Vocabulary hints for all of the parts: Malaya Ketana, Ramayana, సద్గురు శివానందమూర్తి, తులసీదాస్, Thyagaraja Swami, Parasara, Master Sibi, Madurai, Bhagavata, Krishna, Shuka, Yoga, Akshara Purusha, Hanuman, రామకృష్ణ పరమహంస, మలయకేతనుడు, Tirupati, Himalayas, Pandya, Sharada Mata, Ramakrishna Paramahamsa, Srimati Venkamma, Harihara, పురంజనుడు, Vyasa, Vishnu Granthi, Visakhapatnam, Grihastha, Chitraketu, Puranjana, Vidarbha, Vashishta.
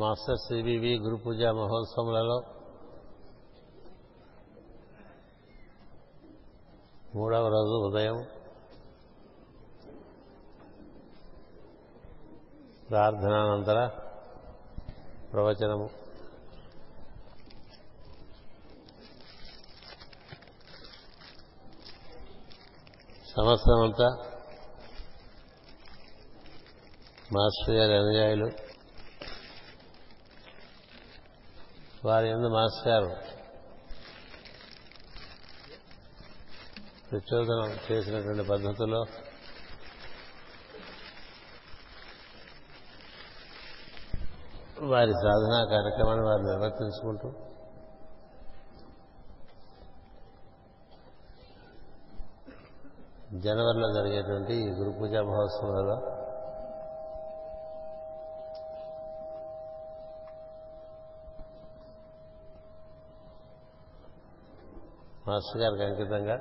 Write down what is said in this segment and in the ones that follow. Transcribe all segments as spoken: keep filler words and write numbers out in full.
Master CB గురు పూజా మహోత్సవములలో మూడవ రోజు ఉదయం ప్రార్థనానంతర ప్రవచనము సంవత్సరమంతా మాస్టర్ గారి అనుయాయులు వారి యందు మాస్టర్ గారు ప్రచోదనం చేసినటువంటి పద్ధతిలో వారి సాధనా కార్యక్రమాన్ని వారు నిర్వర్తించుకుంటూ జనవరిలో జరిగేటువంటి ఈ గురు పూజా మహోత్సవంలో మాస్టర్ గారికి అంకితంగా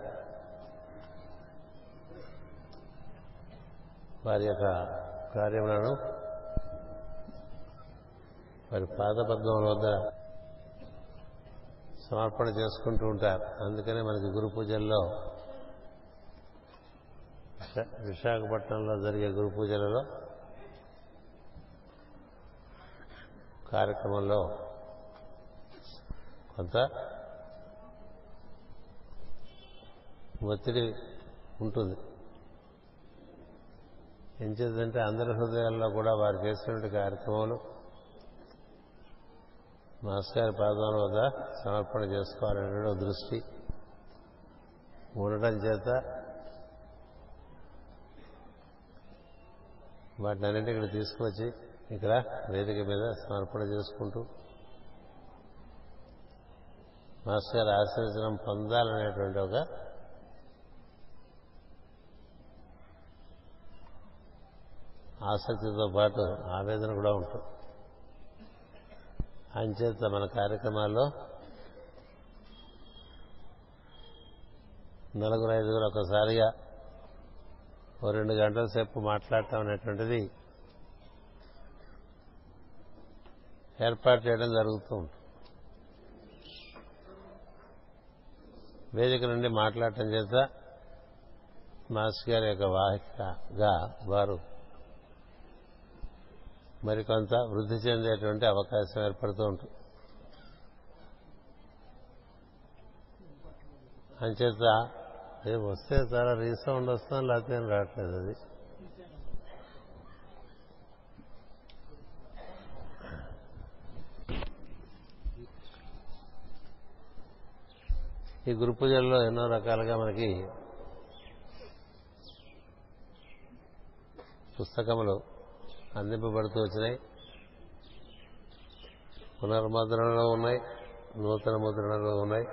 వారి యొక్క కార్యములను వారి పాదపద్మముల వద్ద సమర్పణ చేసుకుంటూ ఉంటారు. అందుకనే మనకి గురు పూజల్లో విశాఖపట్నంలో జరిగే గురు పూజలలో కార్యక్రమంలో కొంత ఒత్తిడి ఉంటుంది. ఏం చేద్దంటే అందరి హృదయాల్లో కూడా వారు చేసినటువంటి కార్యక్రమాలు మాస్టర్ గారి పాదాల వద్ద సమర్పణ చేసుకోవాలనే దృష్టి ఉండటం చేత వాటిని అన్నింటి ఇక్కడ తీసుకువచ్చి ఇక్కడ వేదిక మీద సమర్పణ చేసుకుంటూ మాస్టర్ గారి ఆశీర్వచనం పొందాలనేటువంటి ఒక ఆసక్తితో పాటు ఆవేదన కూడా ఉంటుంది. అంచేత మన కార్యక్రమాల్లో నలుగురు ఐదుగురు ఒకసారిగా ఓ రెండు గంటల సేపు మాట్లాడటం అనేటువంటిది ఏర్పాటు చేయడం జరుగుతూ ఉంటుంది. వేదిక నుండి మాట్లాడటం చేత మాస్టర్ గారి యొక్క వాహికగా వారు మరికొంత వృద్ధి చెందేటువంటి అవకాశం ఏర్పడుతూ ఉంటుంది. అంచేత అది వస్తే చాలా రీసౌండ్ వస్తాం, లేకపోతే ఏం రావట్లేదు. అది ఈ గురు పూజల్లో ఎన్నో రకాలుగా మనకి పుస్తకములు అందింపబడుతూ వచ్చినాయి. పునర్ముద్రణలో ఉన్నాయి, నూతన ముద్రణలో ఉన్నాయి.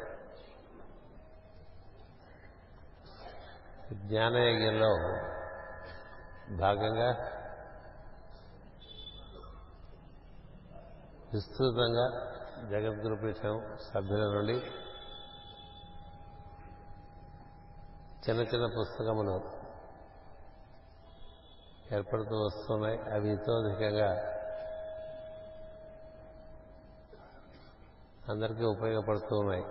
జ్ఞానయజ్ఞంలో భాగంగా విస్తృతంగా జగద్గురుపీఠం సభ్యుల నుండి చిన్న చిన్న పుస్తకములు ఏర్పడుతూ వస్తున్నాయి. అవి ఇతోధికంగా అందరికీ ఉపయోగపడుతూ ఉన్నాయి.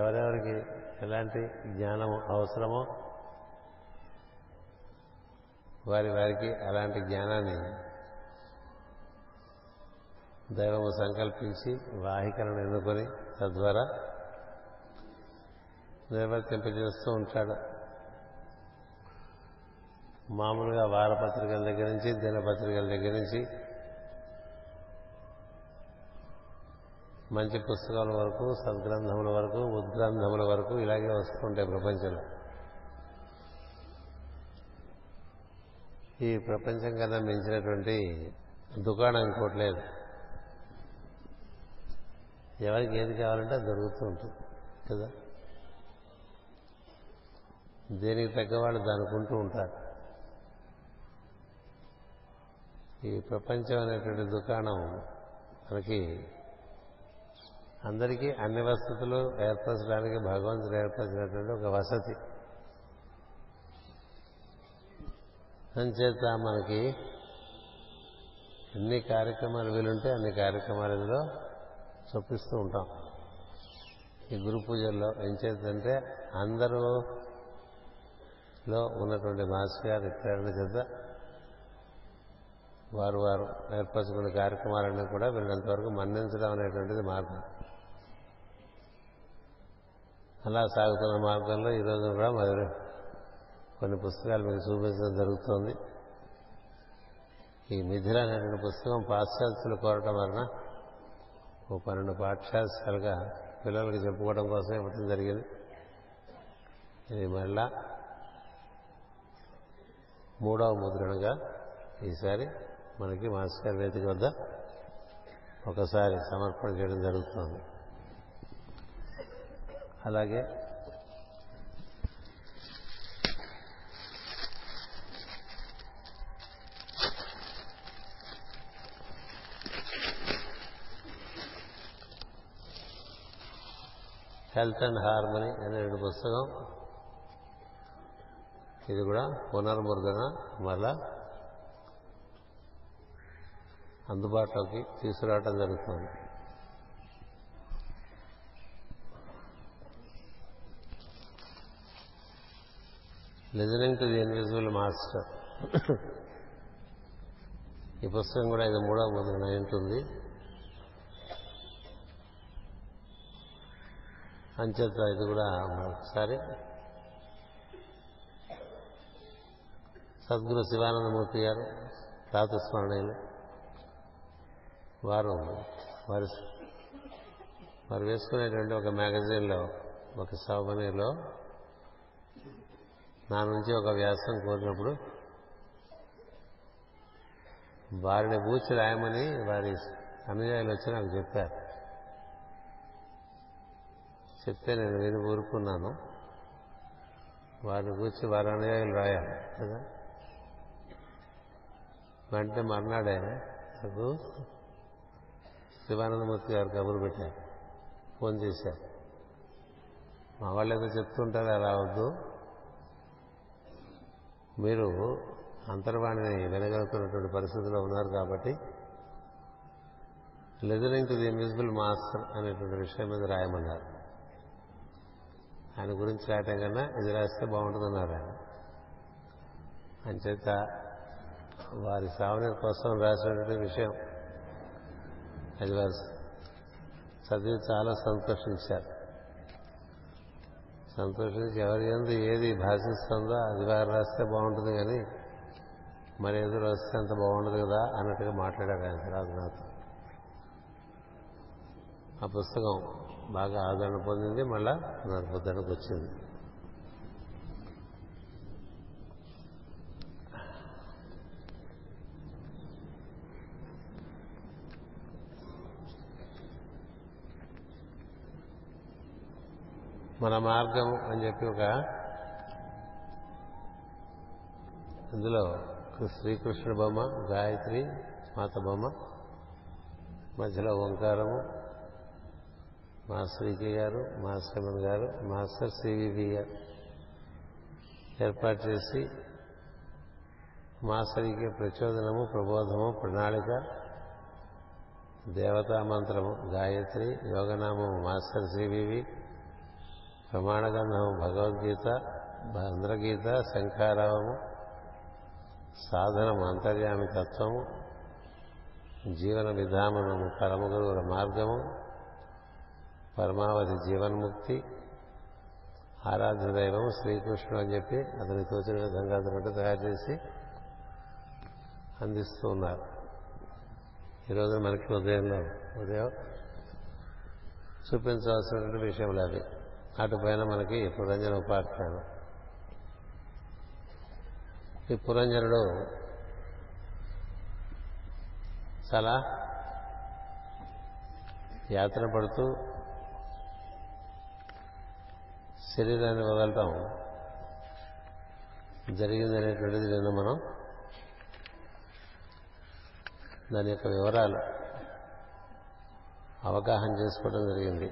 ఎవరెవరికి ఎలాంటి జ్ఞానం అవసరమో వారి వారికి అలాంటి జ్ఞానాన్ని దైవము సంకల్పించి వాహికలను ఎన్నుకొని తద్వారా నిర్వర్తింపజేస్తూ ఉంటాడు. మామూలుగా వారపత్రికల దగ్గర నుంచి దినపత్రికల దగ్గర నుంచి మంచి పుస్తకాల వరకు, సద్గ్రంథముల వరకు, ఉద్గ్రంథముల వరకు ఇలాగే వస్తుంటాయి ప్రపంచంలో. ఈ ప్రపంచం కన్నా మించినటువంటి దుకాణం ఇంకోటి లేదు. ఎవరికి ఏది కావాలంటే దొరుకుతూ ఉంటుంది కదా. దేనికి తగ్గవాళ్ళు దానుకుంటూ ఉంటారు. ఈ ప్రపంచం అనేటువంటి దుకాణం మనకి అందరికీ అన్ని వసతులు ఏర్పరచడానికి భగవంతుడు ఏర్పరిచినటువంటి ఒక వసతి. అంచేత మనకి ఎన్ని కార్యక్రమాలు వీలుంటే అన్ని కార్యక్రమాలలో చొప్పిస్తూ ఉంటాం ఈ గురు పూజల్లో. ఏం చేద్దంటే అందరూలో ఉన్నటువంటి మాస్టర్ గారు ప్రేరణ చేత వారు వారు ఏర్పరచుకునే కార్యక్రమాలన్నీ కూడా వీళ్ళంతవరకు మన్నించడం అనేటువంటిది మార్గం. అలా సాగుతున్న మార్గంలో ఈరోజు కూడా మధురై కొన్ని పుస్తకాలు మీకు చూపించడం జరుగుతోంది. ఈ మిథిల అనేటువంటి పుస్తకం పాశ్చాత్యులు కోరటం వలన ఓ పన్నెండు పాఠశాలగా పిల్లలకు చెప్పుకోవడం కోసం ఇవ్వటం జరిగింది. ఇది మళ్ళా మూడవ ముద్రణగా ఈసారి మనకి మాస్టర్ వేదిక వద్ద ఒకసారి సమర్పణ చేయడం జరుగుతుంది. అలాగే హెల్త్ అండ్ హార్మనీ అనే రెండు పుస్తకం, ఇది కూడా పునర్ముద్రణ మళ్ళా అందుబాటులోకి తీసుకురావటం జరుగుతుంది. Listening to the invisible master ఈ పుస్తకం కూడా ఇది మూడవ ముద్రణ ఉంటుంది. అంచేత ఇది కూడా ఒకసారి సద్గురు శివానందమూర్తి గారు ప్రాతస్మరణీయులు, వారు వారి వారు వేసుకునేటువంటి ఒక మ్యాగజైన్లో ఒక సౌమనీలో నా నుంచి ఒక వ్యాసం కోరినప్పుడు వారిని కూర్చి రాయమని వారి అనుయాయులు వచ్చి నాకు చెప్పారు. చెప్తే నేను విని ఊరుకున్నాను. వారిని కూర్చి వారి అనుయాయులు రాయాలి కదా. వెంటనే మర్నాడే నాకు శివానందమూర్తి గారు కబురు పెట్టారు, ఫోన్ చేశారు. మా వాళ్ళు ఏదో చెప్తుంటారు, అలా వద్దు, మీరు అంతర్వాణిని వినగలుగుతున్నటువంటి పరిస్థితిలో ఉన్నారు కాబట్టి listening to the invisible master అనేటువంటి విషయం మీద రాయమన్నారు. ఆయన గురించి రాయటం కన్నా ఇది రాస్తే బాగుంటుందన్నారు ఆయన. అంచేత వారి సావన కోసం రాసినటువంటి విషయం అది వారు చదివి చాలా సంతోషించారు. సంతోషించి ఎవరి యందు ఏది భాషిస్తుందో అది వారు రాస్తే బాగుంటుంది, కానీ మరి ఎదురు రాస్తే అంత బాగుండదు కదా అన్నట్టుగా మాట్లాడారు ఆయన తర్వాత నాతో. ఆ పుస్తకం బాగా ఆదరణ పొందింది, మళ్ళా పునరుద్ధరణకు వచ్చింది. మన మార్గం అని చెప్పి ఒక ఇందులో శ్రీకృష్ణుడు బొమ్మ, గాయత్రి మాత బొమ్మ, మధ్యలో ఓంకారము, మాస్టర్ వికే గారు, మాస్టర్ ఎం ఎన్ గారు, మాస్టర్ సిబి గారు ఏర్పాటు చేసి మాస్టర్ వికే ప్రచోదనము, ప్రబోధము, ప్రణాళిక, దేవతా మంత్రము గాయత్రి, యోగనామము మాస్టర్ సిబి, ప్రమాణగంధము భగవద్గీత, భద్రగీత, శంఖారావము, సాధనము అంతర్యామి తత్వము, జీవన విధానము పరమగురువుల మార్గము, పరమావధి జీవన్ముక్తి, ఆరాధ్య దైవం శ్రీకృష్ణుడు అని చెప్పి అతని తోచిన విధంగా అతను తయారు చేసి అందిస్తూ ఉన్నారు. ఈరోజు మనకి ఉదయంలో ఉదయం చూపించవలసినటువంటి విషయంలో అవి. అటుపైన మనకి పురంజన ఉపాఖ్యానం. ఈ పురంజనుడు చాలా యాతన పడుతూ శరీరాన్ని వదలటం జరిగిందనేటువంటిది నిన్న మనం దాని యొక్క వివరాలు అవగాహన చేసుకోవడం జరిగింది.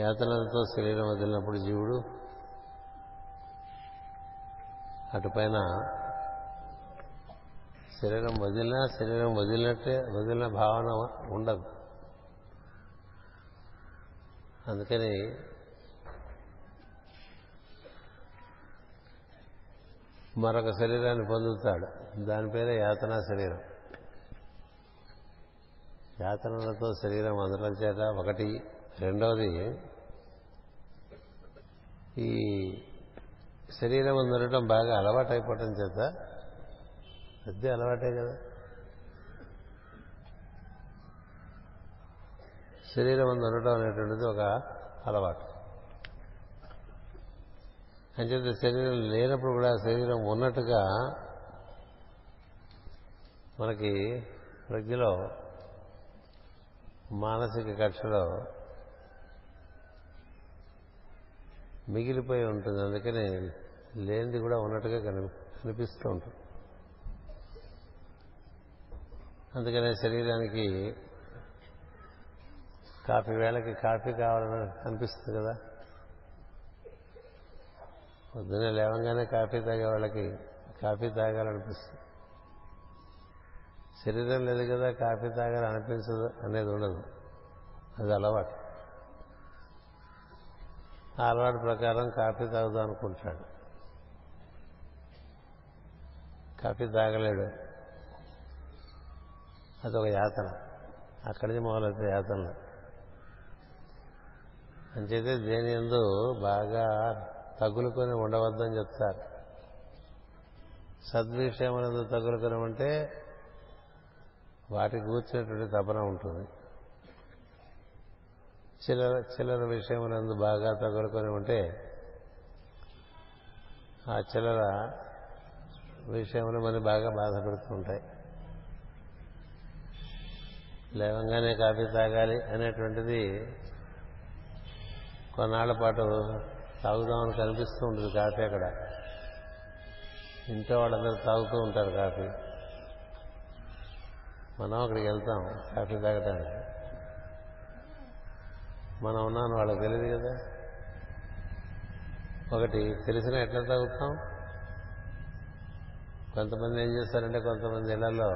యాతనలతో శరీరం వదిలినప్పుడు జీవుడు అటుపైన శరీరం వదిలినా శరీరం వదిలినట్టే వదిలిన భావన ఉండదు. అందుకని మరొక శరీరాన్ని పొందుతాడు, దాని పేరే యాతనా శరీరం. యాతనలతో శరీరం అందడం చేత ఒకటి. రెండవది, ఈ శరీరం అందడం బాగా అలవాటు అయిపోవటం చేత, అదే అలవాటే కదా, శరీరం అందడం అనేటువంటిది ఒక అలవాటు. అని చెప్తే శరీరం లేనప్పుడు కూడా శరీరం ఉన్నట్టుగా మనకి ప్రజ్ఞలో మానసిక కక్షలో మిగిలిపోయి ఉంటుంది. అందుకని లేనిది కూడా ఉన్నట్టుగా కని కనిపిస్తూ ఉంటుంది. అందుకనే శరీరానికి కాఫీ వేళకి కాఫీ కావాలని అనిపిస్తుంది కదా. పొద్దునే లేవంగానే కాఫీ తాగే వాళ్ళకి కాఫీ తాగాలనిపిస్తుంది. శరీరం లేదు కదా కాఫీ తాగాలనిపించదు అనేది ఉండదు, అది అలవాటు. ఆ అలవాటు ప్రకారం కాఫీ తాగుదాం అనుకుంటాడు, కాఫీ తాగలేడు. అదొక యాతన, అక్కడిది మొదలైతే యాతన. అంచేతే దేని యందు బాగా తగులుకొని ఉండవద్దని చెప్తారు. సద్విషయములందు తగులుకొని ఉంటే వాటికి కూర్చున్నటువంటి తపన ఉంటుంది. చిల్లర చిల్లర విషయములందు బాగా తగులుకొని ఉంటే ఆ చిల్లర విషయములు మనం బాగా బాధపడుతూ ఉంటాయి. లేవంగానే కాఫీ తాగాలి అనేటువంటిది కొన్నాళ్ల పాటు తాగుదామని కనిపిస్తూ ఉంటుంది కాఫీ. అక్కడ ఇంట్లో వాళ్ళందరూ తాగుతూ ఉంటారు కాఫీ, మనం అక్కడికి వెళ్తాం కాఫీ తాగటానికి. మనం ఉన్నాను వాళ్ళకి తెలియదు కదా. ఒకటి తెలిసినా ఎట్లా తాగుతాం? కొంతమంది ఏం చేస్తారంటే, కొంతమంది ఇళ్లలో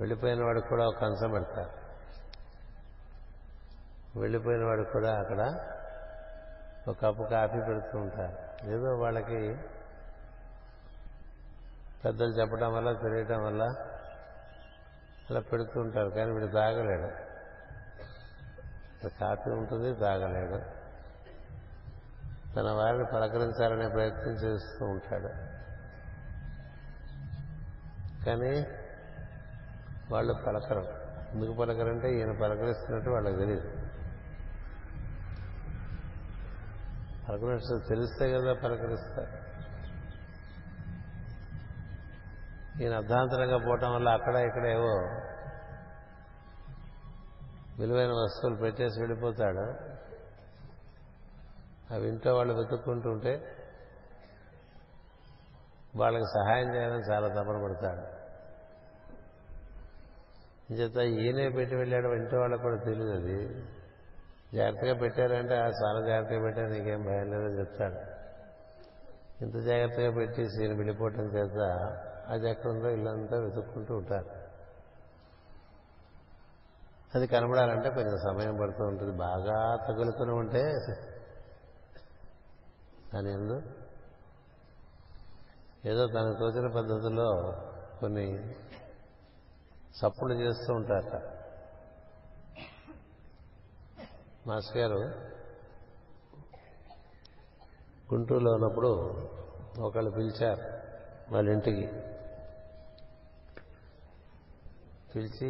వెళ్ళిపోయిన వాడికి కూడా ఒక కంచం పెడతారు. వెళ్ళిపోయిన వాడికి కూడా అక్కడ ఒక కప్పు కాఫీ పెడుతూ ఉంటారు. ఏదో వాళ్ళకి పెద్దలు చెప్పడం వల్ల తెలియటం వల్ల అలా పెడుతూ ఉంటారు. కానీ వీడు తాగలేడు, కాఫీ ఉంటుంది తాగలేడు. తన వారిని పలకరించాలనే ప్రయత్నం చేస్తూ ఉంటాడు, కానీ వాళ్ళు పలకరు. ఎందుకు పలకరంటే ఈయన పలకరిస్తున్నట్టు వాళ్ళకి తెలియదు. పలకరిస్తూ తెలిస్తే కదా పలకరిస్తారు. ఈయన అర్ధాంతరంగా పోవటం వల్ల అక్కడ ఇక్కడ ఏవో విలువైన వస్తువులు పెట్టేసి వెళ్ళిపోతాడు. అవి ఇంట్లో వాళ్ళు వెతుక్కుంటుంటే వాళ్ళకి సహాయం చేయాలని చాలా తపన పడతాడు. చేత ఈయనే పెట్టి వెళ్ళాడు, ఇంట్లో వాళ్ళకి కూడా తెలియదు. అది జాగ్రత్తగా పెట్టారంటే ఆ చాలా జాగ్రత్తగా పెట్టా, నీకేం భయం లేదని చెప్తాడు. ఇంత జాగ్రత్తగా పెట్టి ఈయన వెళ్ళిపోవటం చేత అది ఎక్కడుందో ఇల్లంతా వెతుక్కుంటూ ఉంటారు. అది కనబడాలంటే కొంచెం సమయం పడుతూ ఉంటుంది. బాగా తగులుకుని ఉంటే దాని ఎందు ఏదో తనకు తోచిన పద్ధతిలో కొన్ని సప్పుడు చేస్తూ ఉంటారట. మాస్టర్ గారు గుంటూరులో ఉన్నప్పుడు ఒకళ్ళు పిలిచారు వాళ్ళ ఇంటికి. పిలిచి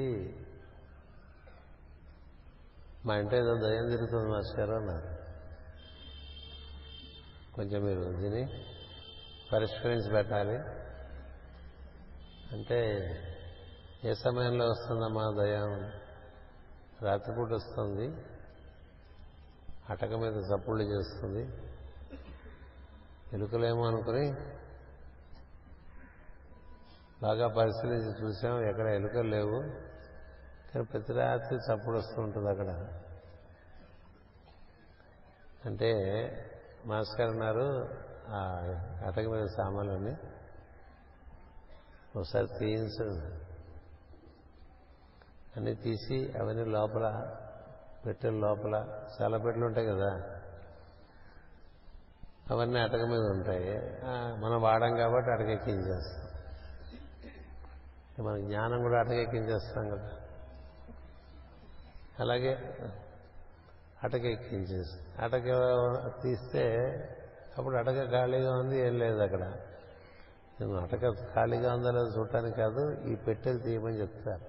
మా ఇంట్లో ఏదో దయ్యం తిరుగుతుంది మాస్టర్ గారు అన్నారు. కొంచెం మీరు దీన్ని పరిష్కరించి పెట్టాలి అంటే, ఏ సమయంలో వస్తుందమ్మా దయ్యం? రాత్రిపూట వస్తుంది, అటక మీద సప్పుళ్ళు చేస్తుంది, ఎలుకలేమో అనుకుని బాగా పరిశీలించి చూసాం, ఎక్కడ ఎలుకలు లేవు. కానీ ప్రతి రాత్రి చప్పుడు వస్తూ ఉంటుంది అక్కడ అంటే. మాస్టర్ గారు అన్నారు, అటక మీద సామాన్లు ఉన్నాయి. ఒకసారి తీయించు అన్నీ తీసి అవన్నీ లోపల పెట్టెల లోపల చాలా పెట్టెలు ఉంటాయి కదా, అవన్నీ అటక మీద ఉంటాయి. మనం వాడాం కాబట్టి అటకెక్కించేస్తాం, మన జ్ఞానం కూడా అటకెక్కించేస్తాం కదా. అలాగే అటకెక్కించేసి అటక తీస్తే అప్పుడు అటక ఖాళీగా ఉంది, ఏం లేదు అక్కడ. నేను అటక ఖాళీగా ఉందో లేదో చూడటానికి కాదు, ఈ పెట్టెలు తీయమని చెప్తారు.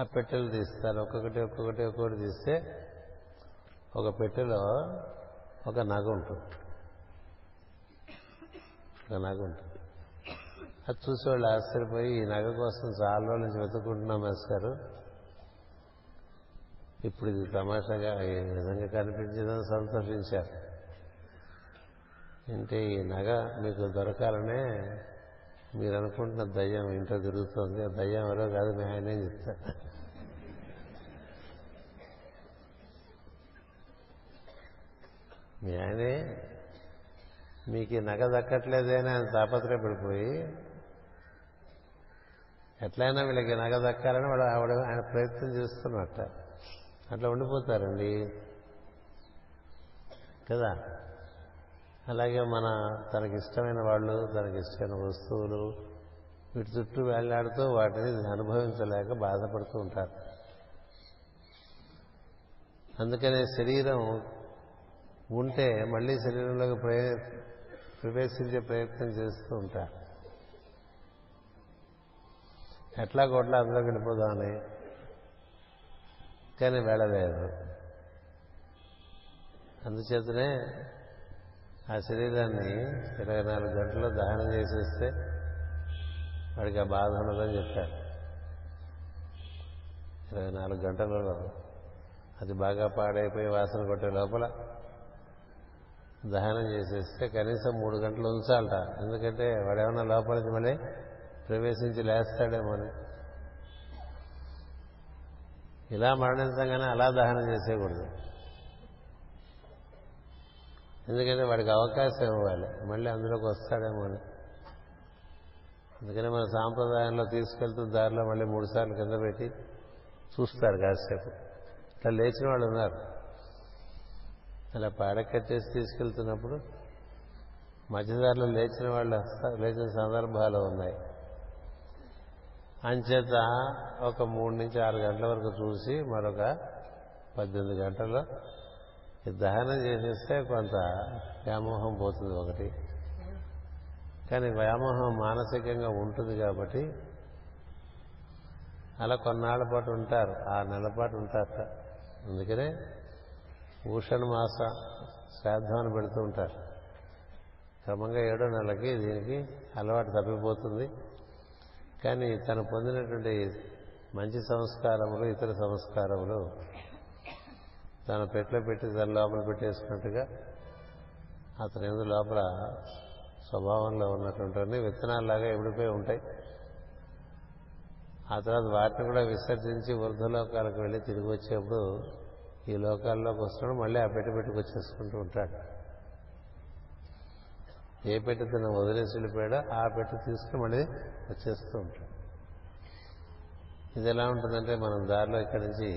ఆ పెట్టెలు తీస్తారు, ఒక్కొక్కటి ఒక్కొక్కటి ఒక్కొక్కటి తీస్తే ఒక పెట్టెలో ఒక నగ ఉంటుంది, ఒక నగ ఉంటుంది. అది చూసి వాళ్ళు ఆశ్చర్యపోయి, ఈ నగ కోసం చాలా రోజుల నుంచి వెతుకుంటున్నాం వేస్తారు, ఇప్పుడు ఇది తమాషాగా ఈ విధంగా కనిపించిందని సంతోషించారు. అంటే ఈ నగ మీకు దొరకాలనే మీరు అనుకుంటున్న దయ్యం ఇంట్లో తిరుగుతోంది, ఆ దయ్యం ఎవరో కాదు మీ ఆయనే చెప్తారు. మీ ఆయనే మీకు ఈ నగ దక్కట్లేదే అని ఆయన తాపత్రపడిపోయి, ఎట్లయినా వీళ్ళకి నగ దక్కాలని వాడు ఆవిడ ఆయన ప్రయత్నం చేస్తున్నట్ట. అట్లా ఉండిపోతారండి కదా. అలాగే మన తనకిష్టమైన వాళ్ళు, తనకిష్టమైన వస్తువులు వీటి చుట్టూ వెళ్ళాడుతూ వాటిని అనుభవించలేక బాధపడుతూ ఉంటారు. అందుకనే శరీరం ఉంటే మళ్ళీ శరీరంలోకి ప్రవే ప్రవేశించే ప్రయత్నం చేస్తూ ఉంటారు. ఎట్లా కొట్లా అందులోకి వెళ్ళిపోదామని, కానీ వెళ్ళలేదు. అందుచేతనే ఆ శరీరాన్ని ఇరవై నాలుగు గంటల్లో దహనం చేసేస్తే వాడికి ఆ బాధ ఉండదని చెప్పారు. ఇరవై నాలుగు గంటలలో అది బాగా పాడైపోయి వాసన కొట్టే లోపల దహనం చేసేస్తే కనీసం మూడు గంటలు ఉంచాలట. ఎందుకంటే వాడేమన్నా లోపలికి మళ్ళీ ప్రవేశించి లేస్తాడేమోని. ఇలా మరణించగానే అలా దహనం చేసేయకూడదు, ఎందుకంటే వాడికి అవకాశం ఇవ్వాలి మళ్ళీ అందులోకి వస్తాడేమో అని. అందుకనే మన సాంప్రదాయంలో తీసుకెళ్తున్న దారిలో మళ్ళీ మూడు సార్లు కింద పెట్టి చూస్తారు కాసేపు. ఇట్లా లేచిన వాళ్ళు ఉన్నారు. అలా పాడకట్టేసి తీసుకెళ్తున్నప్పుడు మధ్యదారిలో లేచిన వాళ్ళు లేచిన సందర్భాలు ఉన్నాయి. అంచేత ఒక మూడు నుంచి ఆరు గంటల వరకు చూసి మరొక పద్దెనిమిది గంటల్లో దహనం చేసేస్తే కొంత వ్యామోహం పోతుంది ఒకటి. కానీ వ్యామోహం మానసికంగా ఉంటుంది కాబట్టి అలా కొన్నాళ్ల పాటు ఉంటారు, ఆ నెల పాటు ఉంటారట. అందుకనే ఊషణ మాస శ్రాద్ధాన్ని పెడుతూ ఉంటారు. క్రమంగా ఏడో నెలకి దీనికి అలవాటు తప్పిపోతుంది. కానీ తను పొందినటువంటి మంచి సంస్కారములు, ఇతర సంస్కారములు తన పెట్లో పెట్టి తన లోపల పెట్టేసుకున్నట్టుగా అతని ఎందుకు లోపల స్వభావంలో ఉన్నటువంటి విత్తనాల్లాగా ఎమిడిపోయి ఉంటాయి. ఆ తర్వాత వాటిని కూడా విసర్జించి వృద్ధలోకాలకు వెళ్ళి తిరిగి వచ్చేప్పుడు ఈ లోకాల్లోకి వస్తున్నాడు, మళ్ళీ ఆ పెట్టి పెట్టుకు వచ్చేసుకుంటూ ఉంటాడు. ఏ పెట్టి తను వదిలేసి వెళ్ళిపోయాడో ఆ పెట్టి తీసుకుని మళ్ళీ వచ్చేస్తూ ఉంటాడు. ఇది ఎలా ఉంటుందంటే, మనం దారిలో ఇక్కడి నుంచి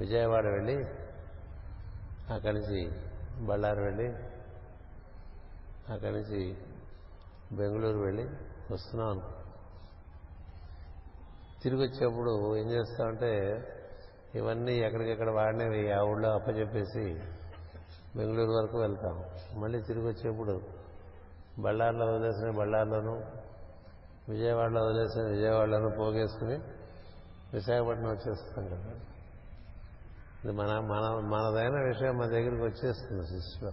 విజయవాడ వెళ్ళి, అక్కడి నుంచి బళ్ళారు వెళ్ళి, అక్కడి నుంచి బెంగళూరు వెళ్ళి వస్తున్నాం. తిరిగి వచ్చేప్పుడు ఏం చేస్తామంటే, ఇవన్నీ ఎక్కడికెక్కడ వాడినవి ఆ ఊళ్ళో అప్పచెప్పేసి బెంగళూరు వరకు వెళ్తాం. మళ్ళీ తిరిగి వచ్చేప్పుడు బళ్ళార్లో వదిలేసిన బళ్ళార్లోనూ, విజయవాడలో వదిలేసిన విజయవాడలోనూ పోగేసుకుని విశాఖపట్నం వచ్చేస్తాం కదా. ఇది మన మన మనదైన విషయం మన దగ్గరికి వచ్చేస్తుంది శిష్యులు.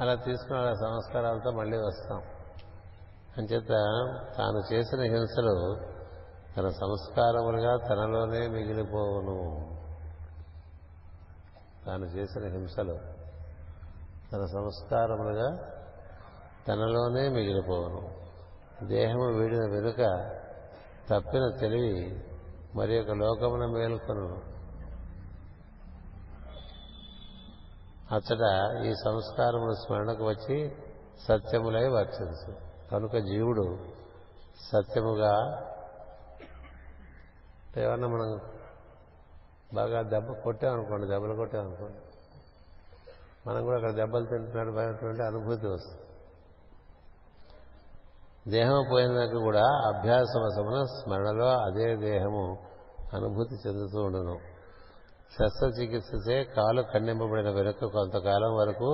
అలా తీసుకున్న ఆ సంస్కారాలతో మళ్ళీ వస్తాం. అంచేత తాను చేసిన హింసలు తన సంస్కారములుగా తనలోనే మిగిలిపోవును. తాను చేసిన హింసలు తన సంస్కారములుగా తనలోనే మిగిలిపోవును. దేహము వీడిన వెనుక తప్పిన తెలివి మరి యొక్క లోకమున మేల్కొను. అతడ ఈ సంస్కారములు స్మరణకు వచ్చి సత్యములై వర్తించు. కనుక జీవుడు సత్యముగా ఏమన్నా మనం బాగా దెబ్బ కొట్టామనుకోండి, దెబ్బలు కొట్టామనుకోండి, మనం కూడా అక్కడ దెబ్బలు తింటున్నాడు పోయినటువంటి అనుభూతి వస్తుంది. దేహం పోయినాక కూడా అభ్యాసవశమున స్మరణలో అదే దేహము అనుభూతి చెందుతూ ఉండను. శస్త్రచికిత్సచే కాలు ఖండింపబడిన వెనుక కొంతకాలం వరకు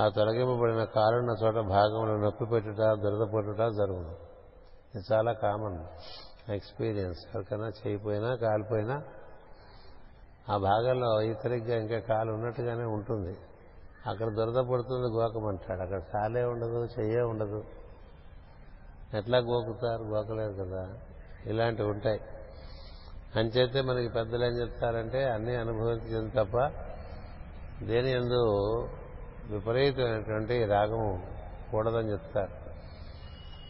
ఆ తొలగింపబడిన కాలున్న చోట భాగంలో నొప్పి పెట్టుట, దురద పెట్టుట జరుగును. ఇది చాలా కామన్ ఎక్స్పీరియన్స్. ఎవరికైనా చేయిపోయినా కాలిపోయినా ఆ భాగంలో ఇతరిగ్గా ఇంకా కాలు ఉన్నట్టుగానే ఉంటుంది. అక్కడ దురద పడుతుంది గోకమంటాడు, అక్కడ కాలే ఉండదు, చెయ్యే ఉండదు, ఎట్లా గోకుతారు, గోకలేరు కదా. ఇలాంటివి ఉంటాయి. అంచేతే మనకి పెద్దలు ఏం చెప్తారంటే అన్నీ అనుభవించడం తప్ప దేని యందు విపరీతమైనటువంటి రాగము కూడదని చెప్తారు.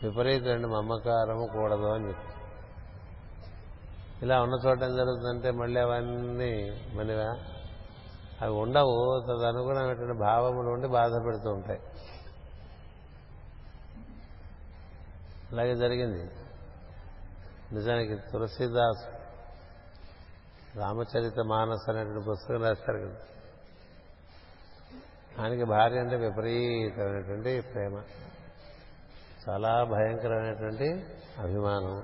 విపరీతమైన మమకారము కూడదు అని చెప్తారు. ఇలా ఉన్న చోట ఏం జరుగుతుందంటే మళ్ళీ అవన్నీ మనవా అవి ఉండవు, తదనుగుణమైనటువంటి భావములు ఉండి బాధ పెడుతూ ఉంటాయి. అలాగే జరిగింది. నిజానికి తులసీదాస్ రామచరితమానస్ అనేటువంటి పుస్తకం రాస్తారు కదా, ఆయనకి భార్య అంటే విపరీతమైనటువంటి ప్రేమ, చాలా భయంకరమైనటువంటి అభిమానం,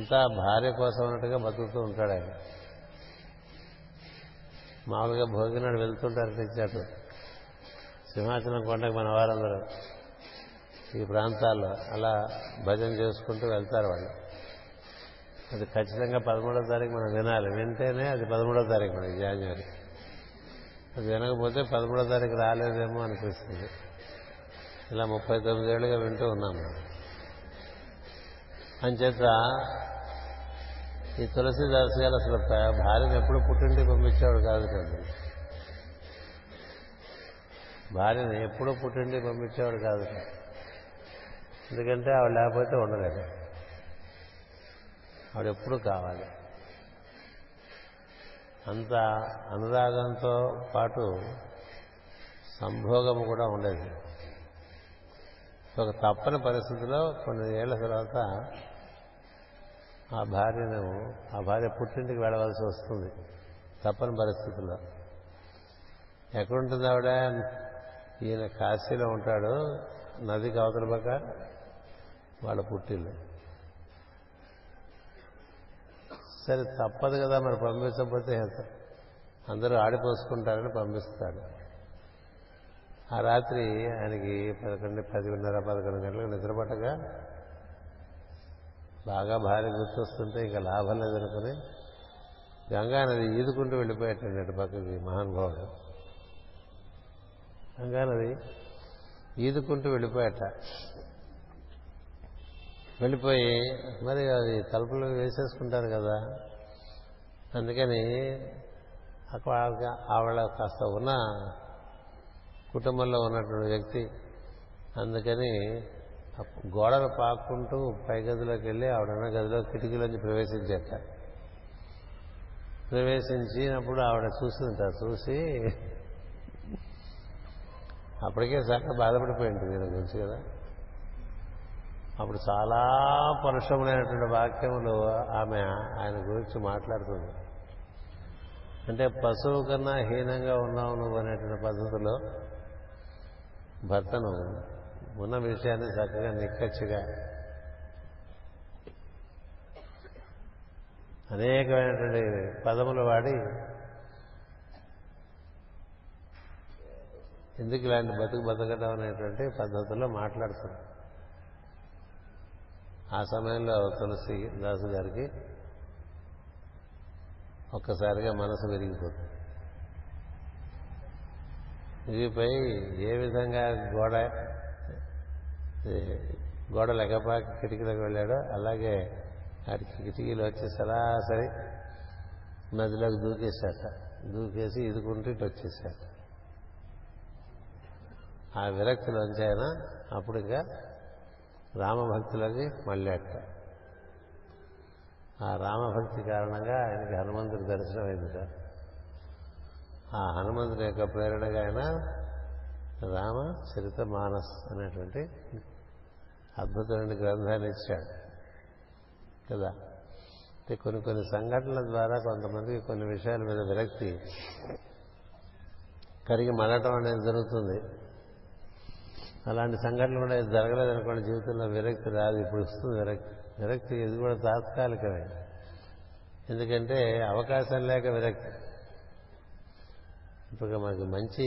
అంతా భార్య కోసం అన్నట్టుగా బతుకుతూ ఉంటాడు ఆయన. మామూలుగా భోగినాడు వెళ్తుంటారు ఇచ్చాడు సింహాచలం కొండకి మన వారందరూ ఈ ప్రాంతాల్లో అలా భజన చేసుకుంటూ వెళ్తారు వాళ్ళు. అది ఖచ్చితంగా పదమూడో తారీఖు మనం వినాలి. వింటేనే అది పదమూడో తారీఖు మనకి జనవరి. అది వినకపోతే పదమూడో తారీఖు రాలేదేమో అనిపిస్తుంది. ఇలా ముప్పై తొమ్మిదేళ్లుగా వింటూ ఉన్నాం మనం. అంచేత ఈ తులసీదాస్ గారు అసలు భార్యను ఎప్పుడు పుట్టింటికి పంపించేవాడు కాదు కదా, భార్యను ఎప్పుడూ పుట్టింటికి పంపించేవాడు కాదు కదా. ఎందుకంటే ఆవిడ లేకపోతే ఉండలేదు, ఆవిడెప్పుడు కావాలి. అంత అనురాగంతో పాటు సంభోగం కూడా ఉండేది. ఒక తప్పని పరిస్థితిలో కొన్ని ఏళ్ల తర్వాత ఆ భార్యను ఆ భార్య పుట్టింటికి వెళ్ళవలసి వస్తుంది. తప్పని పరిస్థితుల్లో ఎక్కడుంటుంది ఆవిడ? ఈయన కాశీలో ఉంటాడు, నదికి అవతల పక్క వాళ్ళ పుట్టిల్లు. సరే తప్పదు కదా మరి, పంపించకపోతే అందరూ ఆడిపోసుకుంటారని పంపిస్తాడు. ఆ రాత్రి ఆయనకి పదకొండు పదిన్నర పదకొండు గంటలకు నిద్రపట్టగా బాగా భార్య గుర్తొస్తుంటే ఇంకా లాభం లేదనుకుని గంగా నది ఈదుకుంటూ వెళ్ళిపోయాటండి అటు పక్కకి మహానుభావుడు. గంగా నది ఈదుకుంటూ వెళ్ళిపోయాట. వెళ్ళిపోయి మరి అది తలుపులు వేసేసుకుంటారు కదా, అందుకని ఆవిడ కాస్త ఉన్న కుటుంబంలో ఉన్నటువంటి వ్యక్తి, అందుకని గోడలు పాక్కుంటూ పై గదిలోకి వెళ్ళి ఆవిడన్న గదిలో కిటికీలోంచి ప్రవేశించాట. ప్రవేశించినప్పుడు ఆవిడ చూసింటారు, చూసి అప్పటికే చాలా బాధపడిపోయింది దీని గురించి కదా. అప్పుడు చాలా పరుషములైనటువంటి వాక్యములు ఆమె ఆయన గురించి మాట్లాడుతుంది. అంటే పశువు కన్నా హీనంగా ఉన్నావు నువ్వు అనేటువంటి పద్ధతిలో భర్తను ఉన్న విషయాన్ని చక్కగా నిక్కచ్చిగా అనేకమైనటువంటి పదములు వాడి ఎందుకు ఇలాంటి బతుకు బతకడం అనేటువంటి పద్ధతిలో మాట్లాడుతుంది. ఆ సమయంలో తులసి దాసు గారికి ఒక్కసారిగా మనసు విరిగిపోతుంది. విరిగిపోయి ఏ విధంగా గోడ గోడ లెక్కపాకి కిటికీలోకి వెళ్ళాడో అలాగే అటు కిటికీలో వచ్చి సరాసరి నదిలోకి దూకేశాట. దూకేసి ఇదుకుంటూ ఇటు వచ్చేశాట. ఆ విరక్తిలోంచి ఆయన అప్పుడు ఇంకా రామభక్తులకి మళ్ళాట. ఆ రామభక్తి కారణంగా ఆయనకి హనుమంతుడి దర్శనం అయిందిట. ఆ హనుమంతుని యొక్క ప్రేరణగా ఆయన రామ చరిత మానస్ అనేటువంటి అద్భుతమైన గ్రంథాన్ని ఇచ్చాడు కదా. అంటే కొన్ని కొన్ని సంఘటనల ద్వారా కొంతమందికి కొన్ని విషయాల మీద విరక్తి కరిగి మళ్ళటం అనేది జరుగుతుంది. అలాంటి సంఘటనలు కూడా జరగలేదనుకోండి జీవితంలో విరక్తి రాదు. ఇప్పుడు వస్తుంది విరక్తి. విరక్తి ఇది కూడా తాత్కాలికమే. ఎందుకంటే అవకాశం లేక విరక్తి. ఇప్పుడు మనకి మంచి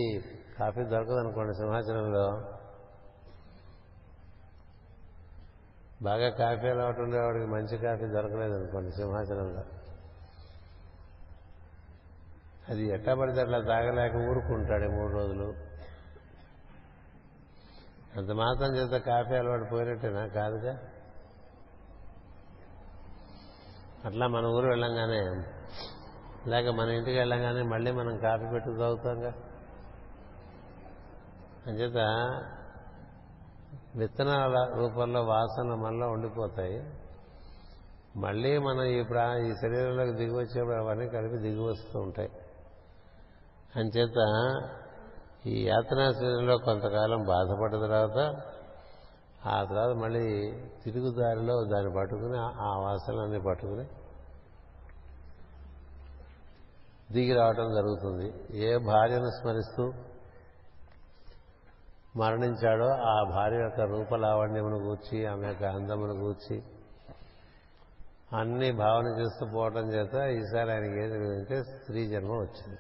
కాఫీ దొరకదనుకోండి సింహాచలంలో, బాగా కాఫీ అలవాటు ఉండేవాడికి మంచి కాఫీ దొరకలేదనుకోండి సింహాచలంలో, అది ఎట్టా పడితే అట్లా తాగలేక ఊరుకుంటాడు మూడు రోజులు. అంత మాత్రం చేత కాఫీ అలవాటు పోయినట్టేనా? కాదుగా. అట్లా మన ఊరు వెళ్ళంగానే లేక మన ఇంటికి వెళ్ళంగానే మళ్ళీ మనం కాఫీ పెట్టు తాగుతాంగా. అంచేత విత్తనాల రూపంలో వాసన మనలో ఉండిపోతాయి. మళ్ళీ మనం ఈ ప్రా ఈ శరీరంలోకి దిగి వచ్చేప్పుడు అవన్నీ కలిపి దిగి వస్తూ ఉంటాయి. అంచేత ఈ యాతనా శరీరంలో కొంతకాలం బాధపడ్డ తర్వాత ఆ తర్వాత మళ్ళీ తిరుగుదారిలో దాన్ని పట్టుకుని ఆ వాసనలన్నీ పట్టుకుని దిగి రావటం జరుగుతుంది. ఏ భార్యను స్మరిస్తూ మరణించాడో ఆ భార్య యొక్క రూపలావణ్యమును గూర్చి, ఆమె యొక్క అందమును గూర్చి అన్ని భావన చేస్తూ పోవటం చేత ఈసారి ఆయనకి ఏది జరిగిందంటే స్త్రీ జన్మ వచ్చింది.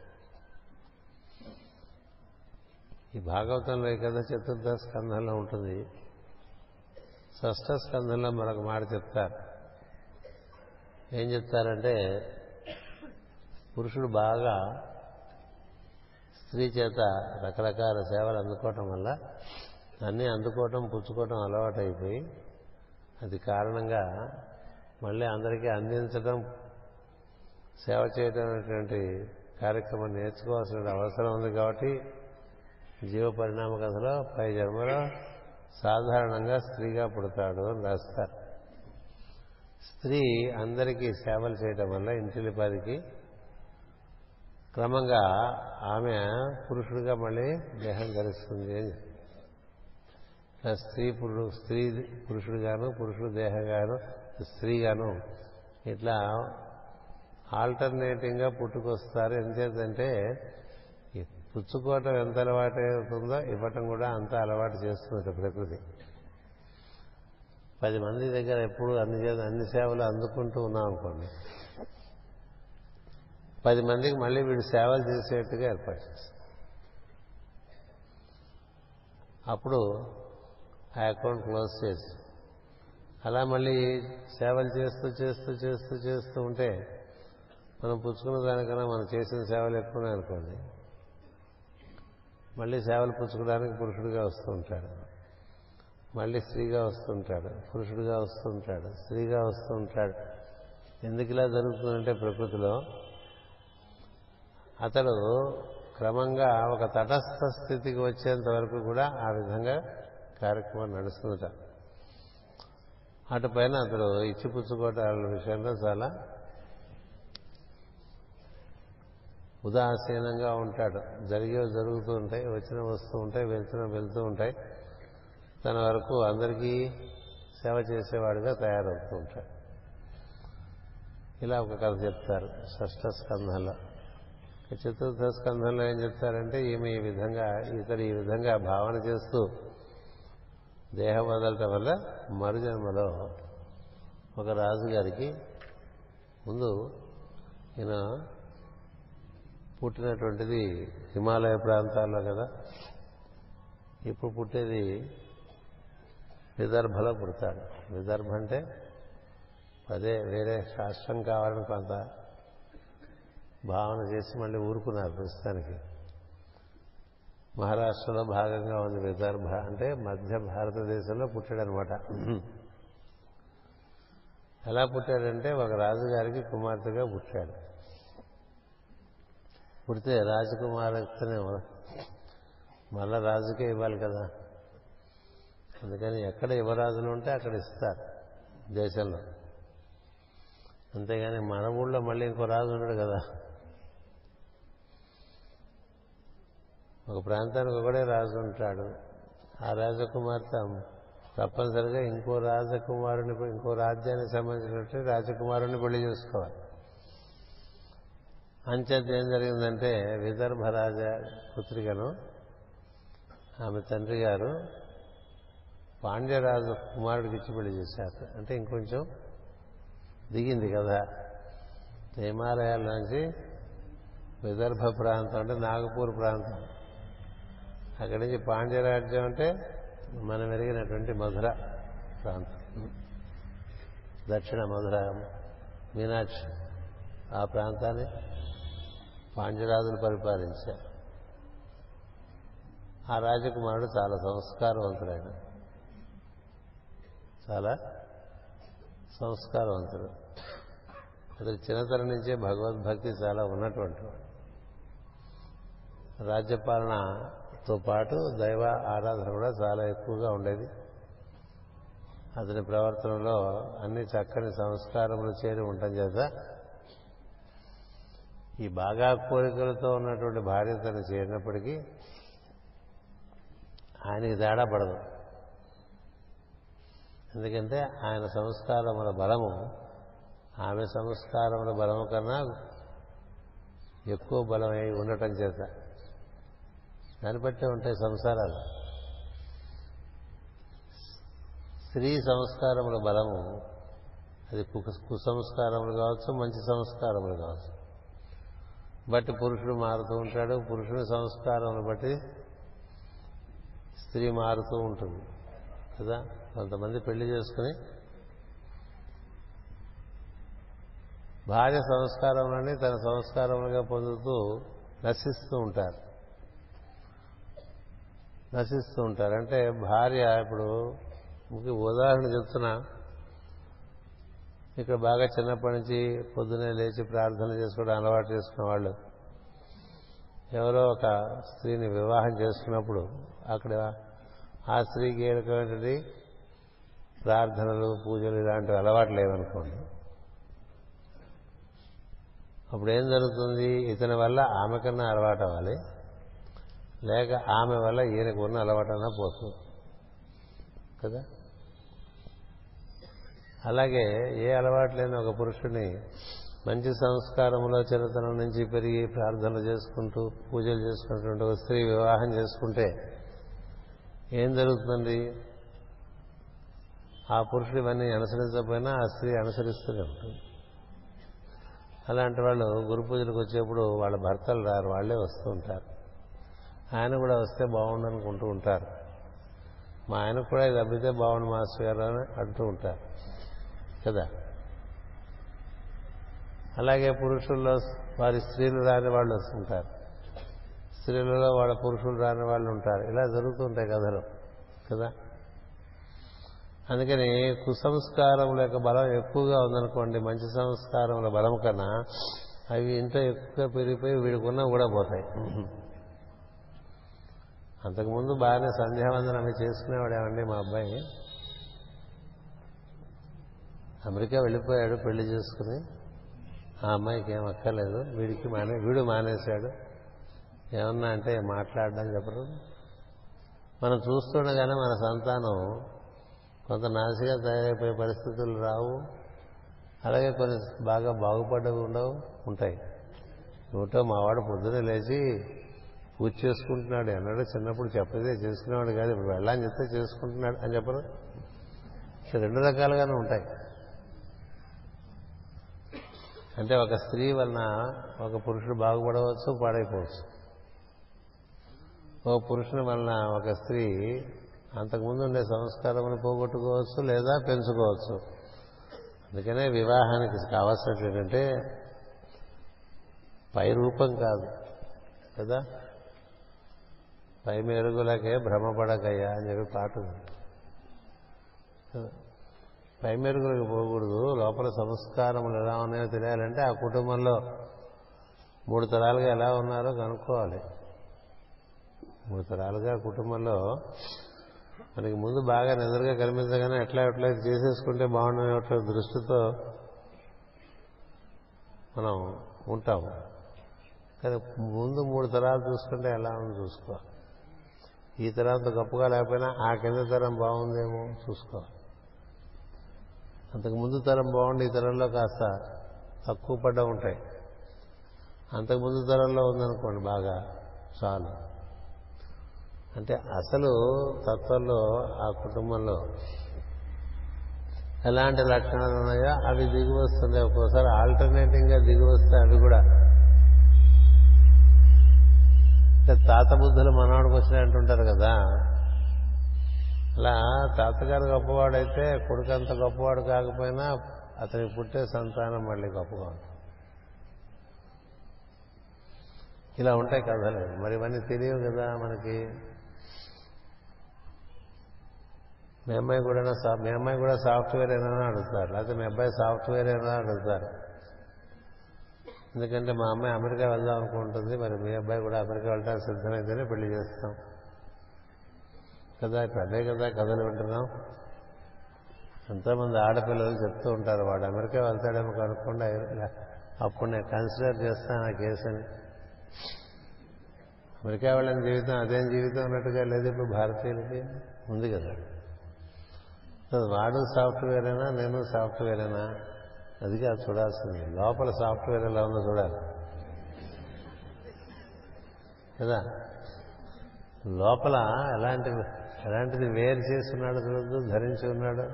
ఈ భాగవతంలో ఈ కథ చతుర్థ స్కంధంలో ఉంటుంది. షష్ఠ స్కంధంలో మరొక మాట చెప్తారు. ఏం చెప్తారంటే పురుషుడు బాగా స్త్రీ చేత రకరకాల సేవలు అందుకోవటం వల్ల అన్నీ అందుకోవటం పుచ్చుకోవటం అలవాటైపోయి అది కారణంగా మళ్ళీ అందరికీ అందించడం సేవ చేయడం అనేటువంటి కార్యక్రమం నేర్చుకోవాల్సిన అవసరం ఉంది. కాబట్టి జీవ పరిణామ కథలో పై జన్మలో సాధారణంగా స్త్రీగా పుడతాడు అని రాస్తారు. స్త్రీ అందరికీ సేవలు చేయటం వల్ల ఇంటిలిపాదికి క్రమంగా ఆమె పురుషుడిగా మళ్ళీ దేహం ధరిస్తుంది అని చెప్పి స్త్రీ పురుడు స్త్రీ పురుషుడుగాను పురుషుడు దేహగాను స్త్రీగాను ఇట్లా ఆల్టర్నేటింగ్గా పుట్టుకొస్తారు. ఎందుచేతంటే పుచ్చుకోవటం ఎంత అలవాటు అవుతుందో ఇవ్వటం కూడా అంత అలవాటు చేస్తుంది ప్రకృతి. పది మంది దగ్గర ఎప్పుడు అన్ని అన్ని సేవలు అందుకుంటూ ఉన్నాం అనుకోండి, పది మందికి మళ్ళీ వీడు సేవలు చేసేట్టుగా ఏర్పాటు చేస్తారు. అప్పుడు ఆ అకౌంట్ క్లోజ్ చేసి అలా మళ్ళీ సేవలు చేస్తూ చేస్తూ చేస్తూ చేస్తూ ఉంటే మనం పుచ్చుకున్న దానికన్నా మనం చేసిన సేవలు ఎక్కువ అనుకోండి మళ్ళీ సేవలు పుచ్చుకోవడానికి పురుషుడిగా వస్తూ ఉంటాడు, మళ్ళీ స్త్రీగా వస్తుంటాడు, పురుషుడిగా వస్తుంటాడు, స్త్రీగా వస్తూ ఉంటాడు. ఎందుకు ఇలా జరుగుతుందంటే ప్రకృతిలో అతడు క్రమంగా ఒక తటస్థ స్థితికి వచ్చేంత వరకు కూడా ఆ విధంగా కార్యక్రమం నడుస్తుంట. అటు పైన అతడు ఇచ్చిపుచ్చుకోవటాల విషయంలో చాలా ఉదాసీనంగా ఉంటాడు. జరిగేవి జరుగుతూ ఉంటాయి, వచ్చిన వస్తూ ఉంటాయి, వెళ్తున్న వెళ్తూ ఉంటాయి. తన వరకు అందరికీ సేవ చేసేవాడుగా తయారవుతూ ఉంటాడు. ఇలా ఒక కథ చెప్తారు షష్ఠ స్కంధంలో. చతుర్థ స్కంధంలో ఏం చెప్తారంటే ఈమె ఈ విధంగా ఇతడు ఈ విధంగా భావన చేస్తూ దేహం వదలటం వల్ల మరుజన్మలో ఒక రాజుగారికి ముందు ఈయన పుట్టినటువంటిది హిమాలయ ప్రాంతాల్లో కదా, ఇప్పుడు పుట్టేది విదర్భలో పుడతాడు. విదర్భ అంటే అదే వేరే రాష్ట్రం కావాలని కొంత భావన చేసి మళ్ళీ ఊరుకున్నారు. ప్రస్తుతానికి మహారాష్ట్రలో భాగంగా ఉంది విదర్భ. అంటే మధ్య భారతదేశంలో పుట్టాడనమాట. ఎలా పుట్టాడంటే ఒక రాజుగారికి కుమార్తెగా పుట్టాడు. పుడితే రాజకుమార్తెనే మళ్ళా రాజుకే ఇవ్వాలి కదా, అందుకని ఎక్కడ యువరాజులు ఉంటే అక్కడ ఇస్తారు దేశంలో. అంతేగాని మన ఊళ్ళో మళ్ళీ ఇంకో రాజు ఉన్నాడు కదా, ఒక ప్రాంతానికి ఒకడే రాజు ఉంటాడు. ఆ రాజకుమార్తె తప్పనిసరిగా ఇంకో రాజకుమారుని ఇంకో రాజ్యానికి సంబంధించినట్టు రాజకుమారుని పెళ్లి చేసుకోవాలి. అంచేత ఏం జరిగిందంటే విదర్భ రాజ పుత్రికను ఆమె తండ్రి గారు పాండ్యరాజు కుమారుడికి ఇచ్చి పెళ్లి చేశారు. అంటే ఇంకొంచెం దిగింది కదా, హిమాలయాల నుంచి విదర్భ ప్రాంతం అంటే నాగపూర్ ప్రాంతం, అక్కడి నుంచి పాండ్యరాజ్యం అంటే మనం ఎరిగినటువంటి మధుర ప్రాంతం, దక్షిణ మధుర మీనాక్షి, ఆ ప్రాంతాన్ని పాండ్యరాజులు పరిపాలించారు. ఆ రాజకుమారుడు చాలా సంస్కారవంతుడైన చాలా సంస్కారవంతుడు అతని చిన్నతనం నుంచే భగవద్భక్తి చాలా ఉన్నటువంటి వాడు. రాజ్యపాలనతో పాటు దైవ ఆరాధన కూడా చాలా ఎక్కువగా ఉండేది. అతని ప్రవర్తనలో అన్ని చక్కని సంస్కారములు చేరి ఉండటం చేత ఈ బాగా కోరికలతో ఉన్నటువంటి భార్య తను చేరినప్పటికీ ఆయనకి తేడా పడదు. ఎందుకంటే ఆయన సంస్కారముల బలము ఆమె సంస్కారముల బలము కన్నా ఎక్కువ బలమై ఉండటం చేత దాన్ని బట్టే ఉంటాయి సంసారాలు. స్త్రీ సంస్కారముల బలము అది కుసంస్కారములు కావచ్చు, మంచి సంస్కారములు కావచ్చు, బట్టి పురుషుడు మారుతూ ఉంటాడు. పురుషుని సంస్కారములు బట్టి స్త్రీ మారుతూ ఉంటుంది కదా. కొంతమంది పెళ్లి చేసుకుని భార్య సంస్కారములని తన సంస్కారములుగా పొందుతూ నశిస్తూ ఉంటారు నశిస్తూ ఉంటారు అంటే భార్య, ఇప్పుడు ఉదాహరణ చెప్తున్నా, ఇక్కడ బాగా చిన్నప్పటి నుంచి పొద్దునే లేచి ప్రార్థన చేసుకోవడం అలవాటు చేసుకున్న వాళ్ళు ఎవరో ఒక స్త్రీని వివాహం చేసుకున్నప్పుడు అక్కడ ఆ స్త్రీకి ఏ రకమైనటువంటి ప్రార్థనలు, పూజలు ఇలాంటివి అలవాటు లేవనుకోండి, అప్పుడేం జరుగుతుంది? ఇతని వల్ల ఆమె కన్నా అలవాటు అవ్వాలి, లేక ఆమె వల్ల ఈయనకు ఉన్న అలవాటన్నా పోతుంది కదా. అలాగే ఏ అలవాటు లేని ఒక పురుషుని మంచి సంస్కారంలో చిరతనం నుంచి పెరిగి ప్రార్థనలు చేసుకుంటూ పూజలు చేసుకున్నటువంటి ఒక స్త్రీ వివాహం చేసుకుంటే ఏం జరుగుతుంది? ఆ పురుషుడు ఇవన్నీ అనుసరించకపోయినా ఆ స్త్రీ అనుసరిస్తూనే ఉంటుంది. అలాంటి వాళ్ళు గురు పూజలకు వచ్చేప్పుడు వాళ్ళ భర్తలు రారు, వాళ్ళే వస్తూ ఉంటారు. ఆయన కూడా వస్తే బాగుండు అనుకుంటూ ఉంటారు. మా ఆయన కూడా ఇది అబ్బితే బాగుండు మాస్టర్ గారు అని అంటూ ఉంటారు కదా. అలాగే పురుషుల్లో వారి స్త్రీలు రాని వాళ్ళు వస్తుంటారు, స్త్రీలలో వాళ్ళ పురుషులు రాని వాళ్ళు ఉంటారు. ఇలా జరుగుతుంటాయి కథలు కదా. అందుకని కుసంస్కారముల యొక్క బలం ఎక్కువగా ఉందనుకోండి, మంచి సంస్కారముల బలం కన్నా అవి ఇంట్లో ఎక్కువగా పెరిగిపోయి వీడుకున్నా కూడా పోతాయి. అంతకుముందు బాగానే సంధ్యావందనం అవి చేసుకునేవాడేమండి మా అబ్బాయి, అమెరికా వెళ్ళిపోయాడు పెళ్లి చేసుకుని. ఆ అమ్మాయికి ఏం అక్కర్లేదు, వీడికి మానే వీడు మానేశాడు. ఏమన్నా అంటే మాట్లాడడం చెప్పరు. మనం చూస్తుండగానే మన సంతానం కొంత నాసిగా తయారైపోయే పరిస్థితులు రావు, అలాగే కొన్ని బాగా బాగుపడ్డవి ఉండవు ఉంటాయి. ఏమిటో మావాడు పొద్దున లేచి పూజ చేసుకుంటున్నాడు, ఎన్నడూ చిన్నప్పుడు చెప్పదే చేసుకునేవాడు కాదు, ఇప్పుడు వెళ్ళాలని చెప్తే చేసుకుంటున్నాడు అని చెప్పరు. రెండు రకాలుగానే ఉంటాయి. అంటే ఒక స్త్రీ వలన ఒక పురుషుడు బాగుపడవచ్చు, పాడైపోవచ్చు. ఒక పురుషుని వలన ఒక స్త్రీ అంతకుముందు ఉండే సంస్కారములు పోగొట్టుకోవచ్చు, లేదా పెంచుకోవచ్చు. అందుకనే వివాహానికి కావాల్సినట్టు ఏంటంటే పై రూపం కాదు కదా, పై మెరుగులకే భ్రమపడకయ్యా అని చెప్పి పాట ఉంది. పై మెరుగులకు పోకూడదు, లోపల సంస్కారములు ఎలా ఉన్నాయో తెలియాలంటే ఆ కుటుంబంలో మూడు తరాలుగా ఎలా ఉన్నారో కనుక్కోవాలి. మూడు తరాలుగా కుటుంబంలో మనకి ముందు బాగా నిద్రగా కనిపించగానే ఎట్లా ఎట్లా చేసేసుకుంటే బాగుండనే దృష్టితో మనం ఉంటాము కానీ ముందు మూడు తరాలు చూసుకుంటే ఎలా ఉంది చూసుకోవాలి. ఈ తరంతో గొప్పగా లేకపోయినా ఆ కింద తరం బాగుందేమో చూసుకోవాలి. అంతకు ముందు తరం బాగుండి ఈ తరంలో కాస్త తక్కువ పడ్డ ఉంటాయి. అంతకు ముందు తరంలో ఉందనుకోండి బాగా చాలు. అంటే అసలు తత్వంలో ఆ కుటుంబంలో ఎలాంటి లక్షణాలు ఉన్నాయో అవి దిగి వస్తున్నాయి. ఒక్కోసారి ఆల్టర్నేటింగ్గా దిగి వస్తాయి అవి కూడా. తాత బుద్ధులు మనవాడికి వచ్చినాయి అంటుంటారు కదా, అలా తాతగారు గొప్పవాడైతే కొడుకు అంత గొప్పవాడు కాకపోయినా అతనికి పుట్టే సంతానం మళ్ళీ గొప్పగా ఉంటుంది. ఇలా ఉంటాయి కథలు. మరి ఇవన్నీ తెలియవు కదా మనకి. మీ అమ్మాయి కూడా మీ అమ్మాయి కూడా సాఫ్ట్వేర్ అయినా అడుగుతారు, లేకపోతే మీ అబ్బాయి సాఫ్ట్వేర్ అయినా అడుగుతారు. ఎందుకంటే మా అమ్మాయి అమెరికా వెళ్దాం అనుకుంటుంది, మరి మీ అబ్బాయి కూడా అమెరికా వెళ్ళడానికి సిద్ధమైతేనే పెళ్లి చేస్తాం కదా. ఇప్పుడు అదే కదా కథలు వింటున్నాం. ఎంతోమంది ఆడపిల్లలు చెప్తూ ఉంటారు, వాడు అమెరికా వెళ్తాడేమో కనుక్కుండా అప్పుడు నేను కన్సిడర్ చేస్తాను ఆ కేసుని. అమెరికా వెళ్ళని జీవితం అదేం జీవితం అన్నట్టుగా లేదు ఇప్పుడు భారతీయులకి ఉంది కదా. వాడు సాఫ్ట్వేర్ అయినా నేను సాఫ్ట్వేర్ అయినా అది కాదు చూడాల్సింది, లోపల సాఫ్ట్వేర్ ఎలా ఉందో చూడాలి కదా. లోపల ఎలాంటి ఎలాంటిది వేరు చేసి ఉన్నాడు చూడద్దు, ధరించి ఉన్నాడు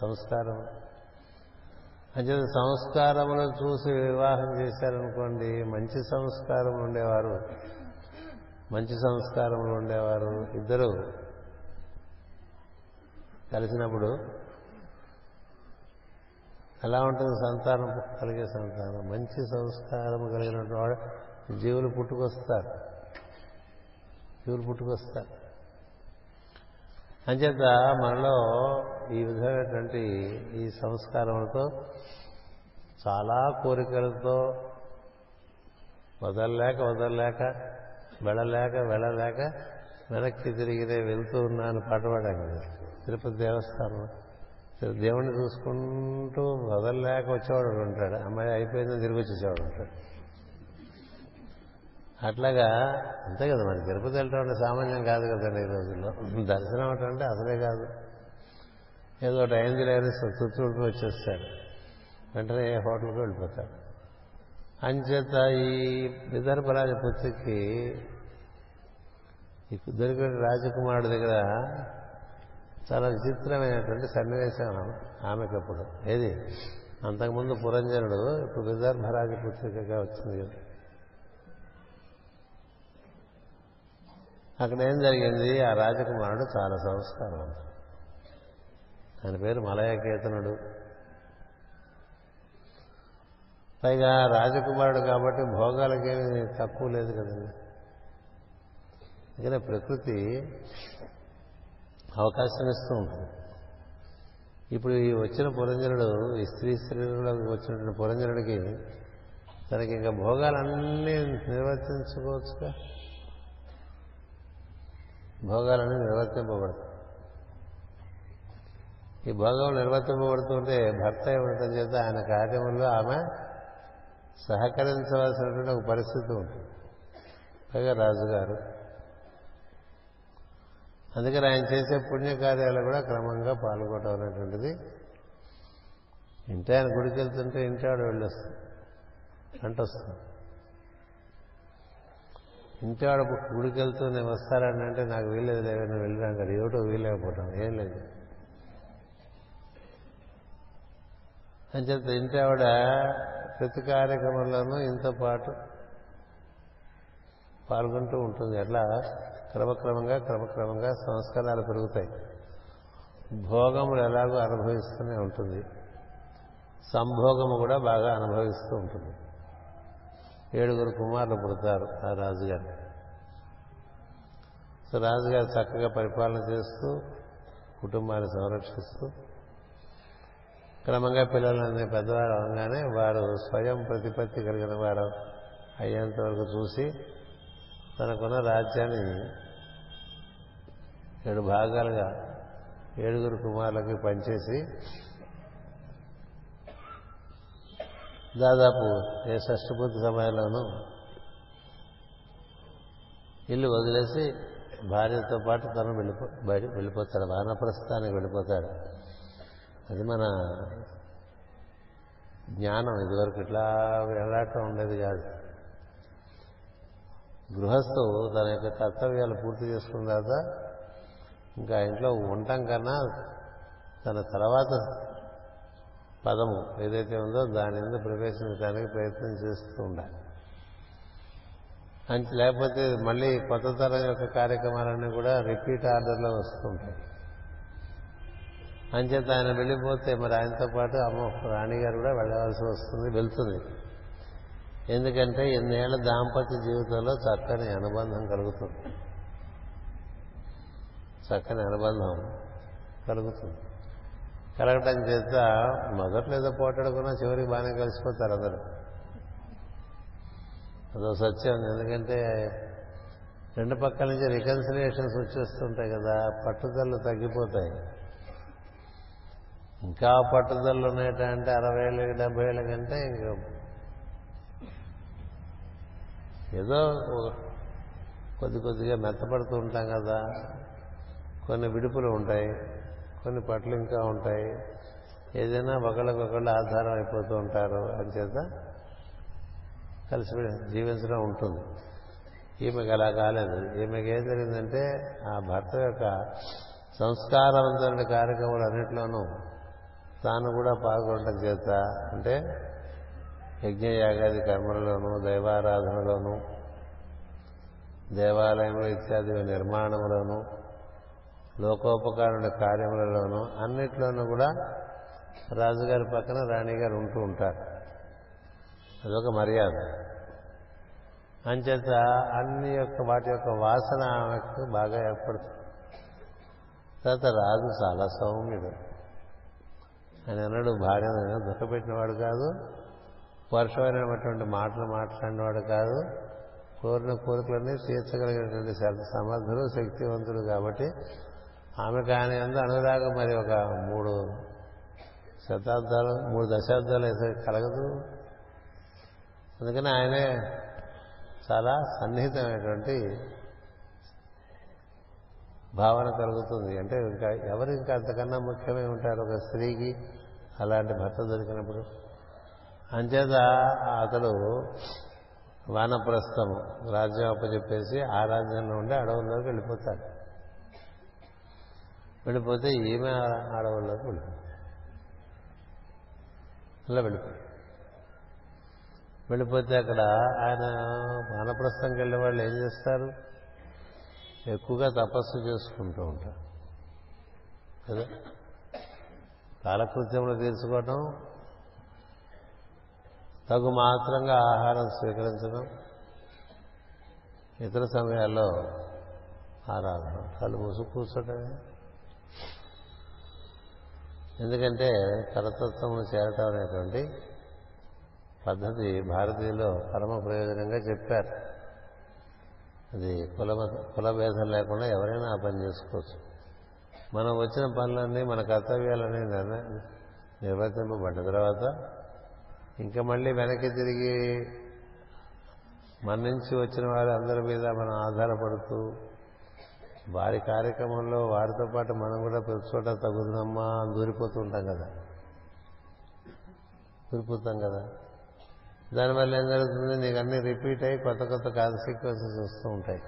సంస్కారం. అంటే సంస్కారమును చూసి వివాహం చేశారనుకోండి, మంచి సంస్కారములు ఉండేవారు మంచి సంస్కారములు ఉండేవారు ఇద్దరు కలిసినప్పుడు ఎలా ఉంటుంది సంతానం, కలిగే సంతానం. మంచి సంస్కారం కలిగినటువంటి వాడు జీవులు పుట్టుకొస్తారు జీవులు పుట్టుకొస్తారు అంచేత మనలో ఈ విధమైనటువంటి ఈ సంస్కారములతో చాలా కోరికలతో వదలలేక వదలలేక వెళ్ళలేక వెళ్ళలేక వెనక్కి తిరిగినే వెళ్తూ ఉన్నాను పాటవాడాను. తిరుపతి దేవస్థానం దేవుణ్ణి చూసుకుంటూ వదలలేక వచ్చేవాడు ఉంటాడు, అమ్మాయి అయిపోయిందని తిరిగి వచ్చేసేవాడు ఉంటాడు. అట్లాగా అంతే కదా. మరి తిరుపతి వెళ్ళటం అంటే సామాన్యం కాదు కదండి ఈ రోజుల్లో. దర్శనం అంటే అసలే కాదు, ఏదో ఒకటి అయింది లేని చుట్టూ వచ్చేస్తాడు, వెంటనే హోటల్కి వెళ్ళిపోతాడు. అంచేత ఈ విదర్భ రాజపుత్రికి ఈ దొరికిన రాజకుమారుడి దగ్గర చాలా విచిత్రమైనటువంటి సన్నివేశం ఆమెకప్పుడు. ఏది అంతకుముందు పురంజనుడు, ఇప్పుడు విదర్భ రాజపుత్రికగా వచ్చింది కదా. అక్కడ ఏం జరిగింది, ఆ రాజకుమారుడు చాలా సంస్కారవంతుడు. ఆయన పేరు మలయ కేతనుడు. పైగా రాజకుమారుడు కాబట్టి భోగాలకేమీ తక్కువ లేదు కదండి. అందుకనే ప్రకృతి అవకాశం ఇస్తూ ఉంటుంది. ఇప్పుడు ఈ వచ్చిన పురంజనుడు, ఈ స్త్రీ శరీరంలోకి వచ్చినటువంటి పురంజనుడికి తనకి ఇంకా భోగాలన్నీ నిర్వర్తించుకోవచ్చుగా, భోగాలన్నీ నిర్వర్తింపబడతాయి. ఈ భోగం నిర్వర్తింపబడుతుంటే భర్త ఇవ్వడం చేత ఆయన కార్యముల్లో ఆమె సహకరించవలసినటువంటి ఒక పరిస్థితి ఉంటుంది. పైగా రాజుగారు, అందుకని ఆయన చేసే పుణ్యకార్యాలు కూడా క్రమంగా పాల్గొనడం అనేటువంటిది. ఇంటి ఆయన గుడికి వెళ్తుంటే ఇంటి ఆవిడ వెళ్ళొస్తుంది, అంట వస్తుంది. ఇంటి ఆవిడ గుడికి వెళ్తూ నేను వస్తారని అంటే నాకు వీల్లేదు లేవని వెళ్ళాను కదా, ఏమిటో వీలేకపోవటం ఏం లేదు అని చెప్తే ఇంటి ఆవిడ ప్రతి కార్యక్రమంలోనూ ఇంతో పాటు పాల్గొంటూ ఉంటుంది. అట్లా క్రమక్రమంగా క్రమక్రమంగా సంస్కారాలు పెరుగుతాయి. భోగములు ఎలాగో అనుభవిస్తూనే ఉంటుంది, సంభోగము కూడా బాగా అనుభవిస్తూ ఉంటుంది. ఏడుగురు కుమారులు పుడతారు ఆ రాజుగారు. సో రాజుగారు చక్కగా పరిపాలన చేస్తూ కుటుంబాన్ని సంరక్షిస్తూ క్రమంగా పిల్లలని పెద్దవారు అవగానే వారు స్వయం ప్రతిపత్తి కలిగిన వారు అయ్యేంత వరకు చూసి తనకున్న రాజ్యాన్ని ఏడు భాగాలుగా ఏడుగురు కుమారులకి పనిచేసి దాదాపు ఏ షష్ఠపూర్తి సమయంలోనూ ఇల్లు వదిలేసి భార్యతో పాటు తను వెళ్ళిపో బయట వెళ్ళిపోతాడు, వానప్రస్థానికి వెళ్ళిపోతాడు. అది మన జ్ఞానం. ఇదివరకు ఇట్లా వెళ్ళటం ఉండేది కాదు. గృహస్థు తన యొక్క కర్తవ్యాలు పూర్తి చేసుకున్న తర్వాత ఇంకా ఇంట్లో ఉండటం కన్నా తన తర్వాత పదము ఏదైతే ఉందో దాని మీద ప్రవేశించడానికి ప్రయత్నం చేస్తూ ఉండాలి. అంతే, లేకపోతే మళ్ళీ కొత్త తరం యొక్క కార్యక్రమాలన్నీ కూడా రిపీట్ ఆర్డర్లో వస్తుంటాయి. అంచేత ఆయన వెళ్ళిపోతే మరి ఆయనతో పాటు అమ్మ రాణిగారు కూడా వెళ్ళవలసి వస్తుంది, వెళ్తుంది. ఎందుకంటే ఎన్నేళ్ల దాంపత్య జీవితంలో చక్కని అనుబంధం కలుగుతుంది, చక్కని అనుబంధం కలుగుతుంది. కలగటం చేత మొదట్లో ఏదో పోటాడుకున్నా చివరికి బాగానే కలిసిపోతారు అందరూ. అదో సత్యం. ఎందుకంటే రెండు పక్కల నుంచి రికన్సిలియేషన్స్ వచ్చేస్తుంటాయి కదా, పట్టుదలలు తగ్గిపోతాయి. ఇంకా పట్టుదలలు ఉన్నాయంటే అరవై ఏళ్ళకి డెబ్బై ఏళ్ళ కంటే ఇంకా ఏదో కొద్ది కొద్దిగా మెత్తపడుతూ ఉంటాం కదా. కొన్ని విడుపులు ఉంటాయి, కొన్ని పట్లు ఇంకా ఉంటాయి. ఏదైనా ఒకళ్ళకొకళ్ళు ఆధారం అయిపోతూ ఉంటారు. అంచేత కలిసి జీవించడం ఉంటుంది. ఈమెకి అలా కాలేదు. ఈమెకి ఏం జరిగిందంటే ఆ భర్త యొక్క సంస్కారవంతమైన కార్యక్రమాలు అన్నింటిలోనూ తాను కూడా పాల్గొనడం చేత, అంటే యజ్ఞయాగాది కర్మలలోనూ, దైవారాధనలోనూ, దేవాలయంలో ఇత్యాది నిర్మాణంలోనూ, లోకోపకారుల కార్యములలోనూ అన్నిట్లోనూ కూడా రాజుగారి పక్కన రాణిగారు ఉంటూ ఉంటారు. అదొక మర్యాద. అంచేత అన్ని యొక్క వాటి యొక్క వాసన ఆమెకు బాగా ఏర్పడుతుంది. తర్వాత రాజు చాలా సౌమ్యుడు. ఆయన అన్నాడు, భార్యను దుఃఖపెట్టినవాడు కాదు, పరుషమైనటువంటి మాటలు మాట్లాడినవాడు కాదు, కోరిన కోరికలన్నీ తీర్చగలిగినటువంటి సమర్థుడు, శక్తివంతుడు. కాబట్టి ఆమెకు ఆయన ఎందు అనురాగం మరి ఒక మూడు శతాబ్దాలు మూడు దశాబ్దాలు అయితే కలగదు. అందుకని ఆయనే చాలా సన్నిహితమైనటువంటి భావన కలుగుతుంది. అంటే ఇంకా ఎవరు ఇంకా అంతకన్నా ముఖ్యమై ఉంటారు ఒక స్త్రీకి అలాంటి భర్త దొరికినప్పుడు. అంచేత అతడు వానప్రస్థము రాజ్యం అప్పచెప్పేసి ఆ రాజ్యంలో ఉండి అడవుల్లోకి వెళ్ళిపోతాడు. వెళ్ళిపోతే ఈమె అడవుల్లోకి వెళ్ళిపోతుంది. అలా వెళ్ళిపోయి వెళ్ళిపోతే అక్కడ ఆయన వానప్రస్థంకి వెళ్ళే వాళ్ళు ఏం చేస్తారు? ఎక్కువగా తపస్సు చేసుకుంటూ ఉంటారు కదా, కాలకృత్యంలో తీర్చుకోవటం, తగు మాత్రంగా ఆహారం స్వీకరించడం, ఇతర సమయాల్లో ఆరాధన, కళ్ళు మూసు కూర్చోటమే. ఎందుకంటే పరతత్వమును చేరటం అనేటువంటి పద్ధతి భారతీయులు పరమ ప్రయోజనంగా చెప్పారు. అది కుల కులభేదం లేకుండా ఎవరైనా ఆ పని చేసుకోవచ్చు. మనం వచ్చిన పనులన్నీ మన కర్తవ్యాలన్నీ నిర్వర్తింపబడ్డ తర్వాత ఇంకా మళ్ళీ వెనక్కి తిరిగి మన నుంచి వచ్చిన వారు అందరి మీద మనం ఆధారపడుతూ వారి కార్యక్రమంలో వారితో పాటు మనం కూడా ప్రతి చోట తగుదమ్మా దూరిపోతూ ఉంటాం కదా, దూరిపోతాం కదా. దానివల్ల ఏం జరుగుతుంది? నీకు అన్నీ రిపీట్ అయ్యి కొత్త కొత్త కాన్సిక్వెన్సెస్ వస్తూ ఉంటాయి.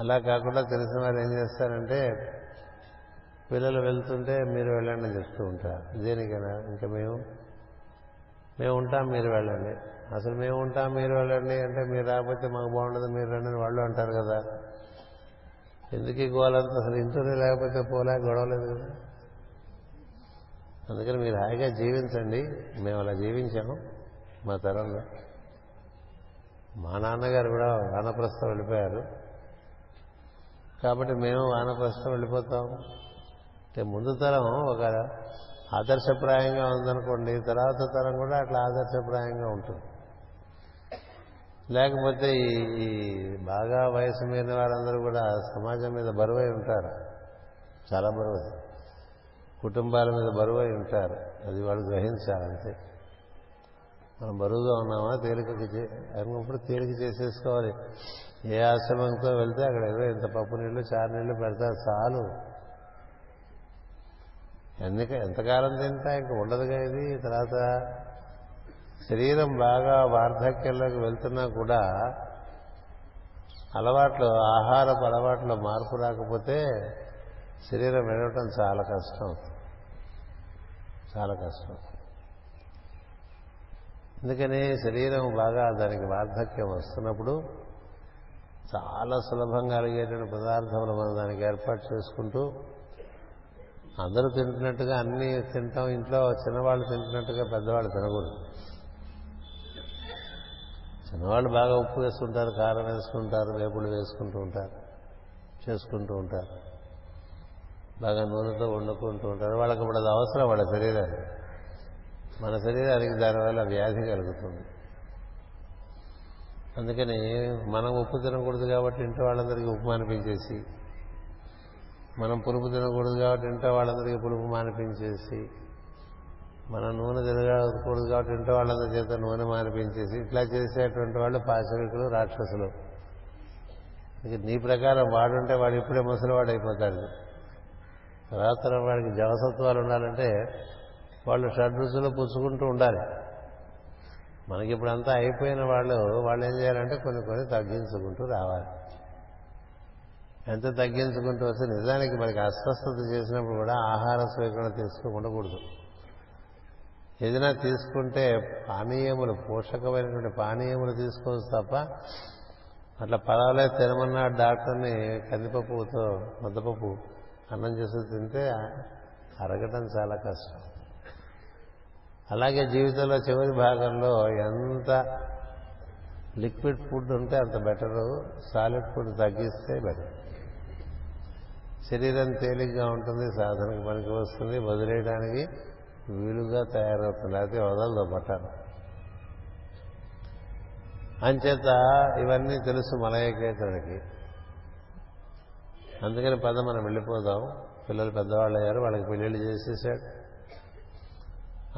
అలా కాకుండా తెలిసిన వారు ఏం చేస్తారంటే, పిల్లలు వెళ్తుంటే మీరు వెళ్ళండి అని చెప్తూ ఉంటారు. దేనికైనా ఇంకా మేము మేము ఉంటాం మీరు వెళ్ళండి, అసలు మేము ఉంటాం మీరు వెళ్ళండి అంటే మీరు రాకపోతే మాకు బాగుండదు మీరు రండి వాళ్ళు అంటారు కదా. ఎందుకు గోలంతా? అసలు ఇంట్లోనే లేకపోతే పోలే, గొడవలేదు కదా. అందుకని మీరు హాయిగా జీవించండి. మేము అలా జీవించాము మా తరంలో. మా నాన్నగారు కూడా వానప్రస్థం వెళ్ళిపోయారు కాబట్టి మేము వానప్రస్థం వెళ్ళిపోతాం. అంటే ముందు తరం ఒక ఆదర్శప్రాయంగా ఉందనుకోండి, తర్వాత తరం కూడా అట్లా ఆదర్శప్రాయంగా ఉంటుంది. లేకపోతే ఈ బాగా వయసు మీరిన వారందరూ కూడా సమాజం మీద బరువై ఉంటారు, చాలా బరువు, కుటుంబాల మీద బరువై ఉంటారు. అది వాళ్ళు గ్రహించాలంతే. మనం బరువుగా ఉన్నామా తేలికకి అనుకున్నప్పుడు తేలిక చేసేసుకోవాలి. ఏ ఆశ్రమంతో వెళ్తే అక్కడ ఏదో ఇంత పప్పు నీళ్ళు చారు నీళ్ళు పెడతారు చాలు. ఎందుక ఎంతకాలం తింటా ఇంక ఉండదుగా ఇది. తర్వాత శరీరం బాగా వార్ధక్యంలోకి వెళ్తున్నా కూడా అలవాట్లు ఆహారపు అలవాట్లో మార్పు రాకపోతే శరీరం వెళ్ళటం చాలా కష్టం చాలా కష్టం. అందుకని శరీరం బాగా దానికి వార్ధక్యం వస్తున్నప్పుడు చాలా సులభంగా అలిగేటువంటి పదార్థములు మనం దానికి ఏర్పాటు చేసుకుంటూ అందరూ తింటున్నట్టుగా అన్నీ తింటాం. ఇంట్లో చిన్నవాళ్ళు తింటున్నట్టుగా పెద్దవాళ్ళు తినకూడదు. చిన్నవాళ్ళు బాగా ఉప్పు వేసుకుంటారు, కారం వేసుకుంటారు, వేపుడు వేసుకుంటూ ఉంటారు, చేసుకుంటూ ఉంటారు, బాగా నూనెతో వండుకుంటూ ఉంటారు. వాళ్ళకి ఇప్పుడు అది అవసరం వాళ్ళ శరీరానికి. మన శరీరానికి దానివల్ల వ్యాధి కలుగుతుంది. అందుకని మనం ఉప్పు తినకూడదు కాబట్టి ఇంట్లో వాళ్ళందరికీ ఉప్పు మానిపించేసి, మనం పులుపు తినకూడదు కాబట్టి ఇంట్లో వాళ్ళందరికీ పులుపు మానిపించేసి, మనం నూనె తినకూడదు కాబట్టి ఇంట్లో వాళ్ళందరి చేత నూనె మానిపించేసి, ఇట్లా చేసేటువంటి వాళ్ళు పాశవికులు, రాక్షసులు. నీ ప్రకారం వాడుంటే వాడు ఇప్పుడే ముసలివాడు అయిపోతాడు. తర్వాత వాడికి జవసత్వాలు ఉండాలంటే వాళ్ళు షడ్రుచులు పుచ్చుకుంటూ ఉండాలి. మనకి ఇప్పుడంతా అయిపోయిన వాళ్ళు వాళ్ళు ఏం చేయాలంటే కొన్ని కొన్ని తగ్గించుకుంటూ రావాలి. ఎంత తగ్గించుకుంటూ వస్తే నిజానికి మనకి అస్వస్థత చేసినప్పుడు కూడా ఆహార స్వీకరణ తీసుకోకూడదు. ఏదైనా తీసుకుంటే పానీయములు, పోషకమైనటువంటి పానీయములు తీసుకోవచ్చు తప్ప అట్లా పలావలే తినమన్న డాక్టర్ని కందిపప్పుతో ముద్దపప్పు అన్నం చేసి తింటే అరగటం చాలా కష్టం. అలాగే జీవితంలో చివరి భాగంలో ఎంత లిక్విడ్ ఫుడ్ ఉంటే అంత బెటరు. సాలిడ్ ఫుడ్ తగ్గిస్తే బెటర్. శరీరం తేలిగ్గా ఉంటుంది, సాధనకు పనికి వస్తుంది, వదిలేయడానికి వీలుగా తయారవుతుంది. అయితే వదలదు పట్టాను. అంచేత ఇవన్నీ తెలుసు మలయకేతనుడికి. అందుకని పద మనం వెళ్ళిపోదాం. పిల్లలు పెద్దవాళ్ళు అయ్యారు, వాళ్ళకి పెళ్ళిళ్ళు చేసేసాడు,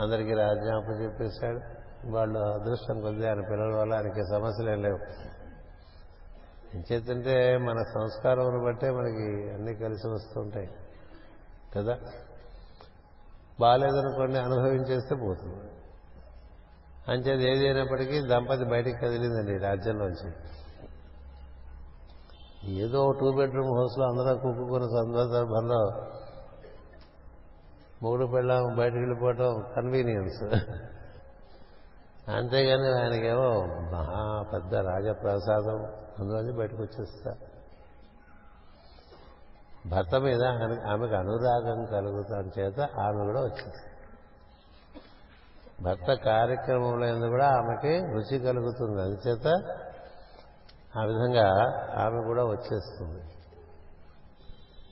అందరికీ రాజ్యాపం చెప్పేశాడు. వాళ్ళు అదృష్టం కొద్ది ఆయన పిల్లల వల్ల ఆయనకి సమస్యలు ఏం లేవు. ఎంచేతంటే మన సంస్కారం బట్టే మనకి అన్నీ కలిసి వస్తుంటాయి కదా. బాగాలేదనుకోండి, అనుభవించేస్తే పోతుంది. అంచేది ఏదైనప్పటికీ దంపతి బయటికి కదిలిందండి రాజ్యంలోంచి. ఏదో టూ బెడ్రూమ్ హౌస్లో అందరూ కుక్కుకున్న సందర్భంలో మూడు పెళ్ళాం బయటకు వెళ్ళిపోవటం కన్వీనియన్స్. అంతేగాని ఆయనకేమో మహా పెద్ద రాజప్రసాదం, అందులోంచి బయటకు వచ్చేస్తా. భర్త మీద ఆమెకు అనురాగం కలుగుతాం చేత ఆమె కూడా వచ్చేస్తా. భర్త కార్యక్రమంలో కూడా ఆమెకి రుచి కలుగుతుంది, అందుచేత ఆ విధంగా ఆమె కూడా వచ్చేస్తుంది.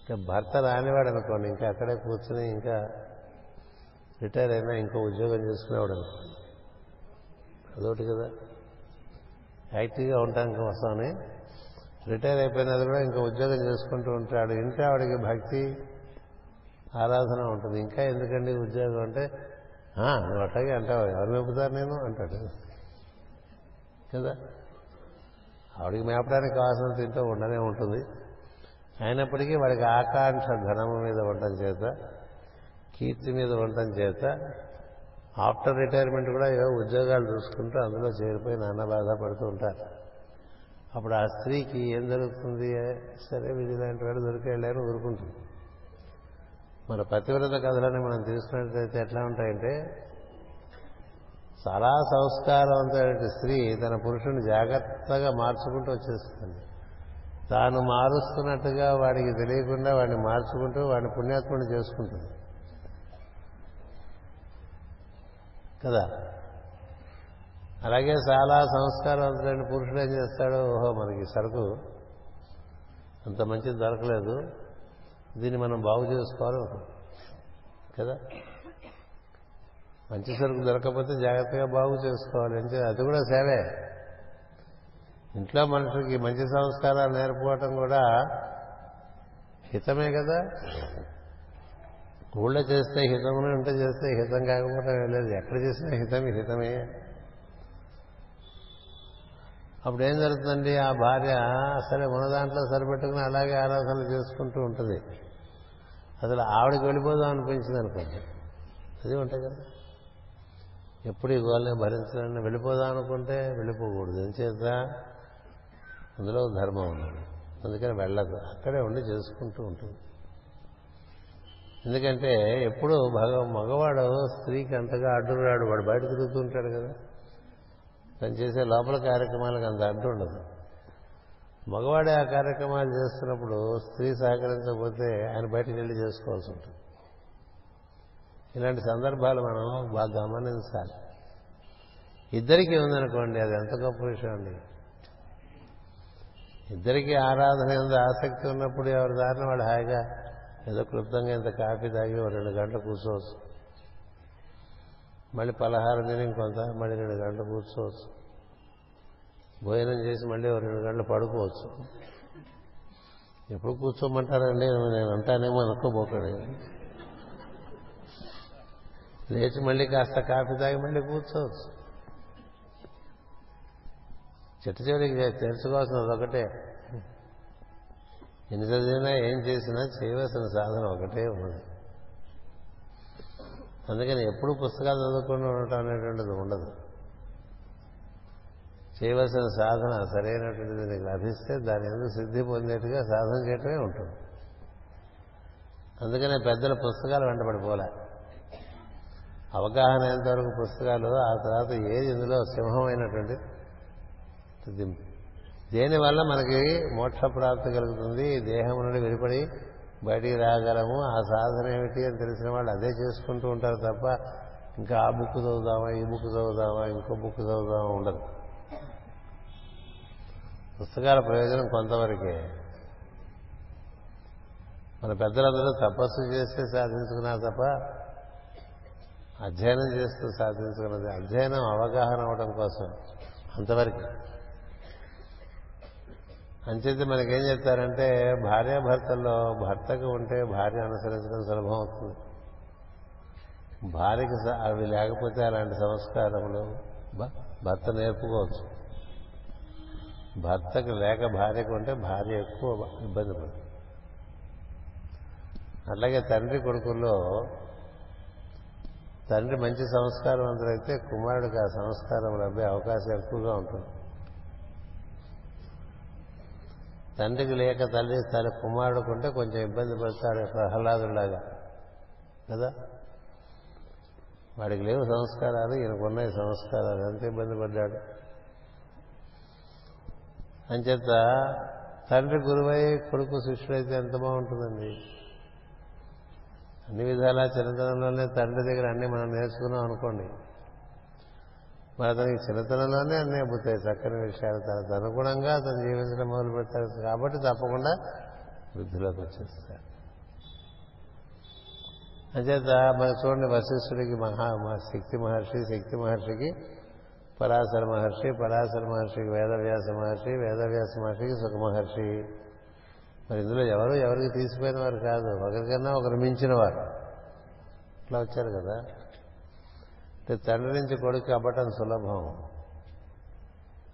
ఇంకా భర్త రానివాడు అనుకోండి, ఇంకా అక్కడే కూర్చుని ఇంకా రిటైర్ అయినా ఇంకో ఉద్యోగం చేసుకునేవాడు అనుకోండి, అదొకటి కదా. యాక్టివ్గా ఉంటాం కోసమని రిటైర్ అయిపోయినది కూడా ఇంకా ఉద్యోగం చేసుకుంటూ ఉంటాడు. ఇంట్లో ఆవిడకి భక్తి ఆరాధన ఉంటుంది. ఇంకా ఎందుకండి ఉద్యోగం అంటే నువ్వు అట్లాగే అంటావు, ఎవరు మేపుతారు నేను అంటాడు కదా. ఆవిడికి మేపడానికి కావాల్సిన తింటూ ఉండనే ఉంటుంది. అయినప్పటికీ వాడికి ఆకాంక్ష ధనము మీద ఉండటం చేత, కీర్తి మీద ఉండటం చేత ఆఫ్టర్ రిటైర్మెంట్ కూడా ఏవో ఉద్యోగాలు చూసుకుంటూ అందులో చేరిపోయి నాన్న బాధపడుతూ ఉంటారు. అప్పుడు ఆ స్త్రీకి ఏం దొరుకుతుంది? సరే వీళ్ళు ఇలాంటి వాడు దొరికేళ్ళని ఊరుకుంటుంది. మన పతివ్రత కథలని మనం తీసుకున్నట్లయితే ఎట్లా ఉంటాయంటే, చాలా సంస్కారవంతమైన స్త్రీ తన పురుషుని జాగ్రత్తగా మార్చుకుంటూ వచ్చేస్తుంది. తాను మారుస్తున్నట్టుగా వాడికి తెలియకుండా వాడిని మార్చుకుంటూ వాడిని పుణ్యాత్ముని చేసుకుంటుంది కదా. అలాగే చాలా సంస్కారవంతులైన పురుషుడు ఏం చేస్తాడు, ఓహో మనకి సరుకు అంత మంచిది దొరకలేదు, దీన్ని మనం బాగు చేసుకోవాలి కదా. మంచి సరుకు దొరకకపోతే జాగ్రత్తగా బాగు చేసుకోవాలి. అంటే అది కూడా సేవే. ఇంట్లో మనుషులకి మంచి సంస్కారాలు నేర్పుకోవటం కూడా హితమే కదా. ఊళ్ళో చేస్తే హితమునే, ఉంటే చేస్తే హితం కాకపోవటం లేదు. ఎక్కడ చేసినా హితం హితమే. అప్పుడు ఏం జరుగుతుందండి, ఆ భార్య సరే మన దాంట్లో సరిపెట్టుకుని అలాగే ఆరాధనలు చేసుకుంటూ ఉంటుంది. అసలు ఆవిడకి వెళ్ళిపోదాం అనిపించింది అనుకోండి, అది ఉంటాయి కదా, ఎప్పుడు ఈ గోల్ని భరించాలని వెళ్ళిపోదాం అనుకుంటే వెళ్ళిపోకూడదు. ఏం చేద్దా అందులో ధర్మం ఉన్నాడు, అందుకని వెళ్ళదు, అక్కడే ఉండి చేసుకుంటూ ఉంటుంది. ఎందుకంటే ఎప్పుడు భగ మగవాడు స్త్రీకి అంతగా అడ్డురాడు, వాడు బయట తిరుగుతూ ఉంటాడు కదా, తను చేసే లోపల కార్యక్రమాలకు అంత అడ్డు ఉండదు. మగవాడే ఆ కార్యక్రమాలు చేస్తున్నప్పుడు స్త్రీ సహకరించకపోతే ఆయన బయటకు వెళ్ళి చేసుకోవాల్సి ఉంటుంది. ఇలాంటి సందర్భాలు మనం బాగా గమనించాలి. ఇద్దరికీ ఉందనుకోండి, అది ఎంత గొప్ప విషయం అండి. ఇద్దరికీ ఆరాధన ఎంత ఆసక్తి ఉన్నప్పుడు ఎవరి దారిన వాడు హాయిగా ఏదో క్లుప్తంగా ఇంత కాఫీ తాగి ఓ రెండు గంటలు కూర్చోవచ్చు, మళ్ళీ పలహారం తిని ఇంకొంత మళ్ళీ రెండు గంటలు కూర్చోవచ్చు, భోజనం చేసి మళ్ళీ ఓ రెండు గంటలు పడుకోవచ్చు. ఎప్పుడు కూర్చోమంటారండి, నేను అంటానేమో అనుకోబోకండి. లేచి మళ్ళీ కాస్త కాఫీ తాగి మళ్ళీ కూర్చోవచ్చు. చెట్టు చివరికి తెలుసుకోవాల్సిన అదొకటే, ఎన్ని చదివినా ఏం చేసినా చేయవలసిన సాధన ఒకటే ఉన్నది. అందుకని ఎప్పుడు పుస్తకాలు చదువుకుండా ఉండటం అనేటువంటిది ఉండదు. చేయవలసిన సాధన సరైనటువంటిది నీకు లభిస్తే దాని ఎందుకు సిద్ధి పొందేట్టుగా సాధన చేయటమే ఉంటుంది. అందుకనే పెద్దల పుస్తకాలు వెంటబడిపోలే, అవగాహన అయినంతవరకు పుస్తకాలు, ఆ తర్వాత ఏది ఇందులో సింహమైనటువంటి దేనివల్ల మనకి మోక్షప్రాప్తి కలుగుతుంది, దేహం నుండి విడిపడి బయటికి రాగలము, ఆ సాధన ఏమిటి అని తెలిసిన వాళ్ళు అదే చేసుకుంటూ ఉంటారు తప్ప ఇంకా ఆ బుక్ చదువుదామా, ఈ బుక్ చదువుదామా, ఇంకో బుక్ చదువుదామా ఉండదు. పుస్తకాల ప్రయోజనం కొంతవరకే. మన పెద్దలందరూ తపస్సు చేస్తే సాధించుకున్నా తప్ప అధ్యయనం చేస్తూ సాధించుకున్నది, అధ్యయనం అవగాహన అవడం కోసం అంతవరకు. అంచేతే మనకేం చెప్తారంటే భార్యాభర్తల్లో భర్తకు ఉంటే భార్య అనుసరించడం సులభం అవుతుంది, భార్యకి అవి లేకపోతే అలాంటి సంస్కారములు భర్త నేర్పుకోవచ్చు, భర్తకు లేక భార్యకు ఉంటే భార్య ఎక్కువ ఇబ్బంది పడుతుంది. అట్లాగే తండ్రి కొడుకుల్లో తండ్రి మంచి సంస్కారవంతులైతే కుమారుడికి ఆ సంస్కారం లభ్యే అవకాశం ఎక్కువగా ఉంటుంది. తండ్రికి లేక తల్లి తన కుమారుడుకుంటే కొంచెం ఇబ్బంది పడతాడు ప్రహ్లాదులాగా కదా, వాడికి లేవు సంస్కారాలు, ఈయనకున్నాయి సంస్కారాలు, ఎంత ఇబ్బంది పడ్డాడు. అంచేత తండ్రి గురువై కొడుకు శిష్యుడైతే ఎంత బాగుంటుందండి. అన్ని విధాలా చిన్నతనంలోనే తండ్రి దగ్గర అన్నీ మనం నేర్చుకున్నాం అనుకోండి, మరి అతనికి చిన్నతనంలోనే అన్నీ అబ్బుతాయి చక్కని విషయాలు, తనకు అనుగుణంగా అతను జీవించడం మొదలు పెడతాడు కాబట్టి తప్పకుండా వృద్ధిలోకి వచ్చేస్తాడు. అంచేత మన చూడండి, వశిష్ఠుడికి మహా శక్తి మహర్షి, శక్తి మహర్షికి పరాశర మహర్షి, పరాశర మహర్షికి వేదవ్యాస మహర్షి, వేదవ్యాస మహర్షికి శుక మహర్షి. మరి ఇందులో ఎవరు ఎవరికి తీసిపోయిన వారు కాదు, ఒకరికన్నా ఒకరు మించిన వారు ఇట్లా వచ్చారు కదా. అంటే తండ్రి నుంచి కొడుకు అవ్వటం సులభం,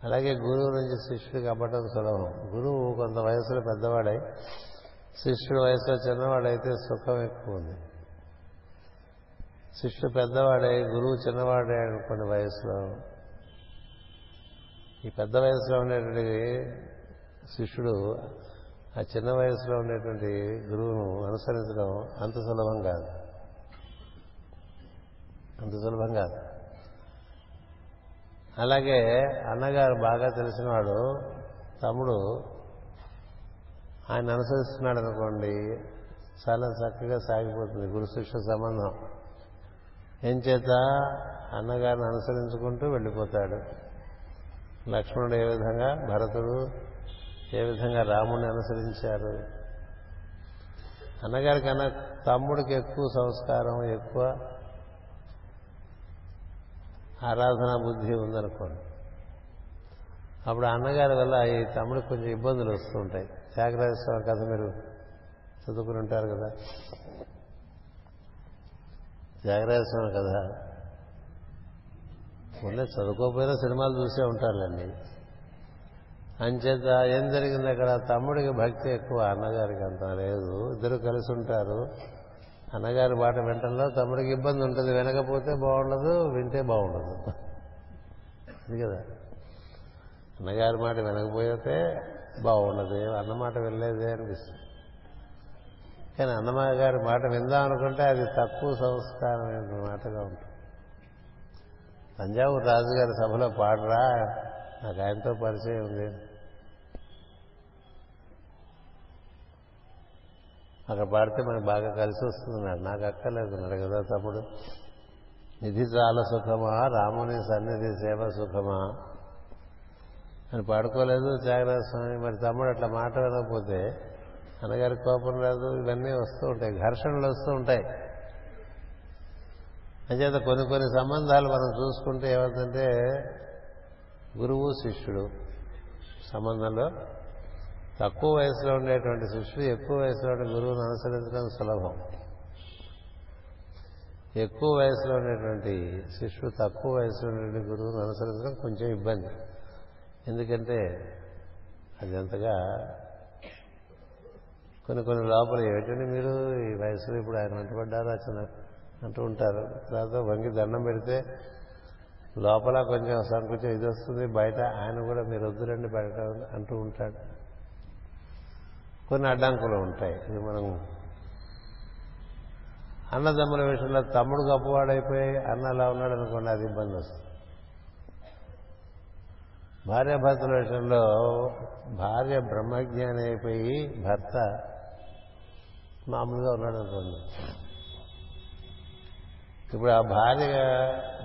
అలాగే గురువు నుంచి శిష్యుడికి అవ్వటం సులభం. గురువు కొంత వయసులో పెద్దవాడై శిష్యుడు వయసులో చిన్నవాడైతే సుఖం ఎక్కువ ఉంది. శిష్యుడు పెద్దవాడై గురువు చిన్నవాడే అనుకోండి వయసులో, ఈ పెద్ద వయసులో ఉండేటువంటి శిష్యుడు ఆ చిన్న వయసులో ఉండేటువంటి గురువును అనుసరించడం అంత సులభం కాదు, అంత సులభం కాదు. అలాగే అన్నగారు బాగా తెలిసినవాడు తమ్ముడు ఆయన అనుసరిస్తున్నాడు అనుకోండి, చాలా చక్కగా సాగిపోతుంది గురు శిష్య సంబంధం. ఏం చేత అన్నగారిని అనుసరించుకుంటూ వెళ్ళిపోతాడు. లక్ష్మణుడు ఏ విధంగా, భరతుడు ఏ విధంగా రాముడిని అనుసరించారు. అన్నగారి కన్నా తమ్ముడికి ఎక్కువ సంస్కారం, ఎక్కువ ఆరాధనా బుద్ధి ఉందనుకోండి, అప్పుడు అన్నగారి వల్ల ఈ తమ్ముడికి కొంచెం ఇబ్బందులు వస్తూ ఉంటాయి. త్యాగరాజ స్వామి కథ మీరు చదువుకుని ఉంటారు కదా, త్యాగరాజ స్వామి కథ ఉండే చదువుకోకపోయినా సినిమాలు చూసే ఉంటారులేండి. అంచేత ఏం జరిగింది అక్కడ, తమ్ముడికి భక్తి ఎక్కువ, అన్నగారికి అంత లేదు. ఇద్దరు కలిసి ఉంటారు, అన్నగారి బాట వెంటల్లో తమ్ముడికి ఇబ్బంది ఉంటుంది, వినకపోతే బాగుండదు, వింటే బాగుండదు. ఇది కదా, అన్నగారి మాట వినకపోతే బాగుండదు, అన్నమాట వెళ్ళలేదే అనిపిస్తుంది. కానీ అన్నగారి మాట విందాం అనుకుంటే అది తక్కువ సంస్కారమైన మాటగా ఉంటుంది. తంజావూరు రాజుగారి సభలో పాడరా, నాకు ఆయనతో పరిచయం ఉంది. అక్కడ పాడితే మనకు బాగా కలిసి వస్తుందన్నాడు. నాకు అక్కర్లేదన్నాడు కదా తప్పుడు. ఇది చాలా సుఖమా, రాముని సన్నిధి సేవ సుఖమా అని పాడుకోలేదు త్యాగరాజ స్వామి. మరి తమ్ముడు అట్లా మాట వినకపోతే అన్నగారి కోపం రాదు, ఇవన్నీ వస్తూ ఉంటాయి, ఘర్షణలు వస్తూ ఉంటాయి. అంచేత కొన్ని కొన్ని సంబంధాలు మనం చూసుకుంటే ఏమవుతుందంటే, గురువు శిష్యుడు సంబంధంలో తక్కువ వయసులో ఉండేటువంటి శిష్యుడు ఎక్కువ వయసులో ఉండే గురువును అనుసరించడం సులభం. ఎక్కువ వయసులో ఉండేటువంటి శిష్యుడు తక్కువ వయసులో ఉండే గురువును అనుసరించడం కొంచెం ఇబ్బంది. ఎందుకంటే అదంతగా కొన్ని కొన్ని లోపల ఏమిటంటే మీరు ఈ వయసులో ఇప్పుడు ఆయన అంటుపడ్డారు అసలు అంటూ ఉంటారు. తర్వాత వంగి దండం పెడితే లోపల కొంచెం సంకోచం ఇది వస్తుంది, బయట ఆయన కూడా మీరు వద్దురండి బయట అంటూ ఉంటాడు. కొన్ని అడ్డంకులు ఉంటాయి. ఇది మనం అన్నదమ్ముల విషయంలో తమ్ముడు గొప్పవాడైపోయి అన్న అలా ఉన్నాడు అనుకోండి, అది ఇబ్బంది వస్తుంది. భార్యాభర్తల విషయంలో భార్య బ్రహ్మజ్ఞాని అయిపోయి భర్త మామూలుగా ఉన్నాడు అనుకోండి, ఇప్పుడు ఆ భార్య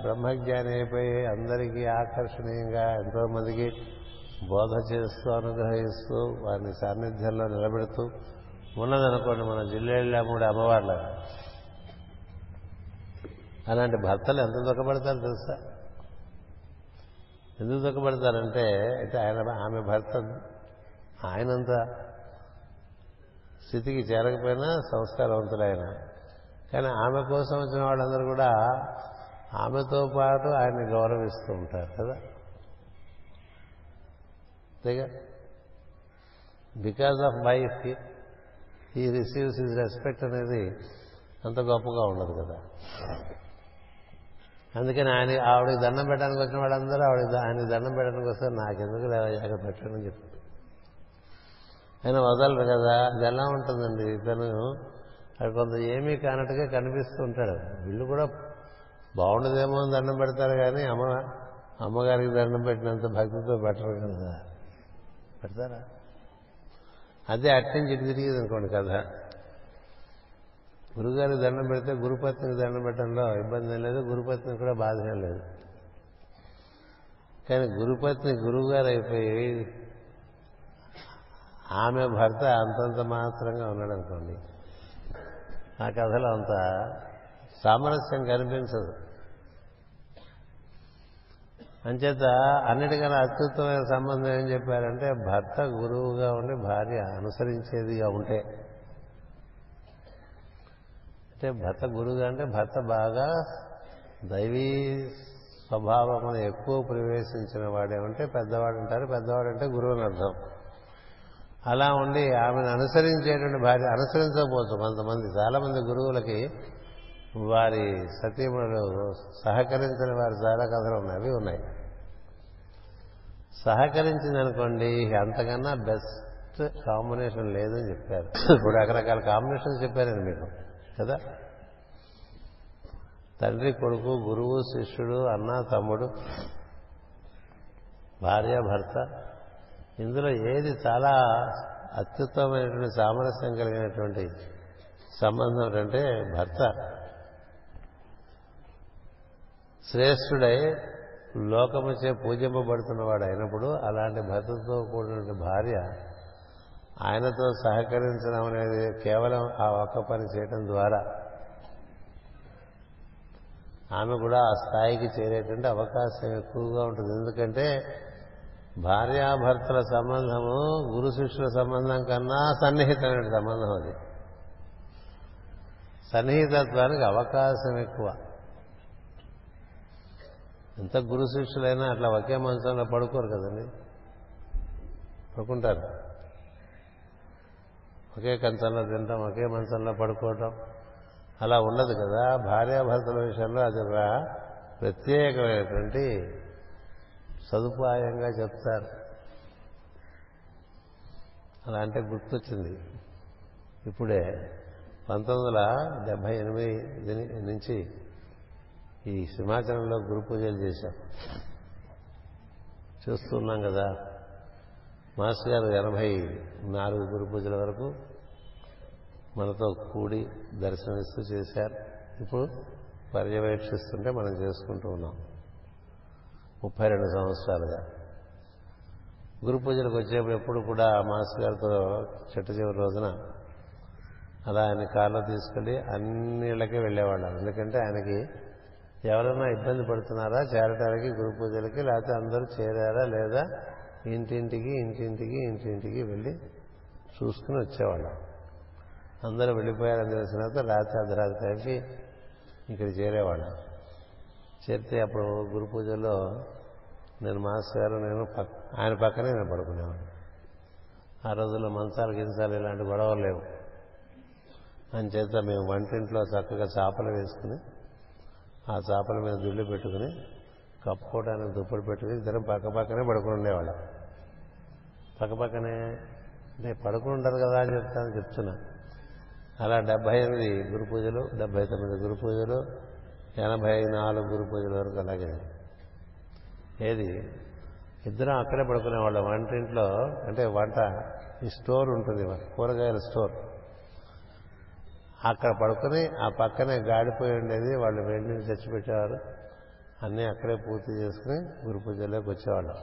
బ్రహ్మజ్ఞాని అయిపోయి అందరికీ ఆకర్షణీయంగా ఎంతోమందికి బోధ చేస్తూ అనుగ్రహిస్తూ వారిని సాన్నిధ్యంలో నిలబెడుతూ ఉన్నదనుకోండి, మన జిల్లేళ్ళమ్మడి అమ్మవార్ల. అలాంటి భర్తలు ఎంత దుఃఖపడతారు తెలుసా? ఎందుకు దుఃఖపడతారంటే, అయితే ఆయన ఆమె భర్త ఆయనంత స్థితికి చేరకపోయినా సంస్కారవంతులు ఆయన, కానీ ఆమె కోసం వచ్చిన వాళ్ళందరూ కూడా ఆమెతో పాటు ఆయన్ని గౌరవిస్తూ ఉంటారు కదా. అంతేగా, because of wife he receives his respect అనేది అంత గొప్పగా ఉండదు కదా. అందుకని ఆయన ఆవిడకి దండం పెట్టడానికి వచ్చిన వాళ్ళందరూ ఆవిడ ఆయనకి దండం పెట్టడానికి వస్తే నాకెందుకు లేవగా పెట్టడం అని చెప్పి ఆయన వదలరు కదా. అది ఎలా ఉంటుందండి, తను అక్కడ కొంత ఏమీ కానట్టుగా కనిపిస్తూ ఉంటాడు. వీళ్ళు కూడా బాగుండదేమో అని దండం పెడతారు, కానీ అమ్మ అమ్మగారికి దండం పెట్టినంత భక్తితో పెట్టరు కదా, పెడతారా? అదే అట్టించి ఇటు తిరిగి అనుకోండి కదా. గురుగారికి దండం పెడితే గురుపత్నికి దండం పెట్టడంలో ఇబ్బంది ఏం లేదు, గురుపత్నికి కూడా బాధ ఏం లేదు. కానీ గురుపత్ని గురువుగారు అయిపోయి ఆమె భర్త అంతంత మాత్రంగా ఉన్నాడు అనుకోండి, ఆ కథలో అంత సామరస్యం కనిపించదు. అంచేత అన్నిటికన్నా అత్యుత్తమైన సంబంధం ఏం చెప్పారంటే, భర్త గురువుగా ఉండి భార్య అనుసరించేదిగా ఉంటే. అంటే భర్త గురువుగా అంటే భర్త బాగా దైవీ స్వభావం ఎక్కువ ప్రవేశించిన వాడేమంటే పెద్దవాడు అంటారు. పెద్దవాడు అంటే గురువు అని అర్థం. అలా ఉండి ఆమెను అనుసరించేటువంటి భార్య అనుసరించకపోవచ్చు. కొంతమంది చాలామంది గురువులకి వారి సతీమణులు సహకరించిన వారు చాలా కథలు ఉన్నవి ఉన్నాయి. సహకరించిందనుకోండి, అంతకన్నా బెస్ట్ కాంబినేషన్ లేదని చెప్పారు. ఇప్పుడు రకరకాల కాంబినేషన్స్ చెప్పారండి మీకు కదా. తండ్రి కొడుకు, గురువు శిష్యుడు, అన్న తమ్ముడు, భార్య భర్త, ఇందులో ఏది చాలా అత్యుత్తమైనటువంటి సామరస్యం కలిగినటువంటి సంబంధం ఏంటంటే, భర్త శ్రేష్ఠుడై లోకముచే పూజింపబడుతున్నవాడు అయినప్పుడు అలాంటి భర్తతో కూడిన భార్య ఆయనతో సహకరించడం అనేది కేవలం ఆ ఒక్క పని చేయడం ద్వారా ఆమె కూడా ఆ స్థాయికి చేరేటువంటి అవకాశం ఎక్కువగా ఉంటుంది. ఎందుకంటే భార్యాభర్తల సంబంధము గురు శిష్యుల సంబంధం కన్నా సన్నిహితమైన సంబంధం. అది సన్నిహితత్వానికి అవకాశం ఎక్కువ. ఎంత గురు శిష్యులైనా అట్లా ఒకే మంచంలో పడుకోరు కదండి. పడుకుంటారు, ఒకే కంచంలో తినటం, ఒకే మంచంలో పడుకోవటం అలా ఉండదు కదా. భార్యాభర్తల విషయంలో అది ఒక ప్రత్యేకమైనటువంటి సదుపాయంగా చెప్తారు. అలా అంటే గుర్తొచ్చింది, ఇప్పుడే పంతొమ్మిది వందల డెబ్బై ఎనిమిది నుంచి ఈ సింహాచలంలో గురు పూజలు చేశాం, చూస్తున్నాం కదా. మాస్టర్ గారు ఎనభై నాలుగు గురు పూజల వరకు మనతో కూడి దర్శనమిస్తూ చేశారు. ఇప్పుడు పర్యవేక్షిస్తుంటే మనం చేసుకుంటూ ఉన్నాం ముప్పై రెండు సంవత్సరాలుగా. గురు పూజలకు వచ్చేప్పుడు ఎప్పుడు కూడా మాస్టర్ గారితో చెట్టు చివరి రోజున అలా ఆయన కారులో తీసుకెళ్ళి అన్ని ఇళ్ళకి వెళ్ళేవాళ్ళు. ఎందుకంటే ఆయనకి ఎవరైనా ఇబ్బంది పడుతున్నారా చేరటానికి గురు పూజలకి, లేకపోతే అందరూ చేరారా లేదా ఇంటింటికి ఇంటింటికి ఇంటింటికి వెళ్ళి చూసుకుని వచ్చేవాళ్ళం. అందరూ వెళ్ళిపోయారని తెలిసిన తర్వాత రాత్రి అర్ధరాత్రి టైంకి ఇక్కడ చేరేవాళ్ళం. చేరితే అప్పుడు గురు పూజల్లో నేను మాస్టర్ గారు నేను పక్క ఆయన పక్కనే నేను పడుకునేవాడు. ఆ రోజుల్లో మంచాలు గించాలు ఇలాంటి గొడవలు లేవు. అని చేత మేము వంటింట్లో చక్కగా చేపలు వేసుకుని ఆ చేపల మీద దుళ్ళు పెట్టుకుని కప్పుకోవడానికి దుప్పటి పెట్టుకుని ఇద్దరం పక్క పక్కనే పడుకుని ఉండేవాళ్ళం. పక్క పక్కనే నేను పడుకుని ఉంటారు కదా అని చెప్తాను చెప్తున్నా. అలా డెబ్బై ఎనిమిది గురు పూజలు, డెబ్బై తొమ్మిది గురు పూజలు, ఎనభై నాలుగు గురు పూజల వరకు అలాగే ఏది ఇద్దరం అక్కడే పడుకునేవాళ్ళం. వంటింట్లో అంటే వంట ఈ స్టోర్ ఉంటుంది, కూరగాయల స్టోర్, అక్కడ పడుకుని ఆ పక్కనే గాడిపోయి ఉండేది. వాళ్ళు వేడి నీళ్ళు తెచ్చిపెట్టేవారు, అన్నీ అక్కడే పూర్తి చేసుకుని గురు పూజలోకి వచ్చేవాళ్ళం.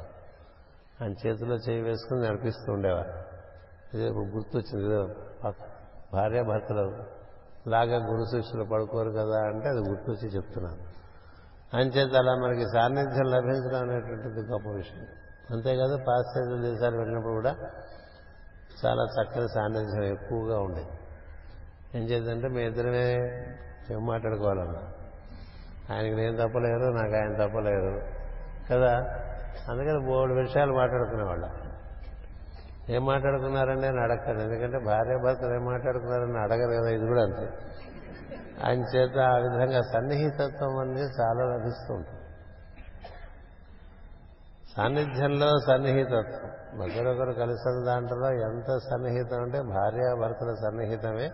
ఆయన చేతిలో చేయి వేసుకుని నడిపిస్తూ ఉండేవారు. ఇదే గుర్తొచ్చింది, ఇదో భార్యాభర్తలు లాగా గురు శిష్యులు పడుకోరు కదా అంటే అది గుర్తొచ్చి చెప్తున్నాను. అని చేత అలా మనకి సాన్నిధ్యం లభించడం అనేటువంటిది గొప్ప విషయం. అంతేకాదు పాశ్చాత్య దేశాలు వెళ్ళినప్పుడు కూడా చాలా చక్కని సాన్నిధ్యం ఎక్కువగా ఉండేది. ఏం చేద్దంటే మీ ఇద్దరమే ఏం మాట్లాడుకోవాలన్నా, ఆయనకి నేను తప్పలేరు, నాకు ఆయన తప్పలేరు కదా. అందుకని మూడు విషయాలు మాట్లాడుకునేవాళ్ళం. ఏం మాట్లాడుకున్నారంటే అని అడగను, ఎందుకంటే భార్యాభర్తలు ఏం మాట్లాడుకున్నారని అడగరు కదా, ఇది కూడా అంతే. ఆయన చేత ఆ విధంగా సన్నిహితత్వం అనేది చాలా లభిస్తూ ఉంటుంది. సాన్నిధ్యంలో సన్నిహితత్వం, ఒకరొకరు కలిసిన దాంట్లో ఎంత సన్నిహితం అంటే భార్యాభర్తల సన్నిహితమే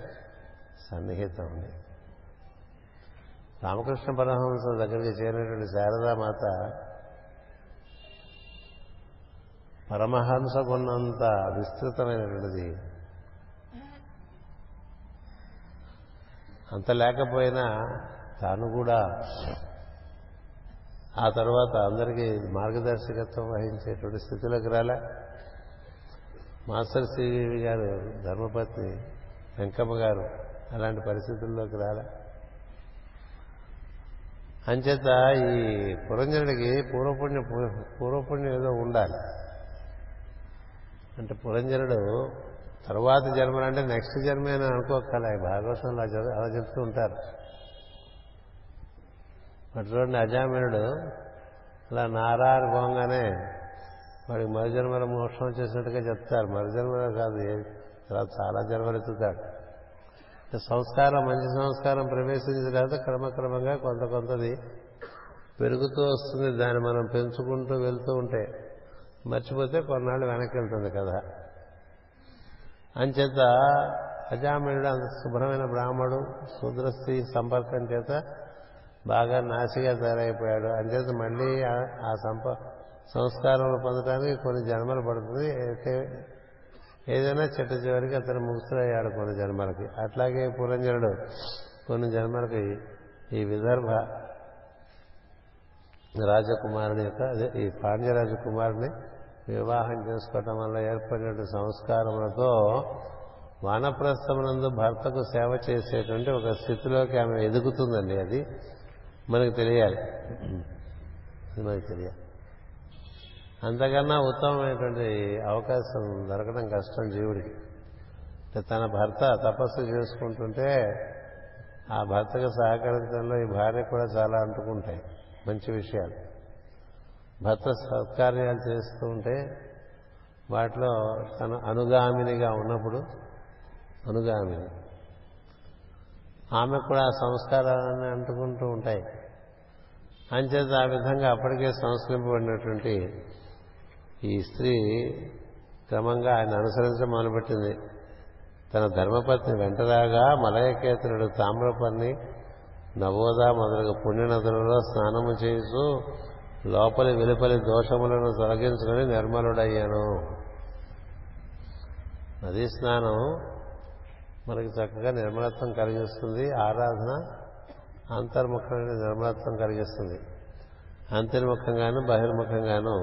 సన్నిహితం ఉంది. రామకృష్ణ పరమహంస దగ్గరికి చేరినటువంటి శారదా మాత పరమహంసకున్నంత విస్తృతమైనటువంటిది అంత లేకపోయినా తాను కూడా ఆ తర్వాత అందరికీ మార్గదర్శకత్వం వహించేటువంటి స్థితిలోకి రాలే. మాస్టర్ సివి గారు ధర్మపత్ని వెంకమ్మ గారు అలాంటి పరిస్థితుల్లోకి రాలే. అంచేత ఈ పురంజనుడికి పూర్వపుణ్య పూర్వపుణ్యం ఏదో ఉండాలి. అంటే పురంజనుడు తరువాత జన్మలంటే నెక్స్ట్ జన్మే అని అనుకోకల, భాగవతంలో అలా చెప్తూ ఉంటారు. అటు చూడండి అజామినుడు అలా నారా అనుకోగానే వాడికి మరుజన్మల మోక్షం వచ్చేసినట్టుగా చెప్తారు. మరుజన్మలో కాదు, తర్వాత చాలా జన్మలెత్తుతాడు. సంస్కారం మంచి సంస్కారం ప్రవేశించిన తర్వాత క్రమక్రమంగా కొంత కొంతది పెరుగుతూ వస్తుంది. దాన్ని మనం పెంచుకుంటూ వెళ్తూ ఉంటే మర్చిపోతే కొన్నాళ్ళు వెనక్కి వెళ్తుంది కదా. అంచేత అజామినుడు అంత శుభ్రమైన బ్రాహ్మడు శూద్ర స్త్రీ సంపర్కం చేత బాగా నాసిగా తయారైపోయాడు. అంచేత మళ్ళీ ఆ సంప సంస్కారంలో పొందడానికి కొన్ని జన్మలు పడుతుంది. ఏదైనా చెట్ట చివరికి అతను ముగుసుడయ్యాడు కొన్ని జన్మలకి. అట్లాగే పురంజనుడు కొన్ని జన్మలకి ఈ విదర్భ రాజకుమారుని యొక్క అదే ఈ పాండ్యరాజకుమారుని వివాహం చేసుకోవటం వల్ల ఏర్పడినటువంటి సంస్కారములతో వానప్రస్థమునందు భర్తకు సేవ చేసేటువంటి ఒక స్థితిలోకి ఆమె ఎదుగుతుందండి. అది మనకు తెలియాలి, అది మనకు తెలియాలి. అంతకన్నా ఉత్తమమైనటువంటి అవకాశం దొరకడం కష్టం జీవుడికి. తన భర్త తపస్సు చేసుకుంటుంటే ఆ భర్తకు సహకరించడంలో ఈ భార్య కూడా చాలా అంటుకుంటాయి మంచి విషయాలు. భర్త సత్కార్యాలు చేస్తూ ఉంటే వాటిలో తను అనుగామినిగా ఉన్నప్పుడు అనుగామిని ఆమె కూడా సంస్కారాలన్నీ అంటుకుంటూ ఉంటాయి. అంచేత ఆ విధంగా అప్పటికే సంస్కరింపబడినటువంటి ఈ స్త్రీ క్రమంగా ఆయన అనుసరించడం మొదలుపెట్టింది. తన ధర్మపత్ని వెంటరాగా మలయకేతనుడు తామ్రపర్ణి నవోదా మొదలగు పుణ్యనదులలో స్నానము చేస్తూ లోపలి వెలుపలి దోషములను తొలగించుకుని నిర్మలుడయ్యాను. నదీ స్నానం మనకి చక్కగా నిర్మలత్వం కలిగిస్తుంది. ఆరాధన అంతర్ముఖమైన నిర్మలత్వం కలిగిస్తుంది. అంతర్ముఖంగాను బహిర్ముఖంగాను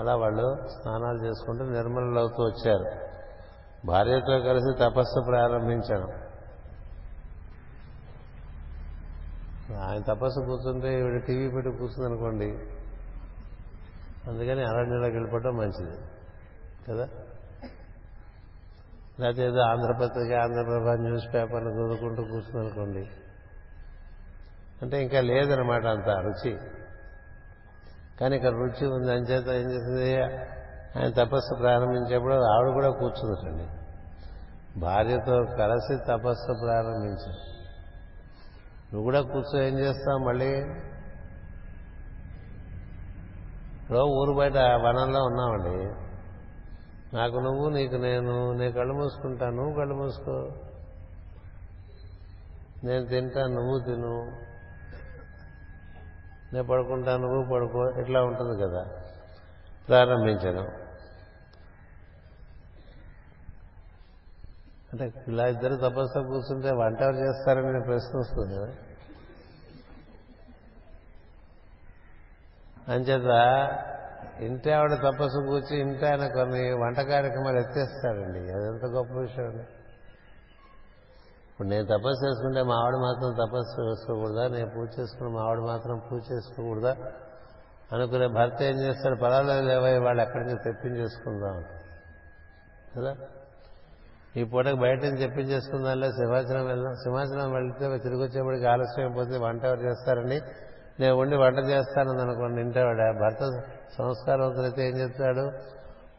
అలా వాళ్ళు స్నానాలు చేసుకుంటూ నిర్మలవుతూ వచ్చారు. భార్యతో కలిసి తపస్సు ప్రారంభించాను. ఆయన తపస్సు కూర్చుంటే ఈవిడ టీవీ పెట్టి కూర్చుందనుకోండి, అందుకని అరణ్యంలోకి వెళ్ళిపోవడం మంచిది కదా. లేకపోతే ఏదో ఆంధ్రపత్రిక ఆంధ్రప్రభ న్యూస్ పేపర్లు చదువుకుంటూ కూర్చుందనుకోండి, అంటే ఇంకా లేదనమాట అంత రుచి. కానీ ఇక్కడ రుచి ఉంది. అంచేత ఏం చేసింది, ఆయన తపస్సు ప్రారంభించేప్పుడు ఆవిడ కూడా కూర్చుందండి. భార్యతో కలిసి తపస్సు ప్రారంభించారు. నువ్వు కూడా కూర్చో, ఏం చేస్తావు మళ్ళీ? ఇప్పుడు ఊరు బయట వనంలో ఉన్నామండి, నాకు నువ్వు నీకు నేను, నేను కళ్ళు మూసుకుంటాను నువ్వు కళ్ళు మూసుకో, నేను తింటాను నువ్వు తిను, నేను పడుకుంటాను నువ్వు పడుకో, ఇట్లా ఉంటుంది కదా. ప్రారంభించను అంటే ఇలా ఇద్దరు తపస్సు కూర్చుంటే వంట ఎవరు చేస్తారని నేను ప్రశ్న వస్తుంది కదా. అంచేత ఇంటి ఆవిడ తపస్సు కూర్చి ఇంటి ఆయన కొన్ని వంట కార్యక్రమాలు ఎత్తేస్తాడండి. అదెంత గొప్ప విషయం అండి. ఇప్పుడు నేను తపస్సు చేసుకుంటే మా ఆవిడ మాత్రం తపస్సు చేసుకోకూడదా, నేను పూజ చేసుకుని మా ఆవిడ మాత్రం పూజ చేసుకోకూడదా అనుకునే భర్త ఏం చేస్తాడు, పర్వాలేదు లేవా వాళ్ళు ఎక్కడి నుంచి తెప్పించేసుకుందాం కదా, ఈ పూటకు బయట నుంచి తెప్పించేసుకుందాంలో సింహాచలం వెళ్దాం, సింహాచలం వెళ్తే తిరిగి వచ్చేప్పటికి ఆలస్యం అయిపోతే వంట ఎవరు చేస్తారండి, నేను ఉండి వంట చేస్తానని అనుకోండి. ఇంటేవాడు భర్త సంస్కారవంతులైతే ఏం చెప్తాడు,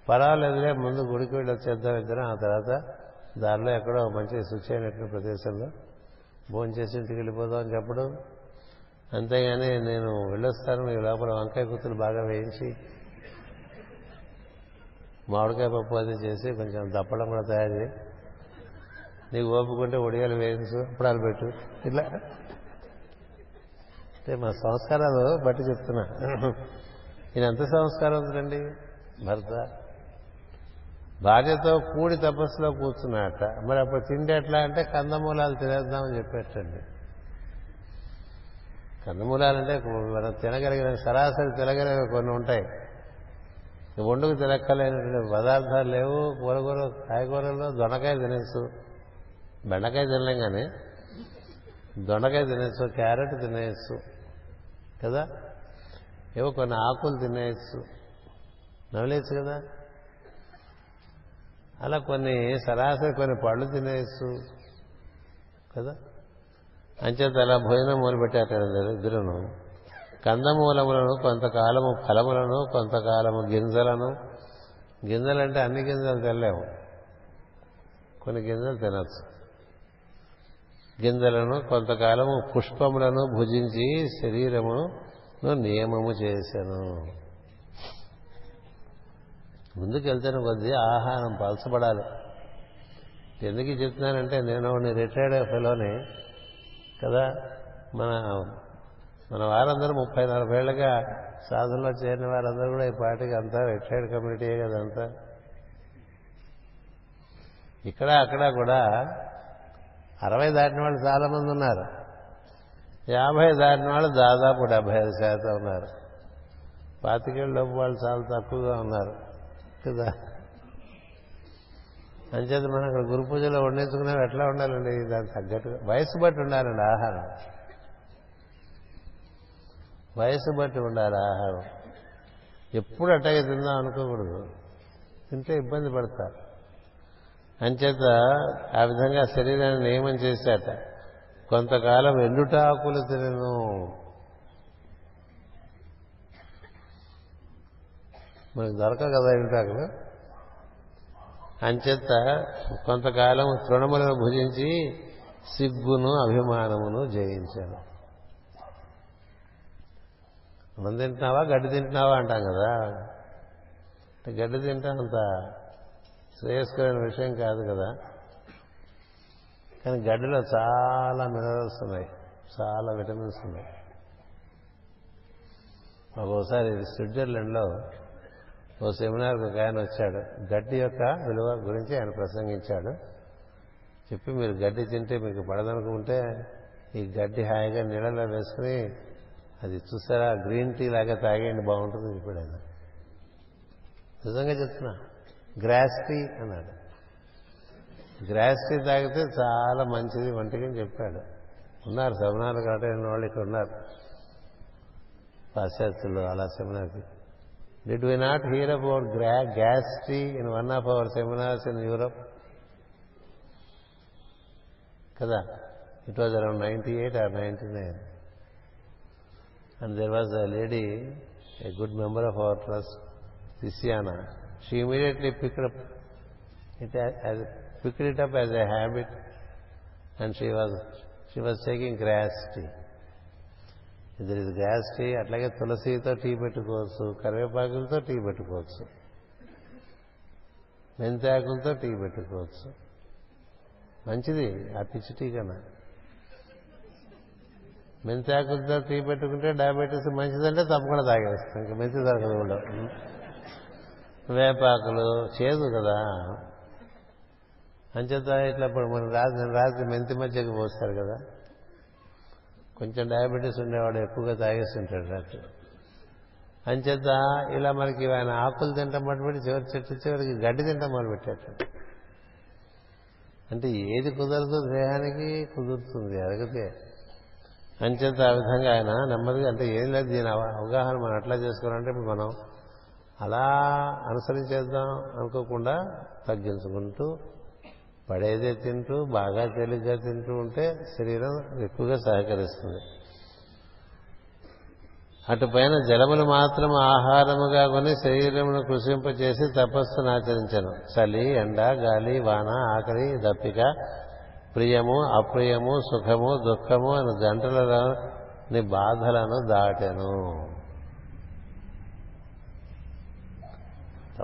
పర్వాలేదులే ముందు గుడికి వెళ్ళి వచ్చేద్దాం ఇద్దరం, ఆ తర్వాత దారిలో ఎక్కడో మంచి శుచి అయినటువంటి ప్రదేశంలో భోంచేసి ఇంటికి వెళ్ళిపోదాం అని చెప్పడం. అంతేగాని నేను వెళ్ళొస్తాను మీ లోపల వంకాయ గుత్తులు బాగా వేయించి మామిడికాయ పప్పు అది చేసి కొంచెం దప్పడం కూడా తయారు చేయి, నీకు ఓపుకుంటే ఒడియాలు వేయించు, అప్పుడాలు పెట్టు, ఇట్లా అంటే మా సంస్కారాలు బట్టి చెప్తున్నా. ఈయన ఎంత సంస్కారవంతుడండి భర్త, భార్యతో కూడి తపస్సులో కూర్చున్నాట. మరి అప్పుడు తిండి ఎట్లా అంటే కందమూలాలు తినేద్దామని చెప్పేటండి. కందమూలాలంటే మనం తినగలిగిన సరాసరి తినగలిగిన కొన్ని ఉంటాయి, ఒండుకు తినక్కలేనటువంటి పదార్థాలు లేవు. కూరగూర కాయగూరల్లో దొండకాయ తినేసు, బెండకాయ తినలేం కానీ దొండకాయ తినేసు, క్యారెట్ తినేయచ్చు కదా, ఏవో కొన్ని ఆకులు తినేయచ్చు, నవ్వలేచ్చు కదా. అలా కొన్ని సరాసరి కొన్ని పళ్ళు తినేయచ్చు కదా. అంచేత అలా భోజనం మొదలుపెట్టారు ఇద్దరును. కందమూలములను కొంతకాలము, ఫలములను కొంతకాలము, గింజలను, గింజలంటే అన్ని గింజలు తినలేము, కొన్ని గింజలు తినచ్చు, గింజలను కొంతకాలము, పుష్పములను భుజించి శరీరమును నియమము చేశాను. ముందుకెళ్తున్న కొద్దీ ఆహారం పలచబడాలి. ఎందుకు చెప్తున్నానంటే నేను రిటైర్డ్ ఫెలోని కదా, మన మన వారందరూ ముప్పై నలభై ఏళ్ళుగా సాధనలో చేరిన వారందరూ కూడా ఈ పార్టీకి అంతా రిటైర్డ్ కమ్యూనిటీయే కదంతా. ఇక్కడ అక్కడ కూడా అరవై దాటిన వాళ్ళు చాలామంది ఉన్నారు, యాభై దాటిన వాళ్ళు దాదాపు డెబ్బై ఐదు శాతం ఉన్నారు, పాతికేళ్ళలోపు వాళ్ళు చాలా తక్కువగా ఉన్నారు కదా. అంచేత మనం ఇక్కడ గురు పూజలో వండించుకునే ఎట్లా ఉండాలండి, దానికి తగ్గట్టుగా వయసు బట్టి ఉండాలండి ఆహారం, వయసు బట్టి ఉండాలి ఆహారం. ఎప్పుడు అట్టగా తిందాం అనుకోకూడదు, తింటే ఇబ్బంది పడతారు. అంచేత ఆ విధంగా శరీరాన్ని నియమం చేశాట. కొంతకాలం ఎండుటాకులు తినను, మనకు దొరకవు కదా ఎగురుటాకులు. అంచేత కొంతకాలం తృణములను భుజించి సిగ్గును అభిమానమును జయించాడు. మనం తింటున్నావా గడ్డి తింటున్నావా అంటాం కదా, గడ్డి తింటాం అంత శ్రేయస్కరమైన విషయం కాదు కదా. కానీ గడ్డిలో చాలా మినరల్స్ ఉన్నాయి, చాలా విటమిన్స్ ఉన్నాయి. ఒక్కోసారి స్విట్జర్లాండ్లో ఓ సెమినార్కి ఒక ఆయన వచ్చాడు, గడ్డి యొక్క విలువ గురించి ఆయన ప్రసంగించాడు. చెప్పి మీరు గడ్డి తింటే మీకు పడదనుకుంటే ఈ గడ్డి హాయిగా నీళ్ళలో వేసుకుని అది చూసారా గ్రీన్ టీ లాగా తాగేయండి బాగుంటుంది చెప్పాడు ఆయన. నిజంగా చెప్తున్నా, గ్రాస్ టీ అన్నాడు. గ్రాస్ టీ తాగితే చాలా మంచిది వంటికి అని చెప్పాడు. ఉన్నారు సెమినార్ కట్టైన వాళ్ళు ఇక్కడ ఉన్నారు పాశ్చాత్యులు అలా సెమినార్కి. Did we not hear about gram gas tea in one of our seminars in Europe కదా? It was around ninety eight or ninety nine and there was a lady, a good member of our trust, సిసియానా. She immediately picked up it as picked it up as a habit and she was she was taking grass tea. ఇది gas tea. అట్లాగే తులసితో tea పెట్టుకోవచ్చు, కరివేపాకులతో tea పెట్టుకోవచ్చు, మెంతాకులతో tea పెట్టుకోవచ్చు. మంచిది ఆ పిచ్చి టీ కన్నా. మెంతాకులతో టీ పెట్టుకుంటే డయాబెటీస్ మంచిదంటే తప్పకుండా తాగేస్తాం, ఇంకా మెంతి దొరకదు కూడా. వేపాకులు చేదు కదా, అంచేత ఇట్లా మనం రాత్రి రాత్రి మెంతి మధ్యకి పోస్తారు కదా. కొంచెం డయాబెటీస్ ఉండేవాడు ఎక్కువగా తాగేస్తుంటాడు రాత్రి. అంచేత ఇలా మనకి ఆయన ఆకులు తింటాం మొదలుపెట్టి చివరి చెట్టు చివరికి గడ్డి తింటాం మొదలుపెట్టాడు. అంటే ఏది కుదరదు దేహానికి కుదురుతుంది అడిగితే. అంచేత ఆ విధంగా ఆయన నెమ్మదిగా, అంటే ఏం లేదు దీని అవగాహన మనం అట్లా చేసుకోవాలంటే ఇప్పుడు మనం అలా అనుసరించేద్దాం అనుకోకుండా తగ్గించుకుంటూ పడేదే తింటూ బాగా తేలిగ్గా తింటూ ఉంటే శరీరం ఎక్కువగా సహకరిస్తుంది. అటుపైన జలములు మాత్రం ఆహారముగా కొని శరీరమును కృషింపచేసి తపస్సును ఆచరించను. చలి, ఎండ, గాలి, వాన, ఆకలి, దప్పిక, ప్రియము, అప్రియము, సుఖము, దుఃఖము అని గంటలని బాధలను దాటెను.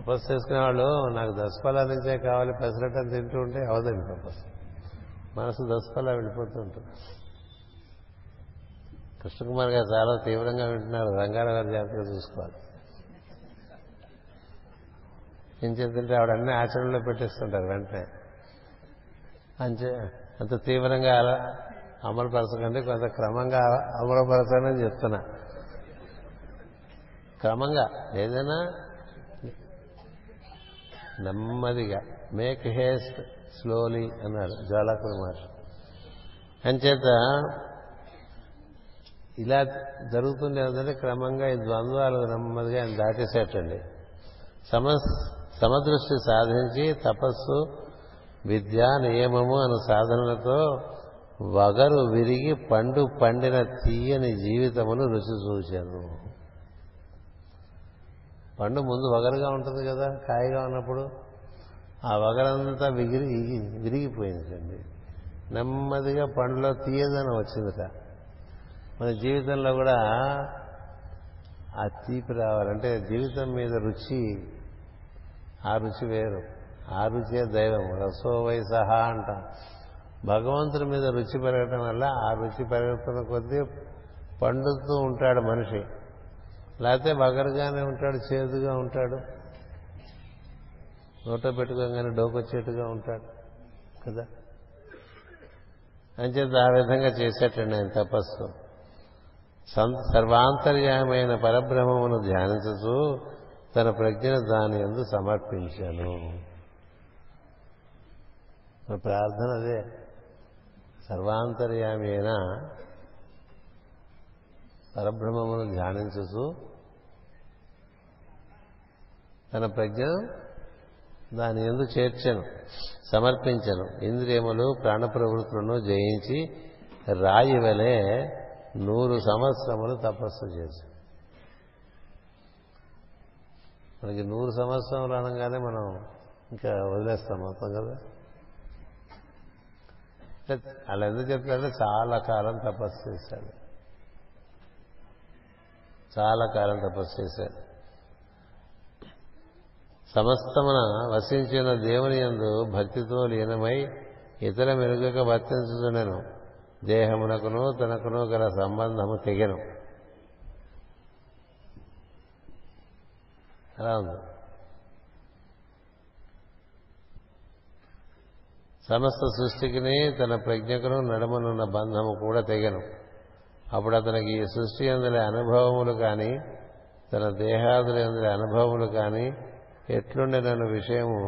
తపస్సు చేసుకునే వాళ్ళు నాకు దసపలా నుంచే కావాలి పెసరట్టు అని తింటూ ఉంటే అవదండి తపస్సు, మనసు దసపలా వెళ్ళిపోతూ ఉంటుంది. కృష్ణకుమార్ గారు చాలా తీవ్రంగా వింటున్నారు, రంగారావు గారి జాగ్రత్తగా చూసుకోవాలి. ఏం చెప్తుంటే ఆవిడన్నీ ఆచరణలో పెట్టేస్తుంటారు వెంటనే. అంతే అంత తీవ్రంగా అమలుపరచకండి, కొంత క్రమంగా అమలుపరచండి అని చెప్తున్నా. క్రమంగా ఏదైనా నెమ్మదిగా, మేక్ హేస్ట్ స్లోలీ అన్నాడు జ్వాలాకుమార్. అంచేత ఇలా జరుగుతుంది ఏంటంటే క్రమంగా ఈ ద్వంద్వాలు నెమ్మదిగా ఆయన దాటేసేటండి. సమ సమదృష్టి సాధించి తపస్సు, విద్య, నియమము అను సాధనలతో వగరు విరిగి పండు పండిన తీయని జీవితమును రుచి చూశాను. పండు ముందు వగరుగా ఉంటుంది కదా కాయగా ఉన్నప్పుడు, ఆ వగరంతా విగిరి విరిగిపోయిందండి. నెమ్మదిగా పండులో తీయదనం వచ్చిందిట. మన జీవితంలో కూడా ఆ తీపి రావాలంటే జీవితం మీద రుచి, ఆ రుచి వేరు, ఆ రుచే దైవం. రసోవై సహా అంటాం. భగవంతుడి మీద రుచి పెరగటం వల్ల ఆ రుచి పెరుగుతున్న కొద్దీ పండుతూ ఉంటాడు మనిషి. లేకపోతే వగరుగానే ఉంటాడు, చేదుగా ఉంటాడు, నోట పెట్టుకోగానే డోకొచ్చేట్టుగా ఉంటాడు కదా. అంచేత ఆ విధంగా చేసేటండి ఆయన తపస్సు. సర్వాంతర్యామైన పరబ్రహ్మమును ధ్యానించు తన ప్రజ్ఞను దాని యందు సమర్పించాను. ప్రార్థన అదే, సర్వాంతర్యామైన పరబ్రహ్మమును ధ్యానించు తన ప్రజ్ఞ దాని యందు చేర్చను, సమర్పించను. ఇంద్రియములు, ప్రాణ ప్రవృత్తులను జయించి రాయి వలె నూరు సంవత్సరములు తపస్సు చేశాను. మనకి నూరు సంవత్సరం రానంగానే మనం ఇంకా వదిలేస్తాం మొత్తం కదా. అలా ఎందుకు చెప్తారంటే చాలా కాలం తపస్సు చేశాడు చాలా కాలం తపస్సు చేశాడు సమస్తమున వసించిన దేవుని యందు భక్తితో లీనమై ఇతర మెరుగుక వర్తించుతున్నను, దేహమునకును తనకును గల సంబంధము తెగను. అలా ఉంది. సమస్త సృష్టికిని తన ప్రజ్ఞకును నడుమనున్న బంధము కూడా తెగను. అప్పుడు అతనికి ఈ సృష్టి అందులో అనుభవములు కానీ తన దేహాదులు అందులో అనుభవములు కానీ ఎట్లుండేనన్న విషయము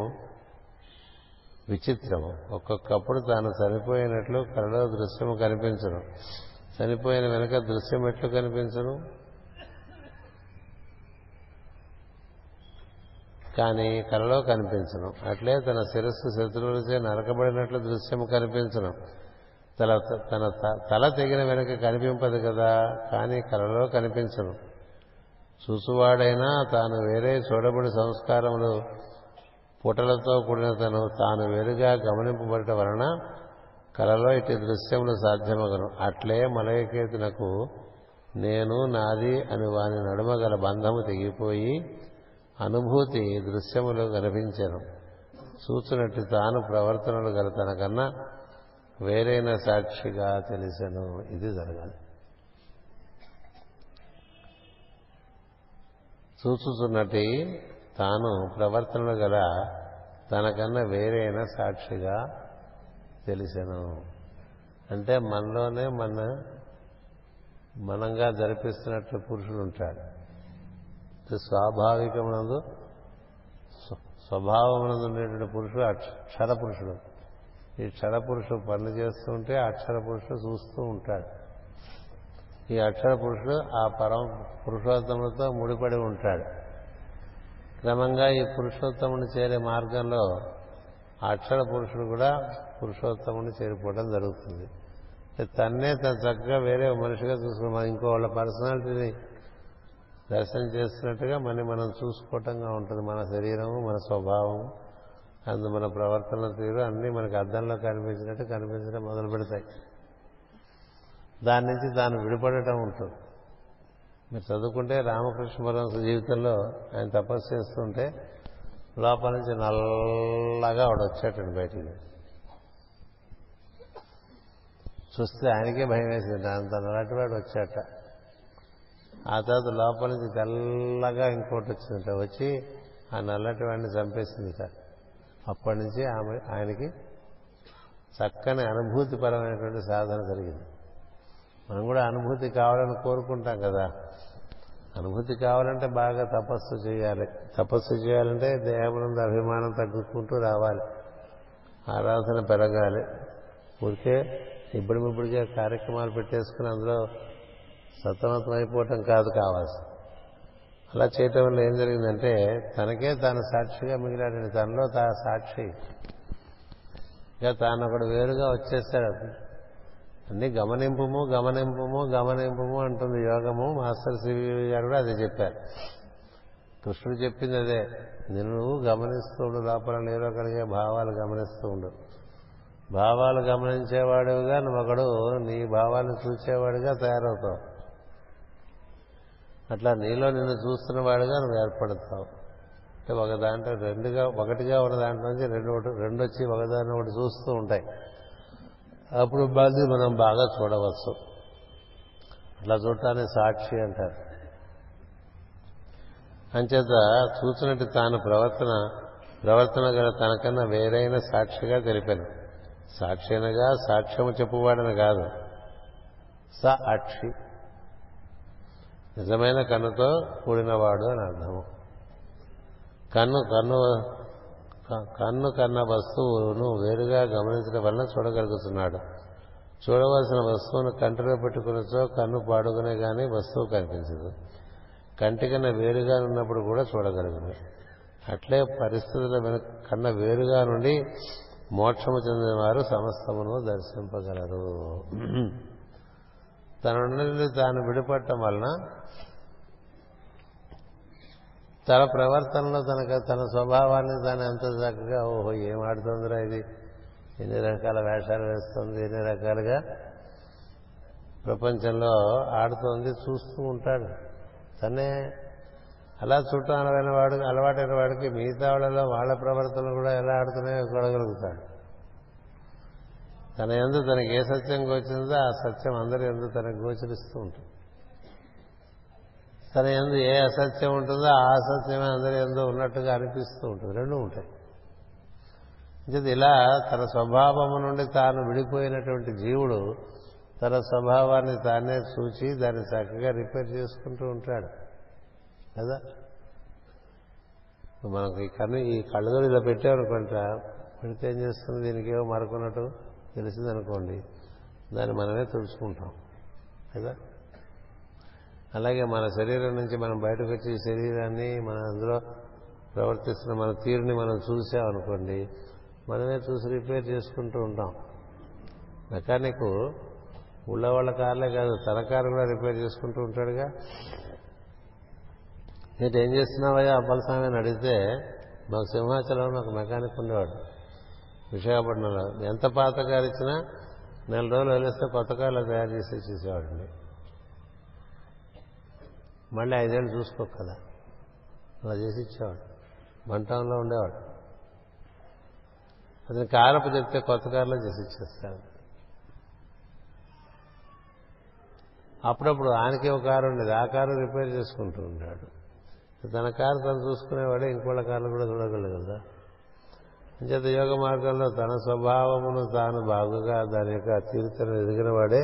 విచిత్రము. ఒక్కొక్కప్పుడు తాను చనిపోయినట్లు కలలో దృశ్యము కనిపించను, చనిపోయిన వెనుక దృశ్యం ఎట్లు కనిపించను. కానీ కలలో కనిపించను. అట్లే తన శిరస్సు శత్రువులచే నరకబడినట్లు దృశ్యము కనిపించను. తల తన తల తెగిన వెనుక కనిపింపదు కదా, కానీ కలలో కనిపించను. చూసువాడైనా తాను వేరే చూడబడి సంస్కారములు పుటలతో కూడిన తను తాను వేరుగా గమనింపబడట వలన కలలో ఇటు దృశ్యములు సాధ్యమగను. అట్లే మలయకేతునకు నేను నాది అని వాని నడుమ గల బంధము తెగిపోయి అనుభూతి దృశ్యములు కనిపించను. చూసినట్టు తాను ప్రవర్తనలు గల తనకన్నా వేరైన సాక్షిగా తెలిసెను. ఇది జరగాలి. చూచుతున్నటి తాను ప్రవర్తనలు గల తనకన్నా వేరైన సాక్షిగా తెలిసెను అంటే మనలోనే మన మనంగా జరిపిస్తున్నట్లు పురుషుడు ఉంటాడు. స్వాభావికమునందు స్వభావమునందు ఉండేటువంటి పురుషుడు అక్షర పురుషుడు. ఈ క్షర పురుషుడు పనులు చేస్తూ ఉంటే అక్షర పురుషుడు చూస్తూ ఉంటాడు. ఈ అక్షర పురుషుడు ఆ పరమ పురుషోత్తములతో ముడిపడి ఉంటాడు. క్రమంగా ఈ పురుషోత్తముని చేరే మార్గంలో అక్షర పురుషుడు కూడా పురుషోత్తముని చేరిపోవడం జరుగుతుంది. తన్నే తను చక్కగా వేరే మనిషిగా చూసుకున్నాం. ఇంకో వాళ్ళ పర్సనాలిటీని దర్శనం చేస్తున్నట్టుగా మనం మనం చూసుకోవటంగా ఉంటుంది. మన శరీరము, మన స్వభావం, అందు మన ప్రవర్తన తీరు అన్నీ మనకు అద్దంలో కనిపించినట్టు కనిపించడం మొదలు పెడతాయి. దాని నుంచి తాను విడిపడటం ఉంటుంది. మీరు చదువుకుంటే రామకృష్ణ పరమహంస జీవితంలో ఆయన తపస్సు చేస్తుంటే లోపల నుంచి నల్లగా ఆవిడ వచ్చేటండి బయటికి. చూస్తే ఆయనకే భయం వేసింది, అంత నల్లటి వాడు వచ్చాట. ఆ తర్వాత లోపల నుంచి తెల్లగా ఇంకోటి వచ్చిందట, వచ్చి ఆ నల్లటి వాడిని చంపేసిందిట. అప్పటి నుంచి ఆమె ఆయనకి చక్కని అనుభూతిపరమైనటువంటి సాధన జరిగింది. మనం కూడా అనుభూతి కావాలని కోరుకుంటాం కదా. అనుభూతి కావాలంటే బాగా తపస్సు చేయాలి. తపస్సు చేయాలంటే దేహమునందు అభిమానం తగ్గుకుంటూ రావాలి, ఆరాధన పెరగాలి. ఊరికే ఇప్పుడు ఇప్పుడుగా కార్యక్రమాలు పెట్టేసుకుని అందులో సతమతం అయిపోవటం కాదు కావాల్సి. అలా చేయటం వల్ల ఏం జరిగిందంటే తనకే తాను సాక్షిగా మిగిలాడండి. తనలో తా సాక్షి ఇక తాను ఒకడు వేరుగా వచ్చేస్తాడు. అన్ని గమనింపుము గమనింపుము గమనింపుము అంటుంది యోగము. మాస్టర్ సిబి గారు కూడా అదే చెప్పారు. కృష్ణుడు చెప్పింది అదే, నిన్ను గమనిస్తూ ఉండు, లోపల నీలో కలిగే భావాలు గమనిస్తూ ఉండు. భావాలు గమనించేవాడుగా నువ్వొకడు నీ భావాలను చూసేవాడుగా తయారవుతావు. అట్లా నీలో నిన్ను చూస్తున్నవాడుగా నువ్వు ఏర్పడతావు. అంటే ఒక దాంట్లో రెండుగా ఒకటిగా ఉన్న దాంట్లోంచి రెండు రెండు వచ్చి ఒకదాన్ని ఒకటి చూస్తూ ఉంటాయి. అప్పుడు బాధ్యత మనం బాగా చూడవచ్చు. అట్లా చూడటాన్ని సాక్షి అంటారు. అంచేత చూసినట్టు తాను ప్రవర్తన ప్రవర్తన గల తనకన్నా వేరైన సాక్షిగా తెలిపాను. సాక్షి అనగా సాక్ష్యము చెప్పువాడని కాదు, సాక్షి నిజమైన కన్నుతో కూడినవాడు అని అర్థము. కన్ను కన్ను కన్ను కన్న వస్తువును వేరుగా గమనించడం వలన చూడగలుగుతున్నాడు. చూడవలసిన వస్తువును కంటిలో పెట్టుకునిచో కన్ను పాడుకునే కానీ వస్తువు కనిపించదు. కంటి కన్నా వేరుగా ఉన్నప్పుడు కూడా చూడగలుగును. అట్లే పరిస్థితుల కన్నా వేరుగా నుండి మోక్షము చెందిన వారు సమస్తమును దర్శింపగలరు. తన నుండి తాను విడిపడటం వలన తన ప్రవర్తనలో తనకు తన స్వభావాన్ని తను ఎంత చక్కగా ఓహో ఏం ఆడుతుందిరా ఇది, ఎన్ని రకాల వేషాలు వేస్తుంది, ఎన్ని రకాలుగా ప్రపంచంలో ఆడుతోంది చూస్తూ ఉంటాడు తనే. అలా చూడటం అలవైన వాడు అలవాటైన వాడికి మిగతా వాళ్ళలో వాళ్ళ ప్రవర్తనలు కూడా ఎలా ఆడుతున్నాయో చూడగలుగుతాడు. తన యందు తనకి ఏ సత్యం గోచరిందో ఆ సత్యం అందరి యందు తనకు గోచరిస్తూ ఉంటుంది. తన యందు ఏ అసత్యం ఉంటుందో ఆ అసత్యమే అందరి యందు ఉన్నట్టుగా అనిపిస్తూ ఉంటుంది. రెండూ ఉంటాయి. అంటే ఇలా తన స్వభావము నుండి తాను విడిపోయినటువంటి జీవుడు తన స్వభావాన్ని తానే చూచి దాన్ని చక్కగా రిపేర్ చేసుకుంటూ ఉంటాడు కదా. మనకు ఈ కన్ను ఈ కళ్ళతో ఇలా పెట్టామనుకుంటా, పెడితే ఏం చేస్తుంది, దీనికి ఏమో మరకున్నట్టు తెలిసిందనుకోండి దాన్ని మనమే తుడుచుకుంటాం కదా. అలాగే మన శరీరం నుంచి మనం బయటకు వచ్చి ఈ శరీరాన్ని మనం అందులో ప్రవర్తిస్తున్న మన తీరుని మనం చూసామనుకోండి మనమే చూసి రిపేర్ చేసుకుంటూ ఉంటాం. మెకానిక్ ఊళ్ళో వాళ్ళ కార్లే కాదు తన కారు కూడా రిపేర్ చేసుకుంటూ ఉంటాడుగా. నేను ఏం చేస్తున్నావయ్యా అప్పలస్వామి అని అడిగితే, మాకు సింహాచలంలో ఒక మెకానిక్ ఉండేవాడు విశాఖపట్నంలో, ఎంత పాత కారు ఇచ్చినా నెల రోజులు వదిలేస్తే కొత్త కార్లు తయారు చేసి ఇచ్చేసేవాడండి. మళ్ళీ ఐదేళ్ళు చూసుకోక కదా అలా చేసి ఇచ్చేవాడు. వన్ టౌన్లో ఉండేవాడు. అతని కారపు చెప్తే కొత్త కారులో చేసి ఇచ్చేస్తాడు. అప్పుడప్పుడు ఆయనకే ఒక కారు ఉండేది, ఆ కారు రిపేర్ చేసుకుంటూ ఉంటాడు. తన కారు తను చూసుకునేవాడే ఇంకోళ్ళ కార్లు కూడా చూడగలగదా. అంచేత యోగ మార్గంలో తన స్వభావమును తాను బాగుగా దాని యొక్క తీరుతను ఎదిగిన వాడే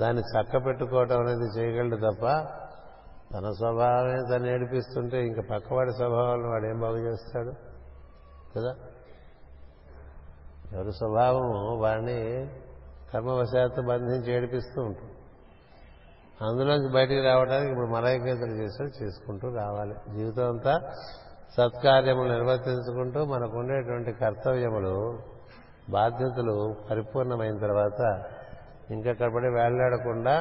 దాన్ని చక్క పెట్టుకోవటం అనేది చేయగలడు తప్ప తన స్వభావమే తను ఏడిపిస్తుంటే ఇంకా పక్కవాడి స్వభావాలను వాడేం బాగు చేస్తాడు కదా. ఎవరి స్వభావము వాడిని కర్మవశాత్తు బంధించి ఏడిపిస్తూ ఉంటుంది. అందులోంచి బయటికి రావడానికి ఇప్పుడు మలయ కేతన చేశాడు, చేసుకుంటూ రావాలి. జీవితం అంతా సత్కార్యములు నిర్వర్తించుకుంటూ మనకుండేటువంటి కర్తవ్యములు బాధ్యతలు పరిపూర్ణమైన తర్వాత ఇంకెక్కడపడి వేళ్లాడకుండా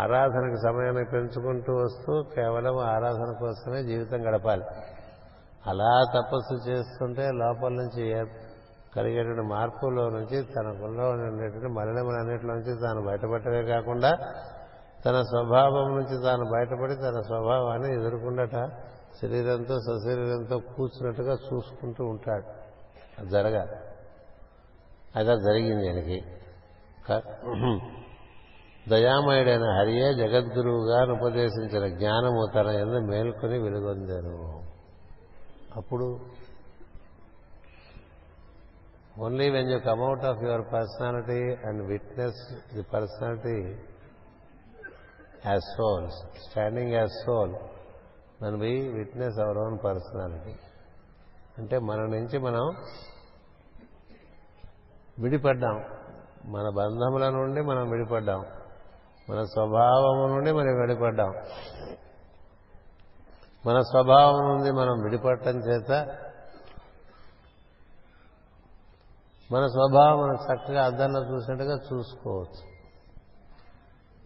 ఆరాధనకు సమయాన్ని పెంచుకుంటూ వస్తూ కేవలం ఆరాధన కోసమే జీవితం గడపాలి. అలా తపస్సు చేస్తుంటే లోపల నుంచి కలిగేటువంటి మార్పులో నుంచి తనకుల్లో ఉండేటువంటి మలినములన్నింటిలోంచి తాను బయటపడటమే కాకుండా తన స్వభావం నుంచి తాను బయటపడి తన స్వభావాన్ని ఎదుర్కొండట శరీరంతో సశరీరంతో కూర్చున్నట్టుగా చూసుకుంటూ ఉంటాడు. అది జరగాలి. అదే జరిగింది ఆయనకి. దయామయుడైన హరియే జగద్గురువుగా ఉపదేశించిన జ్ఞానము తన యందు మేల్కొని వెలుగొందాను. అప్పుడు only when you come out of your personality and witness the personality as soul, standing as soul, మనం be witness our own personality. అంటే మన నుంచి మనం విడిపడ్డాం, మన బంధముల నుండి మనం విడిపడ్డాం, మన స్వభావము నుండి మనం విడిపడ్డాం. మన స్వభావం నుండి మనం విడిపడటం చేత మన స్వభావం మనం చక్కగా అద్దంలో చూసినట్టుగా చూసుకోవచ్చు.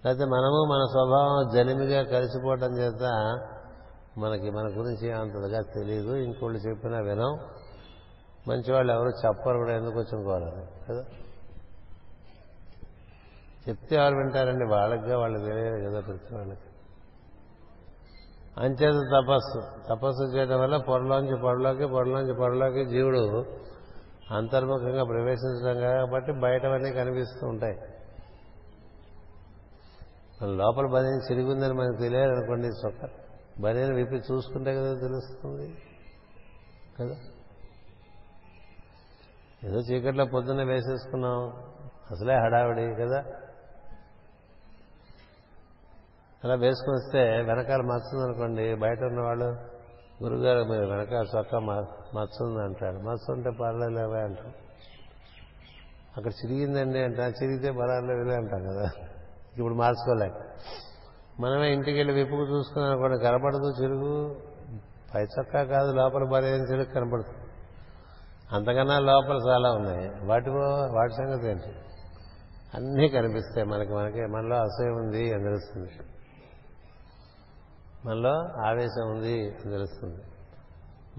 లేకపోతే మనము మన స్వభావం జలిమిగా కలిసిపోవటం చేత మనకి మన గురించి అంతగా తెలియదు, ఇంకోళ్ళు చెప్పినా వినం, మంచివాళ్ళు ఎవరు చెప్పరు కూడా, ఎందుకు వచ్చుకోవాలని కదా. చెప్తే ఎవరు వింటారండి, వాళ్ళకిగా వాళ్ళు తెలియదు కదా ప్రతి వాళ్ళకి. అంచేత తపస్సు తపస్సు చేయడం వల్ల పొరలోంచి పొరలోకి పొరలోంచి పొరలోకి జీవుడు అంతర్ముఖంగా ప్రవేశించడం కాబట్టి బయటవన్నీ కనిపిస్తూ ఉంటాయి. మన లోపల బనీని చిరిగిందని మనకు తెలియాలనుకోండి, చొక్క బనీని విప్పి చూసుకుంటే కదా తెలుస్తుంది కదా. ఏదో చీకట్లో పొద్దున్న వేసేసుకున్నాం, అసలే హడావిడి కదా, అలా వేసుకుని వస్తే వెనకాల మచ్చుందనుకోండి, బయట ఉన్నవాళ్ళు గురుగారు మీరు వెనకాల చొక్క మచ్చుంది అంటాడు. మచ్చు ఉంటే పర్లేవే అంటాం, అక్కడ చిరిగిందండి అంటా, చిరిగితే పర్లేదులే అంటాం కదా. ఇప్పుడు మార్చుకోలేక మనమే ఇంటికి వెళ్ళి విప్పుకు చూసుకున్నాం అనుకోండి, కనపడదు చిరుగు, పై చొక్కా కాదు లోపల బలేని చిరుగు కనపడుతుంది, అంతకన్నా లోపల చాలా ఉన్నాయి. వాటిలో వాటి సంగతి ఏంటి, అన్నీ కనిపిస్తాయి మనకి. మనకి మనలో అసహ్యం ఉంది అని తెలుస్తుంది. మనలో ఆవేశం ఉంది తెలుస్తుంది,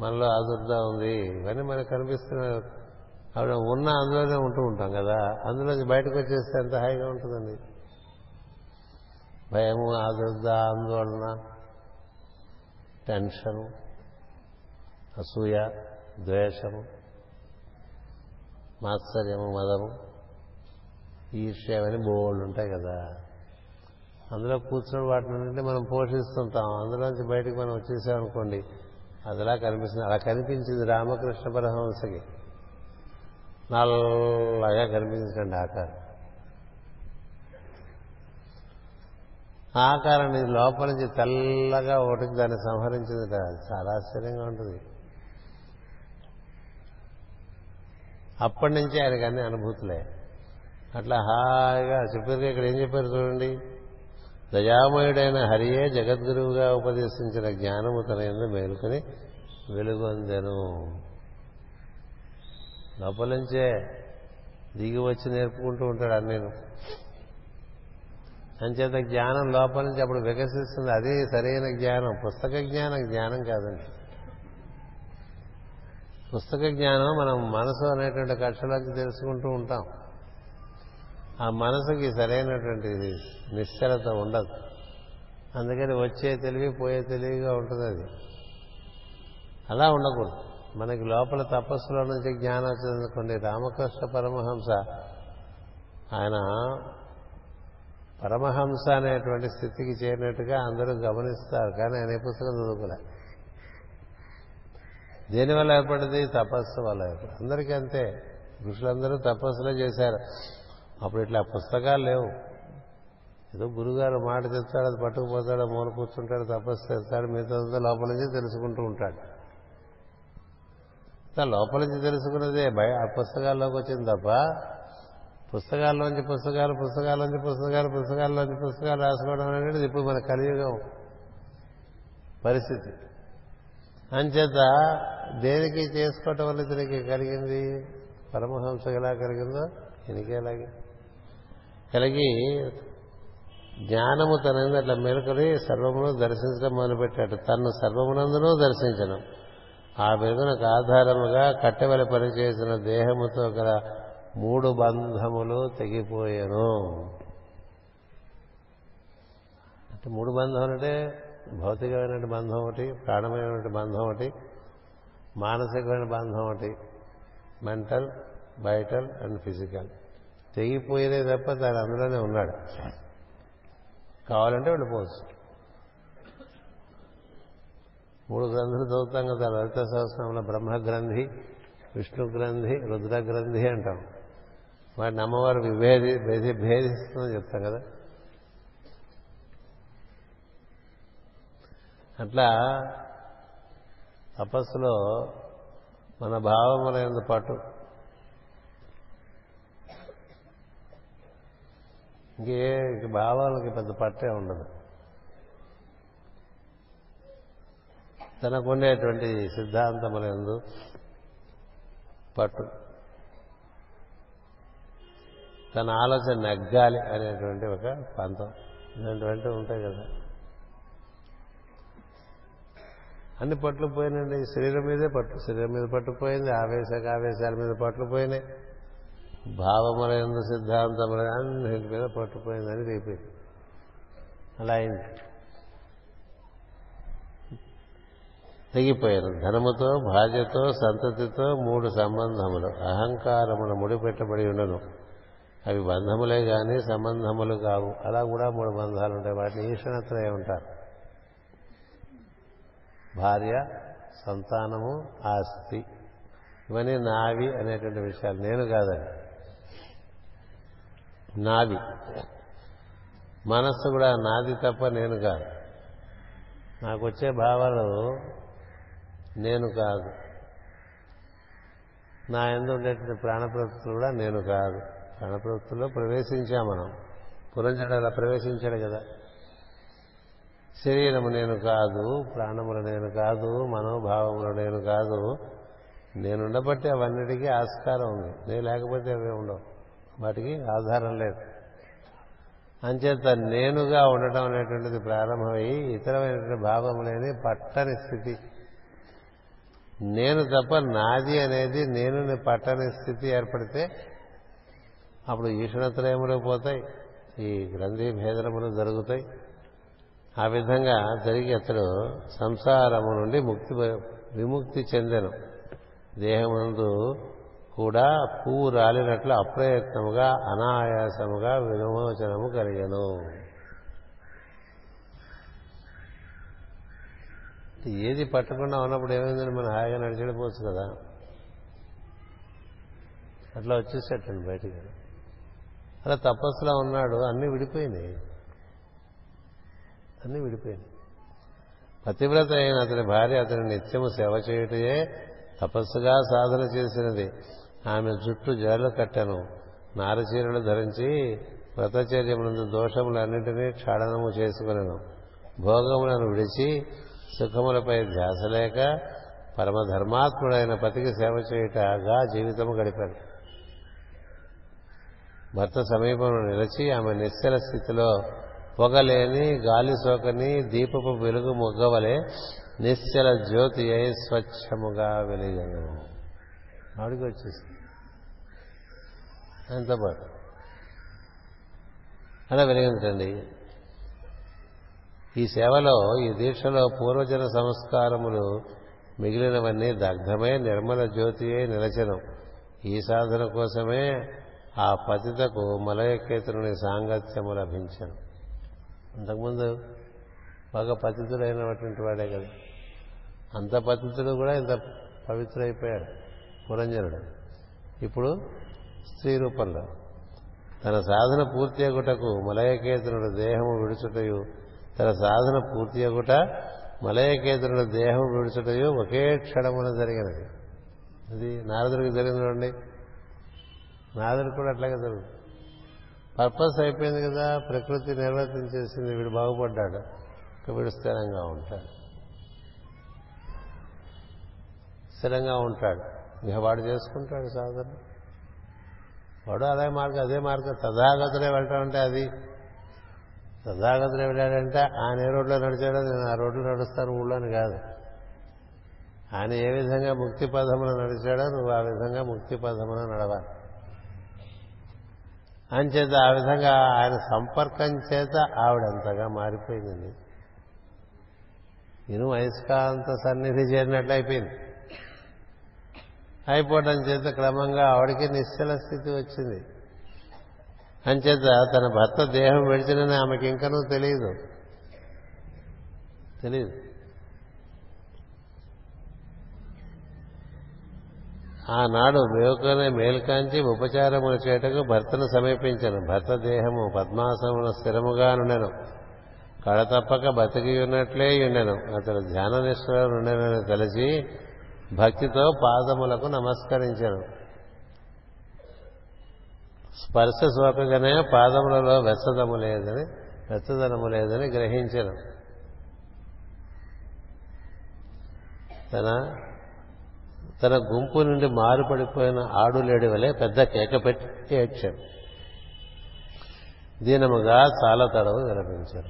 మనలో ఆదుర్ద ఉంది, ఇవన్నీ మనకు కనిపిస్తున్నాయి. ఆవిడ ఉన్న అందులోనే ఉంటూ ఉంటాం కదా, అందులోంచి బయటకు వచ్చేస్తే ఎంత హాయిగా ఉంటుందండి. భయము, ఆదుర్ద, ఆందోళన, టెన్షను, అసూయ, ద్వేషము, మాత్సర్యము, మదము, ఈర్ష్య, అవన్నీ బోళ్ళు ఉంటాయి కదా. అందులో కూర్చుని వాటిని మనం పోషిస్తుంటాం. అందులోంచి బయటకు మనం వచ్చేసామనుకోండి, అది అలా కనిపిస్తుంది. అలా కనిపించింది రామకృష్ణ పరమహంసకి, నల్లగా కనిపించండి ఆకారం. ఆకారాన్ని లోపల నుంచి తెల్లగా ఒకటి దాన్ని సంహరించింది కదా, చాలా ఆశ్చర్యంగా ఉంటుంది. అప్పటి నుంచి ఆయనకు అన్ని అనుభూతులే. అట్లా హాయిగా చెప్పారు. ఇక్కడ ఏం చెప్పారు చూడండి, దయామయుడైన హరియే జగద్గురువుగా ఉపదేశించిన జ్ఞానము తన యందు మేలుకొని వెలుగొందెను. లోపల నుంచే దిగి వచ్చి నేర్పుకుంటూ ఉంటాడు అని నేను అంచేత జ్ఞానం లోపల నుంచి అప్పుడు వికసిస్తుంది. అదే సరైన జ్ఞానం. పుస్తక జ్ఞానం జ్ఞానం కాదండి. పుస్తక జ్ఞానం మనం మనసు అనేటువంటి కక్షలోకి తెలుసుకుంటూ ఉంటాం. ఆ మనసుకి సరైనటువంటి నిశ్చలత ఉండదు. అందుకని వచ్చే తెలివి పోయే తెలివిగా ఉంటుంది. అది అలా ఉండకూడదు. మనకి లోపల తపస్సులో నుంచి జ్ఞానం వచ్చిందనుకోండి. రామకృష్ణ పరమహంస ఆయన పరమహంస అనేటువంటి స్థితికి చేరినట్టుగా అందరూ గమనిస్తారు. కానీ ఆయన ఏ పుస్తకం చదువుకోలే. దేనివల్ల ఏర్పడింది? తపస్సు వల్ల ఏర్పడింది. అందరికీ అంతే, ఋషులందరూ తపస్సులే చేశారు. అప్పుడు ఇట్లా పుస్తకాలు లేవు. ఏదో గురుగారు మాట చెప్తాడు, అది పట్టుకుపోతాడు, మూల కూర్చుంటాడు, తపస్సు చేస్తాడు, మిగతా లోపల నుంచి తెలుసుకుంటూ ఉంటాడు. లోపల నుంచి తెలుసుకున్నదే భయ ఆ పుస్తకాల్లోకి వచ్చింది తప్ప, పుస్తకాల్లోంచి పుస్తకాలు పుస్తకాల్లోంచి పుస్తకాలు పుస్తకాల్లోంచి పుస్తకాలు రాసుకోవడం అనేది ఇప్పుడు మన కలియుగం పరిస్థితి. అంచేత దేనికి చేసుకోవటం వల్ల ఇతనికి కలిగింది, పరమహంసకు ఎలా కలిగిందో ఇనికేలాగే కలిగి జ్ఞానము తనని అట్లా మేలుకొని సర్వమును దర్శించడం మొదలుపెట్టాడు. తను సర్వమునందునూ దర్శించడం, ఆ మెరుగునకు ఆధారముగా కట్టెవలి పనిచేసిన దేహముతో గల మూడు బంధములు తెగిపోయాను. అంటే మూడు బంధం అంటే భౌతికమైన బంధం ఒకటి, ప్రాణమైన బంధం ఒకటి, మానసికమైన బంధం ఒకటి, మెంటల్, వైటల్ అండ్ ఫిజికల్. తెగిపోయినే తప్ప తను అందులోనే ఉన్నాడు. కావాలంటే వెళ్ళిపోవచ్చు. మూడు గ్రంథులు చదువుతాం కదా లలిత సహస్రంలో, బ్రహ్మగ్రంథి, విష్ణు గ్రంథి, రుద్ర గ్రంథి అంటాం. వాటిని అమ్మవారు విభేది భేది భేదిస్తుందని చెప్తాం కదా. అట్లా తపస్సులో మన భావములైన పాటు ఇంకే భావాలకి పెద్ద పట్టే ఉండదు. తనకుండేటువంటి సిద్ధాంతములందు పట్టు, తన ఆలోచన నగ్గాలి అనేటువంటి ఒక పంతం, ఇలాంటివంటే ఉంటాయి కదా. అన్ని పట్లు పోయినండి. శరీరం మీదే పట్టు, శరీరం మీద పట్టుపోయింది. ఆవేశక ఆవేశాల మీద పట్లు పోయినాయి. భావములందు సిద్ధాంతముల అన్నింటి మీద పట్టుపోయిందని తెలిపింది. అలా అయింది, తెగిపోయారు. ధనముతో, భార్యతో, సంతతితో మూడు సంబంధములు అహంకారమును ముడిపెట్టబడి ఉండను. అవి బంధములే కానీ సంబంధములు కావు. అలా కూడా మూడు బంధాలు ఉంటాయి. వాటిని ఈషణత్రయం ఉంటారు. భార్య, సంతానము, ఆస్తి, ఇవన్నీ నావి అనేటువంటి విషయాలు. నేను కాదండి, నాది. మనస్సు కూడా నాది తప్ప నేను కాదు. నాకు వచ్చే భావాలు నేను కాదు. నా యందు ఉండేటువంటి ప్రాణప్రవృత్తులు కూడా నేను కాదు. ప్రాణప్రవృత్తుల్లో ప్రవేశించాం మనం. పురంజనుడు అలా ప్రవేశించాడు కదా. శరీరము నేను కాదు, ప్రాణములు నేను కాదు, మనోభావములు నేను కాదు. నేనుండబట్టి అవన్నిటికీ ఆస్కారం ఉంది. నేను లేకపోతే అవే ఉండవు, వాటికి ఆధారం లేదు. అంచేత నేనుగా ఉండటం అనేటువంటిది ప్రారంభమయ్యి ఇతరమైనటువంటి భావం లేని పట్టని స్థితి, నేను తప్ప నాది అనేది నేను పట్టని స్థితి ఏర్పడితే అప్పుడు ఈషణత్రయములు పోతాయి, ఈ గ్రంథి భేదములు జరుగుతాయి. ఆ విధంగా జరిగి అతడు సంసారము నుండి ముక్తి విముక్తి చెందెను. దేహమునందు కూడా పువ్వు రాలినట్లు అప్రయత్నముగా అనాయాసముగా విమోచనము కలిగెను. ఏది పట్టకుండా ఉన్నప్పుడు ఏమైందని మనం హాయిగా నడిచిపోవచ్చు కదా, అట్లా వచ్చేసేటండి బయటికి. అలా తపస్సులో ఉన్నాడు, అన్నీ విడిపోయినాయి అన్నీ విడిపోయినాయి పతివ్రత అయిన అతని భార్య అతని నిత్యము సేవ చేయుటయే తపస్సుగా సాధన చేసినది. ఆమె జుట్టు జడలు కట్టెను, నారచీరలు ధరించి వ్రతచర్యమునందు దోషములన్నింటినీ క్షాళనము చేసుకునెను. భోగములను విడిచి సుఖములపై ధ్యాస లేక పరమధర్మాత్ముడైన పతికి సేవ చేయుటగా జీవితము గడిపాడు. భర్త సమీపంలో నిలిచి ఆమె నిశ్చల స్థితిలో పొగలేని గాలి సోకని దీపపు వెలుగు మొగ్గవలే నిశ్చల జ్యోతి అయి స్వచ్ఛముగా వెలిగను. ఆవిడికి వచ్చేసి అంతపాటు అలా వెలిగిందండి. ఈ సేవలో ఈ దీక్షలో పూర్వజన సంస్కారములు మిగిలినవన్నీ దగ్ధమై నిర్మల జ్యోతి అయి నిలచెను. ఈ సాధన కోసమే ఆ పతితకు మలయకేతుని సాంగత్యము లభించను. అంతకుముందు బాగా పతితుడైనటువంటి వాడే కదా, అంత పతితుడు కూడా ఇంత పవిత్రైపోయాడు పురంజనుడు. ఇప్పుడు స్త్రీ రూపంలో తన సాధన పూర్తి అగుటకు మలయకేతునుడు దేహము విడుచుటయు తన సాధన పూర్తి అగుట మలయకేతునుడు దేహము విడుచుటయు ఒకే క్షణమున జరిగినది. అది నారదుడికి జరిగిందండి. నారదుడు కూడా అట్లాగే జరుగుతుంది. పర్పస్ అయిపోయింది కదా, ప్రకృతి నిర్వర్తించేసింది, వీడు బాగుపడ్డాడు, వీడు స్థిరంగా ఉంటాడు స్థిరంగా ఉంటాడు ఇక వాడు చేసుకుంటాడు సాధన. వాడు అదే మార్గం అదే మార్గం తథాగతులే వెళ్ళటంటే అది తథాగతులే వెళ్ళాడంటే ఆయన ఏ రోడ్లో నడిచాడో నేను ఆ రోడ్లో నడుస్తాను ఊళ్ళోని కాదు. ఆయన ఏ విధంగా ముక్తి పథమున నడిచాడో నువ్వు ఆ విధంగా ముక్తి పథమున నడవాలి. అంచేత ఆ విధంగా ఆయన సంపర్కం చేత ఆవిడంతగా మారిపోయిందండి. ఇను అయస్కాంత సన్నిధి చేరినట్లు అయిపోయింది. అయిపోవడం చేత క్రమంగా ఆవిడికి నిశ్చల స్థితి వచ్చింది. అంచేత తన భర్త దేహం విడిచినని ఆమెకి ఇంకనూ తెలియదు తెలియదు ఆనాడు మేలుకనే మేల్కాంచి ఉపచారములు చేయటకు భర్తను సమీపించను. భర్త దేహము పద్మాసనమున స్థిరముగా నుండెను. కళ తప్పక బతికి ఉన్నట్లే ఉండెను. అతడు ధ్యాన నిష్ఠలో నుండెనని తెలిసి భక్తితో పాదములకు నమస్కరించెను. స్పర్శ సోకగానే పాదములలో వెచ్చదము లేదని వెచ్చదనము లేదని గ్రహించెను. తన తన గుంపు నుండి మారుపడిపోయిన ఆడులేడి వలె పెద్ద కేక పెట్టి ఏడ్చాడు. దీనముగా చాలా తడవు విలపించాడు.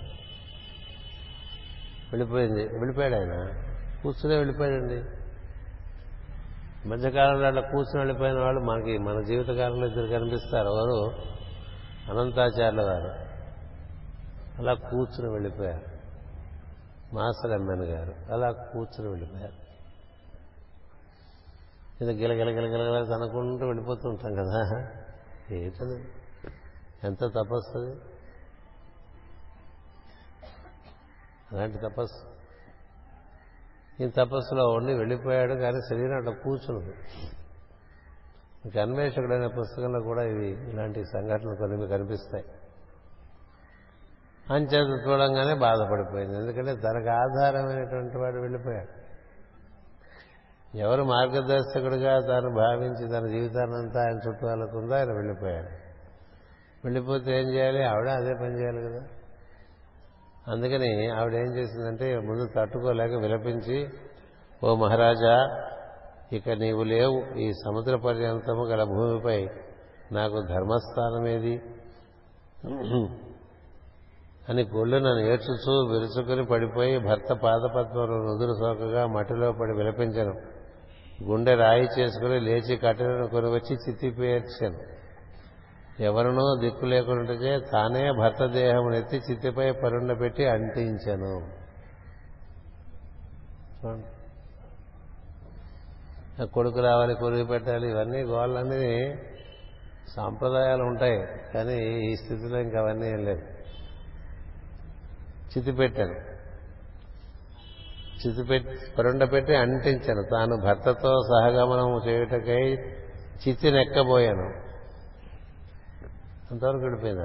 వెళ్ళిపోయింది వెళ్ళిపోయాడు ఆయన కూర్చునే వెళ్ళిపోయాడండి. మధ్యకాలంలో అట్లా కూర్చుని వెళ్ళిపోయిన వాళ్ళు మనకి మన జీవితకాలంలో ఇద్దరు కనిపిస్తారు. వారు అనంతాచార్యుల గారు అలా కూర్చుని వెళ్ళిపోయారు, మాస్టర్ ఎం ఎన్ గారు అలా కూర్చుని వెళ్ళిపోయారు. ఇది గిలగిల గిలగిల తనుకుంటూ వెళ్ళిపోతూ ఉంటాం కదా, ఏంటది ఎంత తపస్సు, అలాంటి తపస్సు. ఈ తపస్సులో ఉండి వెళ్ళిపోయాడు, కానీ శరీరం అట్లా కూర్చుంది. మీకు అన్వేషకుడైన పుస్తకంలో కూడా ఇవి ఇలాంటి సంఘటనలు కొన్ని మీకు కనిపిస్తాయి. అంచేత చూడంగానే బాధపడిపోయింది, ఎందుకంటే తనకు ఆధారమైనటువంటి వాడు వెళ్ళిపోయాడు. ఎవరు మార్గదర్శకుడిగా తాను భావించి తన జీవితాన్నంతా ఆయన చుట్టాలకుందో ఆయన వెళ్ళిపోయాడు. వెళ్ళిపోతే ఏం చేయాలి, ఆవిడ అదే పని చేయాలి కదా. అందుకని ఆవిడ ఏం చేసిందంటే ముందు తట్టుకోలేక విలపించి, ఓ మహారాజా, ఇక నీవు లేవు, ఈ సముద్ర పర్యంతము గల భూమిపై నాకు ధర్మస్థానమేది, అని గొళ్ళున ఏడ్చుచూ విరుచుకుని పడిపోయి భర్త పాదపద్మను నుదురు సోకగా మట్టిలో పడి విలపించను. గుండె రాయి చేసుకుని లేచి కట్టెలను కొని వచ్చి చిత్తి పేర్చాను. ఎవరినో దిక్కు లేకుండానే తానే భర్త దేహమునెత్తి చిత్తిపై పరుండ పెట్టి అంటించాను. కొడుకు రావాలి, కొడుకు పెట్టాలి, ఇవన్నీ గోళ్ళన్నీ సాంప్రదాయాలు ఉంటాయి. కానీ ఈ స్థితిలో ఇంకా అవన్నీ ఏం లేదు. చితి పెట్టాను, చితి పెట్టి పరుండ పెట్టి అంటించాను. తాను భర్తతో సహగమనం చేయుటకై చితినెక్కబోయాను. అంతవరకు విడిపోయింది,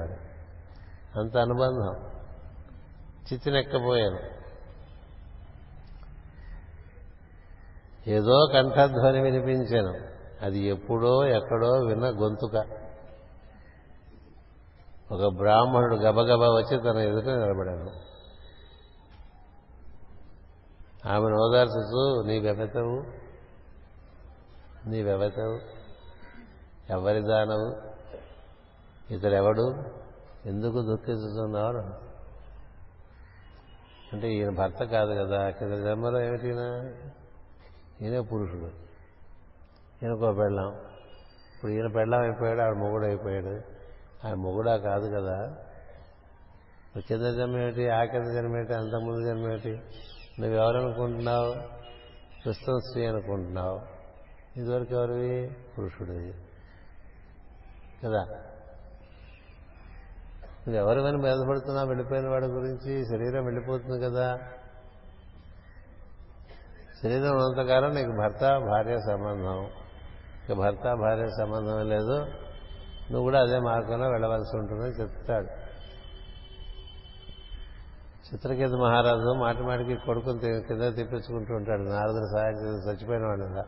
అంత అనుబంధం. చితినెక్కబోయాను. ఏదో కంఠధ్వని వినిపించాను. అది ఎప్పుడో ఎక్కడో విన్న గొంతుక. ఒక బ్రాహ్మణుడు గబగబా వచ్చి తన ఎదుట నిలబడాను. ఆమెను ఓదార్చు, నీవెవతవు నీవెవతవు ఎవరి దానవు, ఇతడెవడు, ఎందుకు దుఃఖిస్తున్నావు అంటే ఈయన భర్త కాదు కదా, కింద జన్మలో ఏమిటినా ఈయన పురుషుడు, ఈయనకో పెళ్ళాం, ఇప్పుడు ఈయన పెళ్ళాం అయిపోయాడు, ఆవిడ మొగుడు అయిపోయాడు, ఆయన మొగుడా కాదు కదా, కింద జన్మ ఏమిటి, ఆ కింద జన్మ ఏమిటి, అంత ముందు జన్మ ఏమిటి, నువ్వెవరనుకుంటున్నావు, ప్రస్తుతం స్త్రీ అనుకుంటున్నావు, ఇదివరకు ఎవరివి, పురుషుడివి కదా, నువ్వెవరివని బయటపడుతున్నావు, వెళ్ళిపోయిన వాడి గురించి శరీరం వెళ్ళిపోతుంది కదా, శరీరం ఉన్నంతకాలం నీకు భర్త భార్య సంబంధం, ఇక భర్త భార్య సంబంధం లేదు, నువ్వు కూడా అదే మార్గంలో వెళ్ళవలసి ఉంటుందని చెప్తాడు. చిత్రకేతు మహారాజు మాటి మాటికి కొడుకుని కింద తెప్పించుకుంటూ ఉంటాడు. నారదుడు సహాయం చేసి చచ్చిపోయిన వాడు కదా,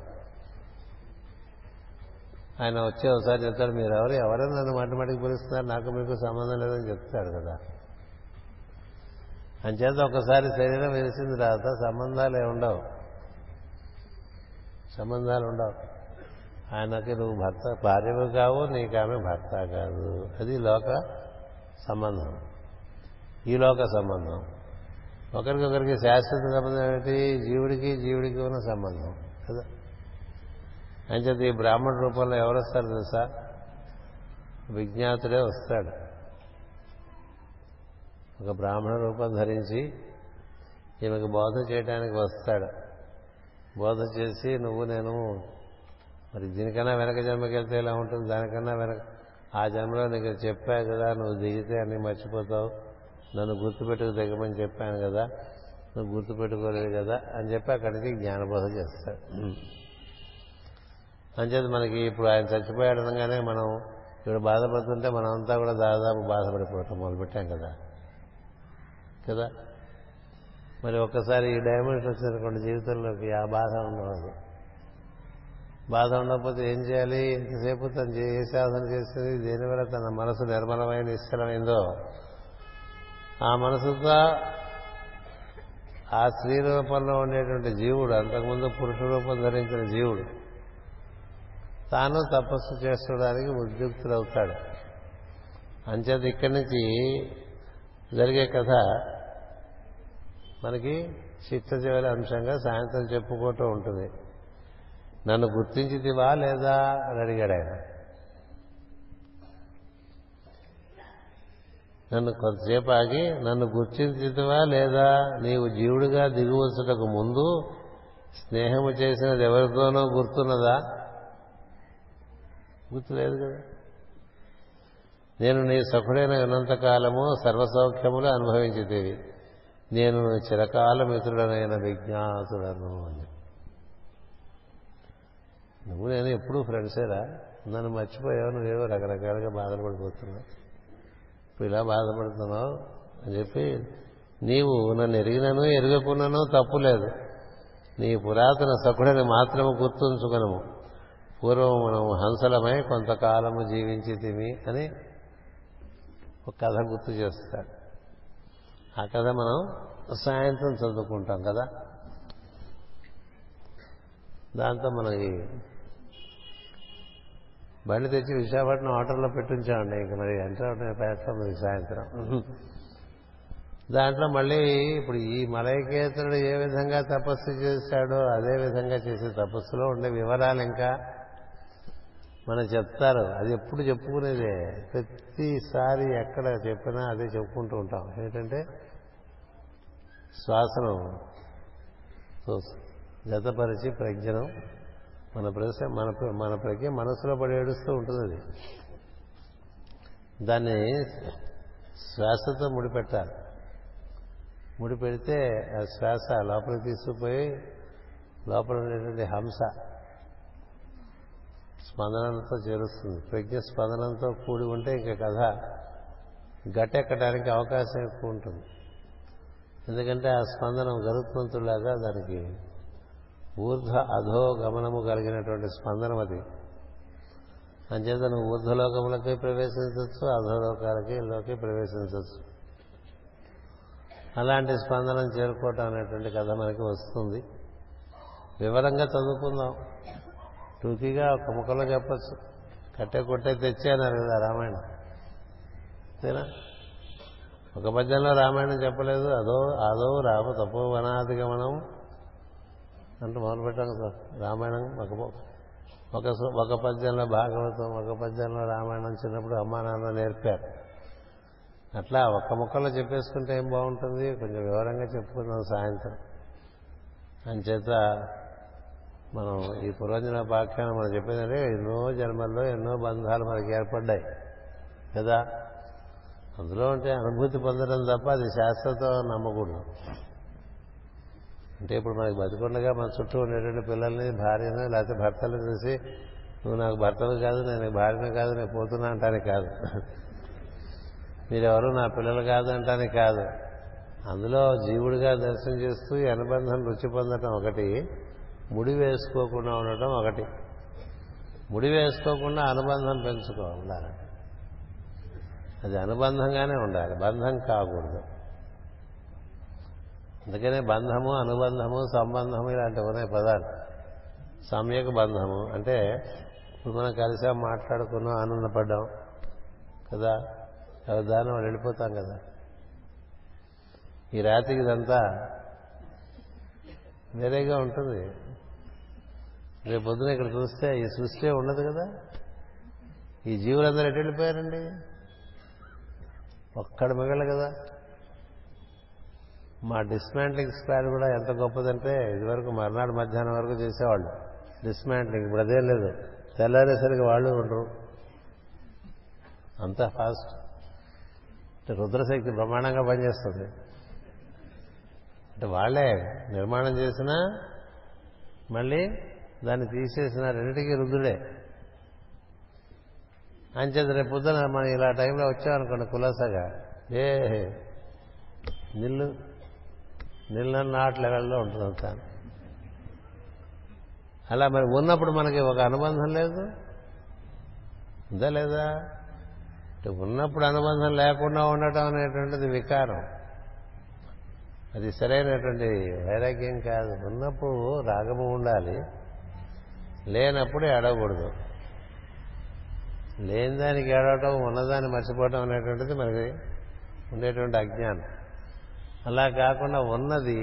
ఆయన వచ్చే ఒకసారి చెప్తాడు, మీరెవరు, ఎవరైనా నన్ను మాటి మాటికి పిలుస్తున్నారు, నాకు మీకు సంబంధం లేదని చెప్తాడు కదా. అంచేత ఒకసారి శరీరం వెలిసిన తర్వాత సంబంధాలు ఏముండవు, సంబంధాలు ఉండవు. ఆయనకి నువ్వు భర్త భార్యవు కావు, నీకు ఆమె భర్త కాదు. అది లోక సంబంధం, ఈ లోక సంబంధం. ఒకరికొకరికి శాశ్వత సంబంధం ఏంటి, జీవుడికి జీవుడికి ఉన్న సంబంధం కదా. అంచేత ఈ బ్రాహ్మణ రూపంలో ఎవరొస్తారు తెలుసా, విజ్ఞాతుడే వస్తాడు. ఒక బ్రాహ్మణ రూపం ధరించి ఈమెకు బోధ చేయడానికి వస్తాడు. బోధ చేసి నువ్వు నేను మరి దీనికన్నా వెనక జన్మకి వెళ్తే ఇలా ఉంటుంది, దానికన్నా వెనక ఆ జన్మలో నీకు చెప్పాను కదా, నువ్వు దిగితే అన్నీ మర్చిపోతావు, నన్ను గుర్తుపెట్టుకు దిగమని చెప్పాను కదా, నువ్వు గుర్తుపెట్టుకోలేదు కదా అని చెప్పి అక్కడికి జ్ఞానబోధ చేస్తాడు. అంచేత మనకి ఇప్పుడు ఆయన చచ్చిపోయాడు అనగానే మనం ఇప్పుడు బాధపడుతుంటే మనం అంతా కూడా దాదాపు బాధపడిపోవటం మొదలుపెట్టాం కదా కదా మరి ఒక్కసారి ఈ డైమెన్షన్ వచ్చినటువంటి జీవితంలోకి ఆ బాధ ఉండదు. బాధ ఉండకపోతే ఏం చేయాలి? ఎంతసేపు తను ఏ సాధన చేస్తుంది, దేనివల్ల తన మనసు నిర్మలమైన నిశ్చలమైందో ఆ మనసుతో ఆ స్త్రీ రూపంలో ఉండేటువంటి జీవుడు, అంతకుముందు పురుష రూపం ధరించిన జీవుడు తాను తపస్సు చేసుకోవడానికి ఉద్యుక్తుడవుతాడు. అంచేత ఇక్కడి నుంచి జరిగే కథ మనకి చిట్ట చివరి అంశంగా సాయంత్రం చెప్పుకుంటూ ఉంటుంది. నన్ను గుర్తించితివా లేదా అని అడిగాడు ఆయన. నన్ను కొంతసేపు ఆగి, నన్ను గుర్తించితివా లేదా, నీవు జీవుడిగా దిగువచ్చుటకు ముందు స్నేహము చేసినది ఎవరితోనో గుర్తున్నదా? గుర్తులేదు కదా. నేను నీ సుఖుడైన ఉన్నంతకాలము సర్వసౌఖ్యములు అనుభవించితివి, నేను చిరకాల మిత్రుడనైన విజ్ఞాసుడను అని. నువ్వు నేను ఎప్పుడూ ఫ్రెండ్సేరా, నన్ను మర్చిపోయావు, నువ్వేవో రకరకాలుగా బాధలు పడిపోతున్నావు, ఇప్పుడు ఇలా బాధపడుతున్నావు అని చెప్పి, నీవు నన్ను ఎరిగినను ఎరగకున్నానో తప్పులేదు, నీ పురాతన సఖుడని మాత్రము గుర్తుంచుకునము, పూర్వం మనం హంసలమై కొంతకాలము జీవించితిమి అని ఒక కథ గుర్తు చేస్తాడు. ఆ కథ మనం సాయంత్రం చదువుకుంటాం కదా, దాంతో మనకి బండి తెచ్చి విశాఖపట్నం ఆటోలో పెట్టించామండి. ఇంక మరి ఎంటర్ అవుతున్న ప్రయత్నం సాయంత్రం దాంట్లో మళ్ళీ ఇప్పుడు ఈ మలయకేతనుడు ఏ విధంగా తపస్సు చేశాడో అదే విధంగా చేసే తపస్సులో ఉండే వివరాలు ఇంకా మనం చెప్తారు. అది ఎప్పుడు చెప్పుకునేదే, ప్రతిసారి ఎక్కడ చెప్పినా అదే చెప్పుకుంటూ ఉంటాం. ఏంటంటే శ్వాసను జతపరిచి ప్రజ్ఞను మన ప్రశ్న మన మన ప్రజ్ఞ మనసులో పడి ఏడుస్తూ ఉంటుంది. అది దాన్ని శ్వాసతో ముడిపెట్టాలి. ముడిపెడితే ఆ శ్వాస లోపలికి తీసుకుపోయి లోపల ఉండేటువంటి హంస స్పందనలతో చేరుస్తుంది. ప్రజ్ఞ స్పందనంతో కూడి ఉంటే ఇంకా కథ గట్టెక్కడానికి అవకాశం ఎక్కువ ఉంటుంది. ఎందుకంటే ఆ స్పందనం గరుత్మంతులాగా దానికి ఊర్ధ్వ అధో గమనము కలిగినటువంటి స్పందనం అది. అంచేత నువ్వు ఊర్ధ్వలోకములకి ప్రవేశించవచ్చు, అధోలోకాలకి లోకి ప్రవేశించవచ్చు. అలాంటి స్పందనం చేరుకోవటం అనేటువంటి కథ మనకి వస్తుంది. వివరంగా చదువుకుందాం, టూకీగా ఒక ముఖంలో చెప్పచ్చు. కట్టే కొట్టే తెచ్చానన్నారు కదా రామాయణం, అంతేనా? ఒక పద్యంలో రామాయణం చెప్పలేదు. అదో అదో రామ తపోవనాది గమనం అంటూ మొదలుపెట్టాం కదా రామాయణం. ఒక ఒక ఒక పద్యంలో భాగవతం, ఒక పద్యంలో రామాయణం చిన్నప్పుడు అమ్మా నాన్న నేర్పారు. అట్లా ఒక్క ముక్కలో చెప్పేసుకుంటే ఏం బాగుంటుంది, కొంచెం వివరంగా చెప్పుకుందాం సాయంత్రం. అంచేత మనం ఈ పురంజన పాఖ్యానం మనం చెప్పేదంటే ఎన్నో జన్మల్లో ఎన్నో బంధాలు మనకి ఏర్పడ్డాయి కదా, అందులో ఉంటే అనుభూతి పొందడం తప్ప అది శాస్త్రంతో నమ్మకూడదు. అంటే ఇప్పుడు మనకి బతికుండగా మన చుట్టూ ఉండేటువంటి పిల్లల్ని, భార్యను, లేకపోతే భర్తలు చూసి నువ్వు నాకు భర్తలు కాదు, నేను భార్యను కాదు, నేను పోతున్నా అంటానికి కాదు, మీరెవరు నా పిల్లలు కాదు అంటానికి కాదు. అందులో జీవుడిగా దర్శనం చేస్తూ ఈ అనుబంధం రుచి పొందటం ఒకటి, ముడి వేసుకోకుండా ఉండటం ఒకటి. ముడి వేసుకోకుండా అనుబంధం పెంచుకోవాలి, అది అనుబంధంగానే ఉండాలి, బంధం కాకూడదు. అందుకనే బంధము, అనుబంధము, సంబంధము ఇలాంటి ఉన్నాయి పదాలు. సమ్యక్ బంధము అంటే ఇప్పుడు మనం కలిసాం, మాట్లాడుకున్నాం, ఆనందపడ్డాం కదా, దాన్ని మనం వెళ్ళిపోతాం కదా. ఈ రాత్రికి ఇదంతా వేరేగా ఉంటుంది. రేపు పొద్దున ఇక్కడ చూస్తే ఈ సృష్టి ఉండదు కదా. ఈ జీవులందరూ ఎటు వెళ్ళిపోయారండి, ఒక్కడ మిగల కదా. మా డిస్మాంట్లింగ్ స్క్వాడ్ కూడా ఎంత గొప్పదంటే ఇదివరకు మర్నాడు మధ్యాహ్నం వరకు చేసేవాళ్ళు డిస్మాంట్లింగ్. ఇప్పుడు అదేం లేదు, తెల్లారేసరికి వాళ్ళు ఉండరు, అంతా ఫాస్ట్. రుద్రశక్తి బ్రహ్మాండంగా పనిచేస్తుంది. అంటే వాళ్ళే నిర్మాణం చేసినా మళ్ళీ దాన్ని తీసేసిన రెండింటికి రుద్రుడే. అంచేత రేపు పొద్దున మనం ఇలా టైంలో వచ్చామనుకోండి కులాసాగా, ఏ నిల్లు నిల్లన్నాట్ లెవెల్లో ఉంటుంది తాను. అలా మరి ఉన్నప్పుడు మనకి ఒక అనుబంధం లేదు, ఉందా లేదా? ఉన్నప్పుడు అనుబంధం లేకుండా ఉండటం అనేటువంటిది వికారం, అది సరైనటువంటి వైరాగ్యం కాదు. ఉన్నప్పుడు రాగము ఉండాలి, లేనప్పుడు ఏడవకూడదు. లేని దానికి ఏడవటం, ఉన్నదాన్ని మర్చిపోవటం అనేటువంటిది మనకి ఉండేటువంటి అజ్ఞానం. అలా కాకుండా ఉన్నది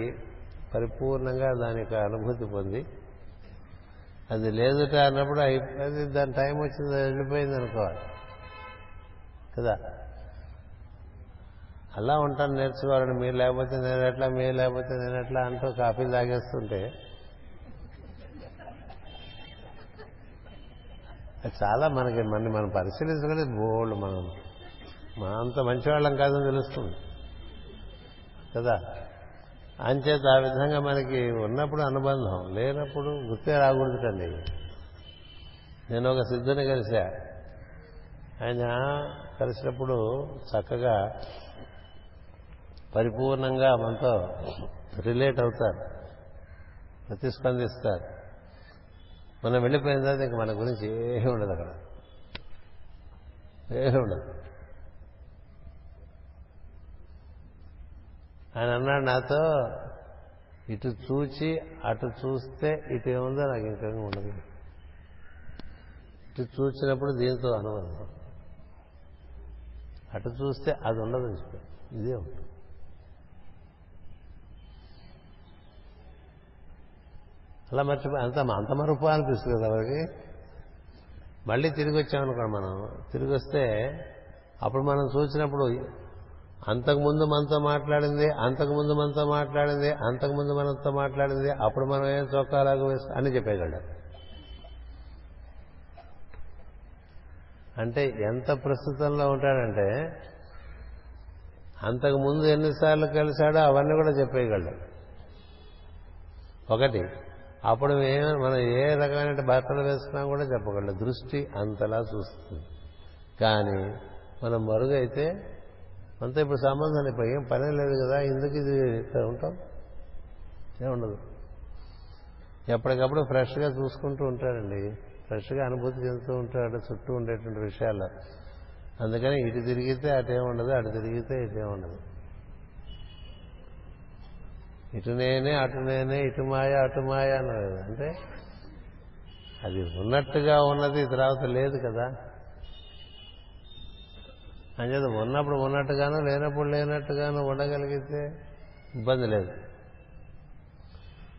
పరిపూర్ణంగా దాని యొక్క అనుభూతి పొంది, అది లేదుట అన్నప్పుడు అది దాని టైం వచ్చింది వెళ్ళిపోయింది అనుకోవాలి కదా. అలా ఉంటాను నేర్చుకోవాలని. మీరు లేకపోతే నేను ఎట్లా, మీరు లేకపోతే నేను ఎట్లా అంటూ కాఫీలు తాగేస్తుంటే చాలా మనకి మన మనం పరిశీలించుకునే బోల్డ్ మనం మా అంత మంచివాళ్ళం కాదని తెలుస్తుంది కదా. అంచేత ఆ విధంగా మనకి ఉన్నప్పుడు అనుబంధం, లేనప్పుడు గుర్తే రాకూడదుటండి. నేను ఒక సిద్ధుని కలిసా. ఆయన కలిసినప్పుడు చక్కగా పరిపూర్ణంగా మనతో రిలేట్ అవుతారు, ప్రతిస్పందిస్తారు. మనం వెళ్ళిపోయిన తర్వాత ఇంక మన గురించి ఏమీ ఉండదు, అక్కడ ఏమీ ఉండదు. ఆయన అన్నాడు నాతో, ఇటు చూచి అటు చూస్తే ఇటు ఏముందో నాకు ఇంకేమీ ఉండదు, ఇటు చూసినప్పుడు దీంతో అనుబంధం, అటు చూస్తే అది ఉండదు, ఇదే ఉంటుంది. అలా మర్చిపో అంత అంత మరుపు అనిపిస్తుంది కదా మనకి. మళ్ళీ తిరిగి వచ్చామనుకోండి, మనం తిరిగి వస్తే అప్పుడు మనం చూసినప్పుడు అంతకుముందు మనతో మాట్లాడింది అంతకుముందు మనతో మాట్లాడింది అంతకుముందు మనతో మాట్లాడింది అప్పుడు మనం ఏం చొక్కాలాగా వేస్తాం అని చెప్పేయగలడు. అంటే ఎంత ప్రస్తుతంలో ఉంటాడంటే అంతకుముందు ఎన్నిసార్లు కలిశాడో అవన్నీ కూడా చెప్పేయగలడు. ఒకటి అప్పుడు మనం ఏ రకమైన బట్టలు వేసుకున్నా కూడా చెప్పగలడు. దృష్టి అంతలా చూస్తుంది. కానీ మనం మరుగైతే మనతో ఇప్పుడు సంబంధం అయిపోయి ఏం పనే లేదు కదా, ఎందుకు ఇది ఉంటాం, ఏముండదు. ఎప్పటికప్పుడు ఫ్రెష్గా చూసుకుంటూ ఉంటాడండి, ఫ్రెష్గా అనుభూతి చెందుతూ ఉంటాడు చుట్టూ ఉండేటువంటి విషయాల్లో. అందుకని ఇటు తిరిగితే అటేముండదు, అటు తిరిగితే ఇటేముండదు. ఇటు నేనే అటు నేనే ఇటు మాయ అటు మాయ అన్నది అంటే అది ఉన్నట్టుగా ఉన్నది తర్వాత లేదు కదా. అంచేత ఉన్నప్పుడు ఉన్నట్టుగాను లేనప్పుడు లేనట్టుగాను ఉండగలిగితే ఇబ్బంది లేదు.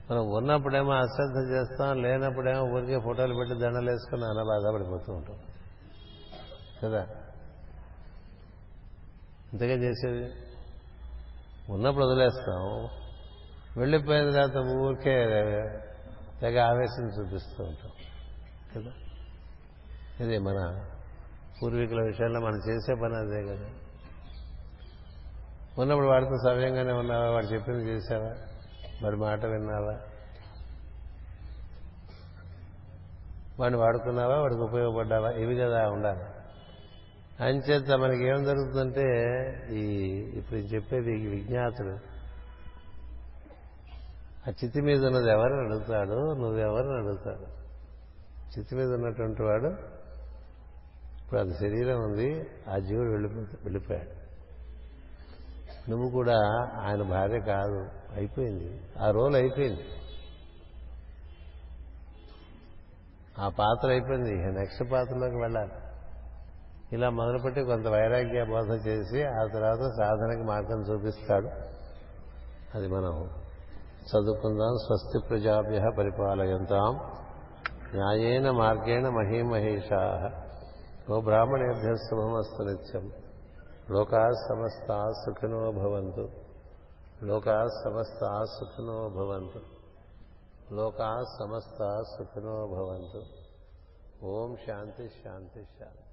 మనం ఉన్నప్పుడేమో అశ్రద్ధ చేస్తాం, లేనప్పుడేమో ఊరికే ఫోటోలు పెట్టి దండలు వేసుకుని అలా బాధపడిపోతూ ఉంటాం కదా. ఇంతగా చేసేది ఉన్నప్పుడు వదిలేస్తాం, వెళ్ళిపోయిన తర్వాత ఊరికే తెగ ఆవేశం చూపిస్తూ ఉంటాం కదా. ఇది మన పూర్వీకుల విషయంలో మనం చేసే పని అదే కదా. ఉన్నప్పుడు వాడితో సవ్యంగానే ఉన్నావా, వాడు చెప్పింది చేసావా, మరి మాట విన్నావా, వాడిని వాడుకున్నావా, వాడికి ఉపయోగపడ్డావా, ఇవి కదా ఉండాలి. అంచేత మనకి ఏం జరుగుతుందంటే ఈ ఇప్పుడు చెప్పేది విజ్ఞాతుడు ఆ చితి మీద ఉన్నది ఎవరిని అడుగుతాడు, నువ్వెవరిని అడుగుతాడు. చితి మీద ఉన్నటువంటి వాడు ఇప్పుడు అది శరీరం ఉంది, ఆ జీవుడు వెళ్ళిపో వెళ్ళిపోయాడు నువ్వు కూడా ఆయన భార్య కాదు, అయిపోయింది ఆ రోల్, అయిపోయింది ఆ పాత్ర, అయిపోయింది నెక్స్ట్ పాత్రలోకి వెళ్ళాలి. ఇలా మొదలుపెట్టి కొంత వైరాగ్య బోధ చేసి ఆ తర్వాత సాధనకి మార్గం చూపిస్తాడు. అది మనం చదువుకుందాం. స్వస్తి ప్రజాభ్యః పరిపాలయంతాం న్యాయేన మార్గేణ మహీమహేషాః గోబ్రాహ్మణేభ్యః శుభమస్తు నిత్యం. లోకా సమస్తా సుఖినో భవంతు. లోకా సమస్తా సుఖినో భవంతు. లోకా సమస్తా సుఖినో భవంతు. ఓం శాంతి శాంతి శాంతి.